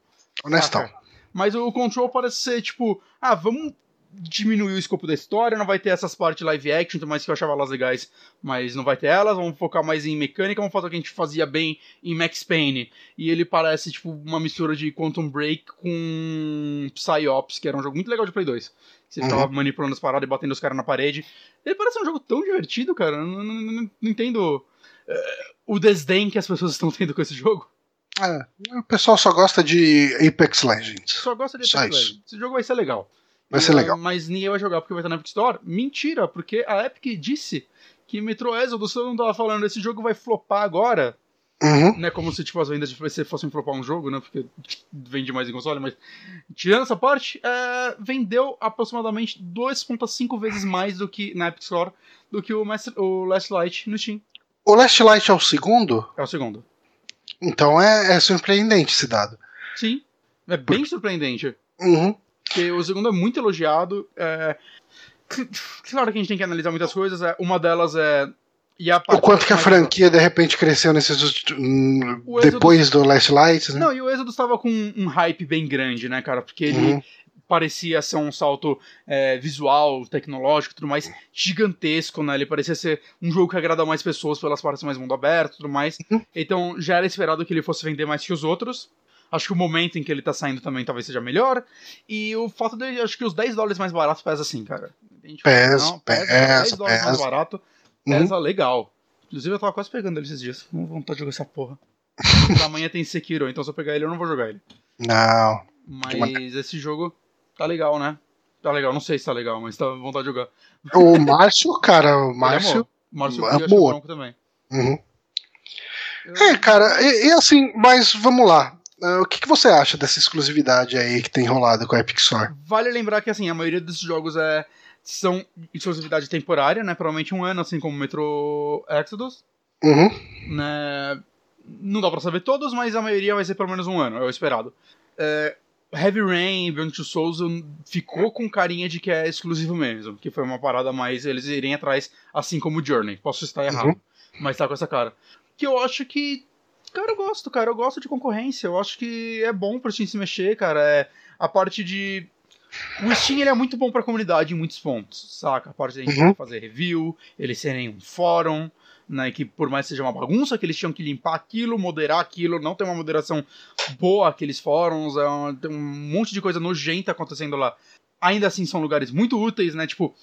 Honestão. Ah, mas o Control parece ser, tipo, ah, vamos diminuir o escopo da história, não vai ter essas partes live action, mais que eu achava elas legais, mas não vai ter elas, vamos focar mais em mecânica, vamos fazer o que a gente fazia bem em Max Payne. E ele parece, tipo, uma mistura de Quantum Break com Psyops, que era um jogo muito legal de Play dois. Você uhum. tava manipulando as paradas e batendo os caras na parede. Ele parece um jogo tão divertido, cara. Não, não, não, não entendo... o desdém que as pessoas estão tendo com esse jogo. É, o pessoal só gosta de Apex Legends. Só gosta de Apex Legends. Esse jogo vai ser legal. Vai ser legal. Mas ninguém vai jogar porque vai estar na Epic Store? Mentira, porque a Epic disse que Metro Exodus, eu não tava falando, esse jogo vai flopar agora. Uhum. Né, como se tipo, as vendas de P C fossem flopar um jogo, né? Porque vende mais em console, mas... tirando essa parte, é... vendeu aproximadamente dois vírgula cinco vezes mais do que na Epic Store do que o, Master... o Last Light no Steam. O Last Light é o segundo? É o segundo. Então é, é surpreendente esse dado. Sim, é bem surpreendente. Uhum. Porque o segundo é muito elogiado. É... Claro que a gente tem que analisar muitas coisas. É... Uma delas é... E a o quanto que a franquia, de repente, cresceu nesses... depois do Last Light, né? Não, e o Exodus estava com um hype bem grande, né, cara? Porque ele... Uhum. parecia ser um salto é, visual, tecnológico, tudo mais, gigantesco, né? Ele parecia ser um jogo que agrada mais pessoas pelas partes mais mundo aberto, tudo mais. Uhum. Então já era esperado que ele fosse vender mais que os outros. Acho que o momento em que ele tá saindo também talvez seja melhor. E o fato dele, acho que os dez dólares mais baratos pesa assim, cara. Pesa, não, pesa, pesa. dez dólares pesa. Mais barato pesa uhum. legal. Inclusive eu tava quase pegando ele esses dias. Não vou vontade de jogar essa porra. Amanhã tem Sekiro, então se eu pegar ele eu não vou jogar ele. Não. Mas esse jogo... tá legal, né? Tá legal, não sei se tá legal, mas tá com vontade de jogar. O Márcio, cara, o Márcio... O Márcio Bronco também. Uhum. Eu... É, cara, e, e assim, mas vamos lá. Uh, o que, que você acha dessa exclusividade aí que tem rolado com a Epic Store? Vale lembrar que, assim, a maioria desses jogos é... são exclusividade temporária, né? Provavelmente um ano, assim como o Metro Exodus. Uhum. Né? Não dá pra saber todos, mas a maioria vai ser pelo menos um ano, é o esperado. É... Heavy Rain, Beyond Two Souls ficou com carinha de que é exclusivo mesmo, que foi uma parada mais eles irem atrás, assim como o Journey. Posso estar errado, uhum. mas tá com essa cara. Que eu acho que, cara, eu gosto, cara, eu gosto de concorrência, eu acho que é bom pro Steam se mexer, cara, é a parte de... O Steam, ele é muito bom pra comunidade em muitos pontos, saca? A parte de a gente uhum. fazer review, eles serem um fórum, né, que por mais que seja uma bagunça, que eles tinham que limpar aquilo, moderar aquilo, não tem uma moderação boa aqueles fóruns, é um, tem um monte de coisa nojenta acontecendo lá. Ainda assim, são lugares muito úteis, né, tipo,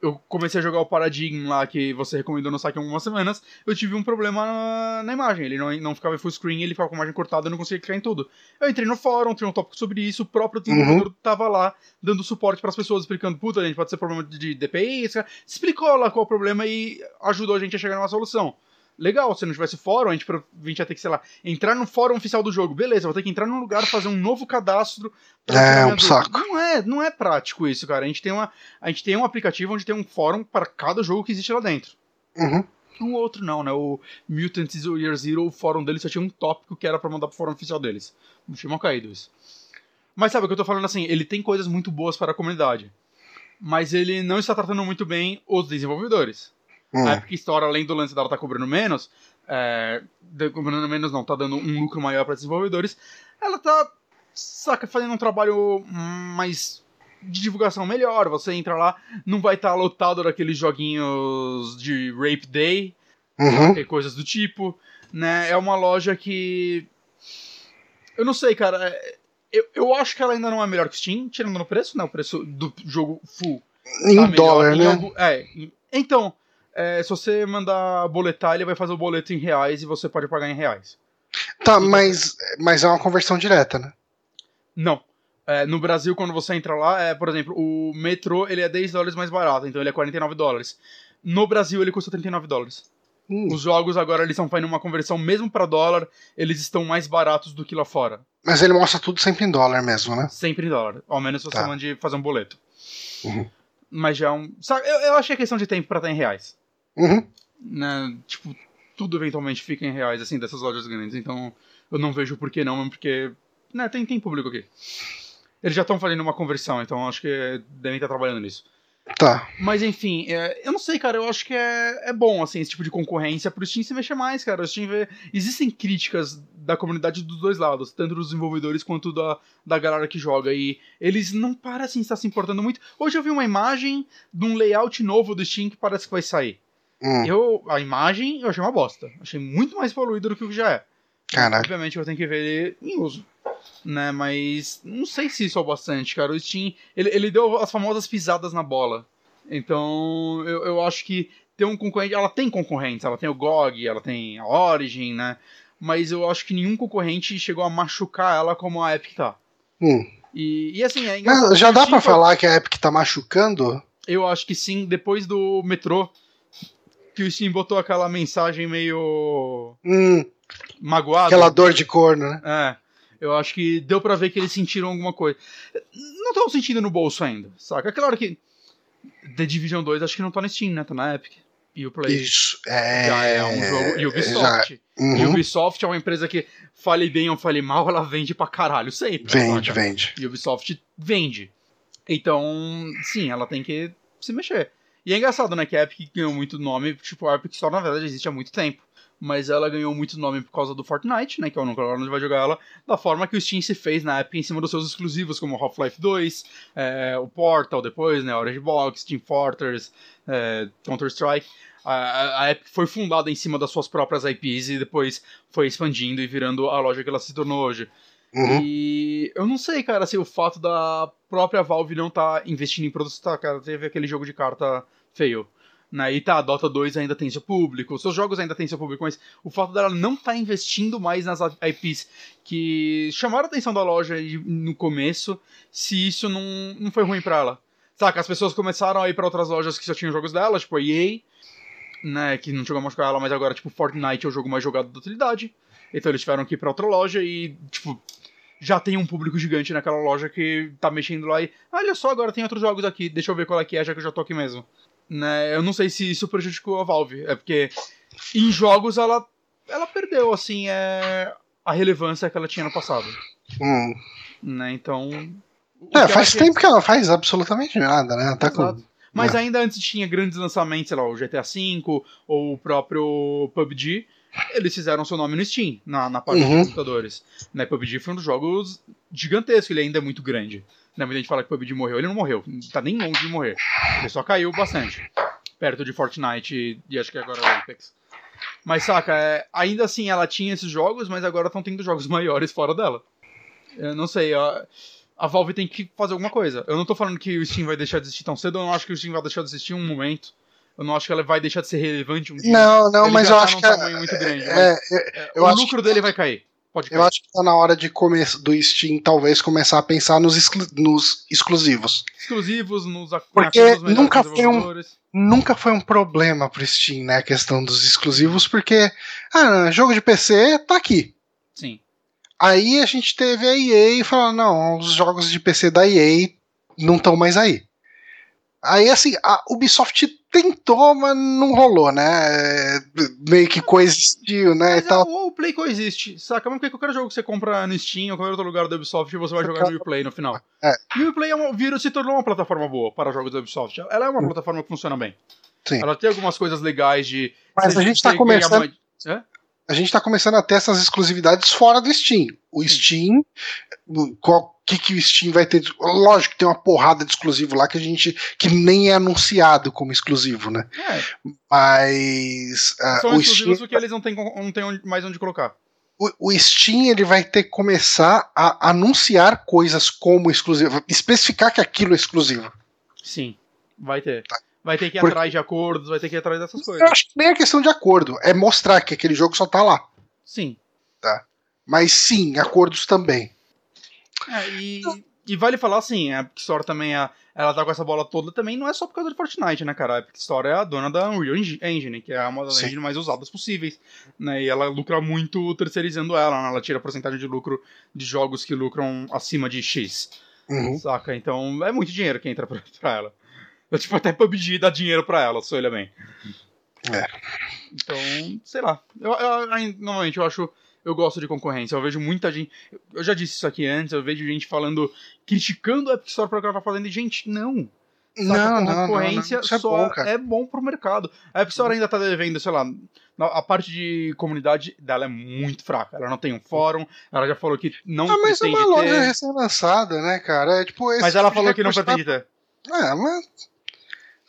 eu comecei a jogar o Paradigm lá, que você recomendou no site há algumas semanas, eu tive um problema na, na imagem, ele não, não ficava em full screen, ele ficava com a imagem cortada, eu não conseguia clicar em tudo. Eu entrei no fórum, tinha um tópico sobre isso, o próprio desenvolvedor uhum. tava lá, dando suporte pras pessoas, explicando, puta, gente, pode ser problema de D P I, isso, cara. Explicou lá qual é o problema e ajudou a gente a chegar numa solução. Legal, se não tivesse fórum, a gente, pra, a gente ia ter que, sei lá, entrar no fórum oficial do jogo. Beleza, vou ter que entrar num lugar, fazer um novo cadastro. É, um saco. Não é, não é prático isso, cara. A gente tem uma, a gente tem um aplicativo onde tem um fórum para cada jogo que existe lá dentro. Uhum. O outro não, né? O Mutant Year Zero, o fórum deles só tinha um tópico que era para mandar pro fórum oficial deles. Não tinha mal caído isso. Mas sabe o que eu tô falando assim? Ele tem coisas muito boas para a comunidade. Mas ele não está tratando muito bem os desenvolvedores. Hum. A Epic Store, além do lance dela tá cobrando menos, é, cobrando menos não, tá dando um lucro maior para desenvolvedores, ela tá, saca, fazendo um trabalho mais de divulgação melhor, você entra lá, não vai estar tá lotado daqueles joguinhos de Rape Day, uhum. e coisas do tipo, né, é uma loja que, eu não sei, cara, eu, eu acho que ela ainda não é melhor que Steam, tirando no preço, né, o preço do jogo full. Em tá dólar, melhor, né? Em algum, é, então... É, se você mandar boletar, ele vai fazer o boleto em reais e você pode pagar em reais. Tá, mas, mas é uma conversão direta, né? Não. É, no Brasil, quando você entra lá, é, por exemplo, o metrô ele é dez dólares mais barato, então ele é quarenta e nove dólares. No Brasil, ele custa trinta e nove dólares. Hum. Os jogos agora eles estão fazendo uma conversão mesmo pra dólar, eles estão mais baratos do que lá fora. Mas ele mostra tudo sempre em dólar mesmo, né? Sempre em dólar. Ao menos se você tá. mande fazer um boleto. Uhum. Mas já é um... Sabe, eu, eu achei questão de tempo pra estar em reais. Uhum. Né, tipo, tudo eventualmente fica em reais, assim, dessas lojas grandes. Então, eu não vejo por que não, mesmo porque, né, tem, tem público aqui. Eles já estão fazendo uma conversão, então acho que devem estar trabalhando nisso. Tá. Mas, enfim, é, eu não sei, cara, eu acho que é, é bom, assim, esse tipo de concorrência pro Steam se mexer mais, cara. O Steam vê... Existem críticas da comunidade dos dois lados, tanto dos desenvolvedores quanto da, da galera que joga, e eles não parecem estar se importando muito. Hoje eu vi uma imagem de um layout novo do Steam que parece que vai sair. Hum. Eu, a imagem eu achei uma bosta. Achei muito mais poluído do que o que já é. Caraca. Obviamente eu tenho que ver ele em uso, né? Mas não sei se isso é o bastante, cara. O Steam, ele, ele deu as famosas pisadas na bola. Então eu, eu acho que ter um concorrente... Ela tem concorrentes, ela tem o G O G, ela tem a Origin, né? Mas eu acho que nenhum concorrente chegou a machucar ela como a Epic tá. Hum. E, e assim... É engraçado. Mas já dá pra falar que a Epic tá machucando? Eu acho que sim, depois do metrô que o Steam botou aquela mensagem meio hum, magoada. Aquela dor de corno, né? É. Eu acho que deu pra ver que eles sentiram alguma coisa. Não estão sentindo no bolso ainda, saca? É claro que The Division dois acho que não tá no Steam, né? Tá na Epic. E o Play. Isso. É... Já é um jogo. E Ubisoft. Uhum. Ubisoft é uma empresa que, fale bem ou fale mal, ela vende pra caralho sempre. Vende, saca? Vende. E Ubisoft vende. Então, sim, ela tem que se mexer. E é engraçado, né, que a Epic ganhou muito nome, tipo, a Epic Store, na verdade, existe há muito tempo, mas ela ganhou muito nome por causa do Fortnite, né, que é o lugar onde vai jogar ela, da forma que o Steam se fez na Epic em cima dos seus exclusivos, como Half-Life dois, é, o Portal depois, né, Orange Box, Team Fortress, é, Counter-Strike. A, a Epic foi fundada em cima das suas próprias I Ps e depois foi expandindo e virando a loja que ela se tornou hoje. Uhum. E eu não sei, cara, se assim, o fato da própria Valve não tá investindo em produtos, tá, cara, teve aquele jogo de carta... feio. Né? E tá, a Dota dois ainda tem seu público, os seus jogos ainda tem seu público, mas o fato dela não estar tá investindo mais nas I Ps que chamaram a atenção da loja no começo, se isso não, não foi ruim pra ela. Saca, as pessoas começaram a ir pra outras lojas que já tinham jogos dela, tipo a E A, né, que não chegou a machucar ela, mas agora, tipo, Fortnite é o jogo mais jogado da atualidade. Então eles tiveram que ir pra outra loja e, tipo, já tem um público gigante naquela loja que tá mexendo lá e... Olha só, agora tem outros jogos aqui, deixa eu ver qual é que é, já que eu já tô aqui mesmo. Né, eu não sei se isso prejudicou a Valve. É porque em jogos ela, ela perdeu, assim, é, a relevância que ela tinha no passado. Hum. Né, então... É, faz que... tempo que ela faz absolutamente nada, né? Tá com... Mas é. Ainda antes tinha grandes lançamentos, sei lá, o G T A cinco ou o próprio P U B G. Eles fizeram seu nome no Steam, na, na parte uhum. dos computadores. Né, P U B G foi um dos jogos gigantesco, ele ainda é muito grande. Né, muita gente fala que P U B G morreu, ele não morreu, tá nem longe de morrer. Ele só caiu bastante, perto de Fortnite e, e acho que agora é o Apex. Mas saca, é, ainda assim ela tinha esses jogos, mas agora estão tendo jogos maiores fora dela. Eu não sei, a, a Valve tem que fazer alguma coisa. Eu não tô falando que o Steam vai deixar de existir tão cedo, eu não acho que o Steam vai deixar de existir em um momento. Eu não acho que ela vai deixar de ser relevante um dia. Não, não, ele mas eu tá acho que... É, muito grande, é, é, eu o acho lucro que, dele vai cair. Pode cair. Eu acho que tá na hora de come- do Steam talvez começar a pensar nos, exclu- nos exclusivos. Exclusivos, nos... Porque nos nunca, foi um, nunca foi um problema pro Steam, né? A questão dos exclusivos, porque... Ah, jogo de P C tá aqui. Sim. Aí a gente teve a E A falando, não, os jogos de P C da E A não estão mais aí. Aí, assim, a Ubisoft tentou, mas não rolou, né? Meio que coexistiu, né? Mas e tal. É, o Play coexiste, saca? Mas porque qualquer jogo que você compra no Steam ou qualquer outro lugar da Ubisoft, você vai jogar no Uplay no final. É. E o Uplay é uma, virou, se tornou uma plataforma boa para jogos da Ubisoft. Ela é uma plataforma que funciona bem. Sim. Ela tem algumas coisas legais de... Mas a gente tá começando... Uma... A gente tá começando a ter essas exclusividades fora do Steam. O Steam... Qual... O que, que o Steam vai ter? Lógico que tem uma porrada de exclusivo lá que a gente que nem é anunciado como exclusivo, né? É. Mas uh, são o exclusivos Steam... que eles não têm não tem mais onde colocar. O, o Steam ele vai ter que começar a anunciar coisas como exclusivo, especificar que aquilo é exclusivo. Sim, vai ter. Tá. Vai ter que ir Porque... atrás de acordos, vai ter que ir atrás dessas coisas. Eu acho que nem é questão de acordo, é mostrar que aquele jogo só tá lá. Sim. Tá. Mas sim, acordos também. É, e, e vale falar assim, a Epic Store também, é, ela tá com essa bola toda também, não é só por causa do Fortnite, né, cara? A Epic Store é a dona da Unreal Engine, que é uma das engines mais usadas possíveis, né? E ela lucra muito terceirizando ela, né? Ela tira a porcentagem de lucro de jogos que lucram acima de X, uhum. saca? Então é muito dinheiro que entra pra, pra ela. Eu, tipo, até P U B G dá dinheiro pra ela, se olha bem. É. Então, sei lá. Eu, eu, eu, normalmente eu acho... Eu gosto de concorrência, eu vejo muita gente... Eu já disse isso aqui antes, eu vejo gente falando... Criticando a Epic Store pelo que ela tá fazendo. E, gente, não. Não, não, concorrência não, não. Isso é só bom, cara. É bom pro mercado. A Epic Store ainda tá devendo, sei lá... A parte de comunidade dela é muito fraca. Ela não tem um fórum, ela já falou que não ah, pretende ter... Ah, mas é uma loja recém-lançada, né, cara? É, tipo, mas ela falou que não pretende ter. É, mas...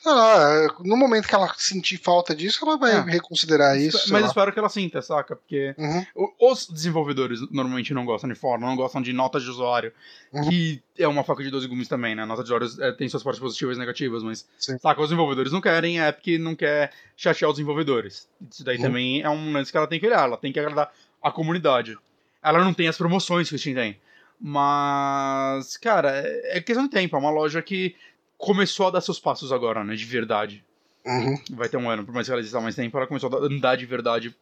Sei lá, no momento que ela sentir falta disso, ela vai é. reconsiderar isso. Mas espero que ela sinta, saca? Porque uhum. os desenvolvedores normalmente não gostam de fórum, não gostam de notas de usuário, uhum. que é uma faca de doze gumes também, né? Nota de usuário é, tem suas partes positivas e negativas, mas Sim. saca, os desenvolvedores não querem, a Epic não quer chatear os desenvolvedores. Isso daí uhum. também é um lance que ela tem que olhar, ela tem que agradar a comunidade. Ela não tem as promoções que o Steam tem. Mas, cara, é questão de tempo, é uma loja que começou a dar seus passos agora, né, de verdade. Uhum. Vai ter um ano, por mais que ela exista mais tempo, ela começou a andar de verdade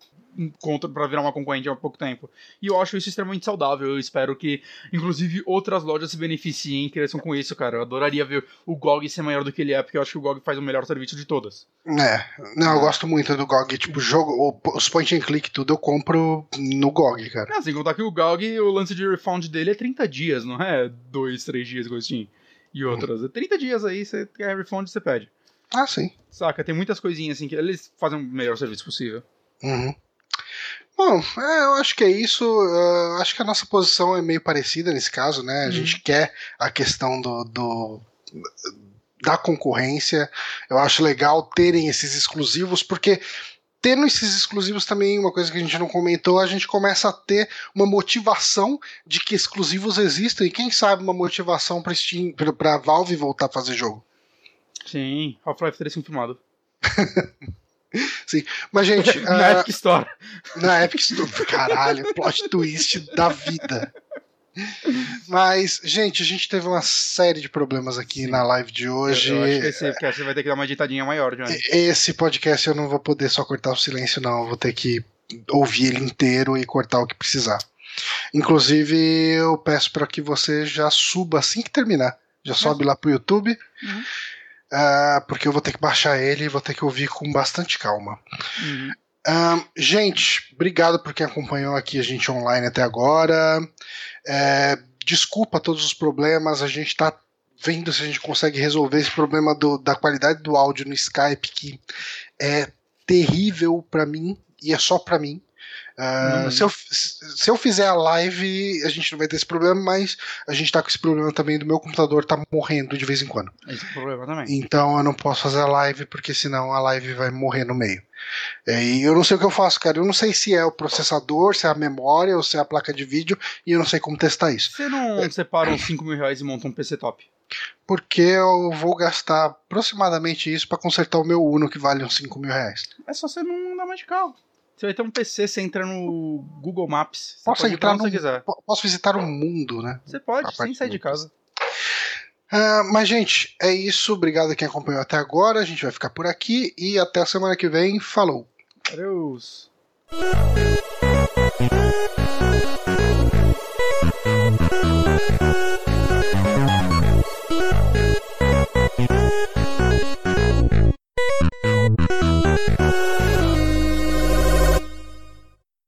contra, pra virar uma concorrente há pouco tempo. E eu acho isso extremamente saudável, eu espero que, inclusive, outras lojas se beneficiem e cresçam com isso, cara. Eu adoraria ver o G O G ser maior do que ele é, porque eu acho que o G O G faz o melhor serviço de todas. É, não, eu gosto muito do G O G, tipo, jogo, os point and click, tudo eu compro no G O G, cara. É, sem contar que o G O G, o lance de refund dele é trinta dias, não é dois, três dias, gostinho. E outras. Hum. trinta dias aí, você quer refund, você pede. Ah, sim. Saca, tem muitas coisinhas assim que eles fazem o melhor serviço possível. Uhum. Bom, é, eu acho que é isso. Uh, acho que a nossa posição é meio parecida nesse caso, né? A hum. gente quer a questão do, do, da concorrência. Eu acho legal terem esses exclusivos, porque tendo esses exclusivos também, uma coisa que a gente não comentou, a gente começa a ter uma motivação de que exclusivos existem e quem sabe uma motivação pra, Steam, pra Valve voltar a fazer jogo. Sim, Half-Life três confirmado. Sim. Mas, gente. Na uh... Epic Store. Na Epic Store. Caralho, plot twist da vida. Mas, gente, a gente teve uma série de problemas aqui Sim. na live de hoje. Eu, eu acho que esse podcast vai ter que dar uma ditadinha maior, Johnny. Esse podcast eu não vou poder só cortar o silêncio, não. Eu vou ter que ouvir ele inteiro e cortar o que precisar. Inclusive, eu peço para que você já suba assim que terminar. Já sobe lá pro YouTube. Uhum. Uh, porque eu vou ter que baixar ele e vou ter que ouvir com bastante calma. Uhum. Uh, gente, obrigado por quem acompanhou aqui a gente online até agora. É, desculpa todos os problemas, a gente tá vendo se a gente consegue resolver esse problema do, da qualidade do áudio no Skype, que é terrível pra mim, e é só pra mim. Uh, uhum. se, eu, se eu fizer a live, a gente não vai ter esse problema, mas a gente tá com esse problema também do meu computador tá morrendo de vez em quando. Esse é o problema também. Então eu não posso fazer a live, porque senão a live vai morrer no meio. E eu não sei o que eu faço, cara. Eu não sei se é o processador, se é a memória ou se é a placa de vídeo, e eu não sei como testar isso. Você não é... separa uns cinco mil reais e monta um P C top? Porque eu vou gastar aproximadamente isso pra consertar o meu Uno, que vale uns cinco mil reais. É só você não andar mais de carro. Você vai ter um P C, você entra no Google Maps. Posso entrar onde você quiser. Posso visitar o mundo, né? Você pode, sem sair de casa. Ah, mas, gente, é isso. Obrigado a quem acompanhou até agora. A gente vai ficar por aqui e até a semana que vem. Falou. Adeus.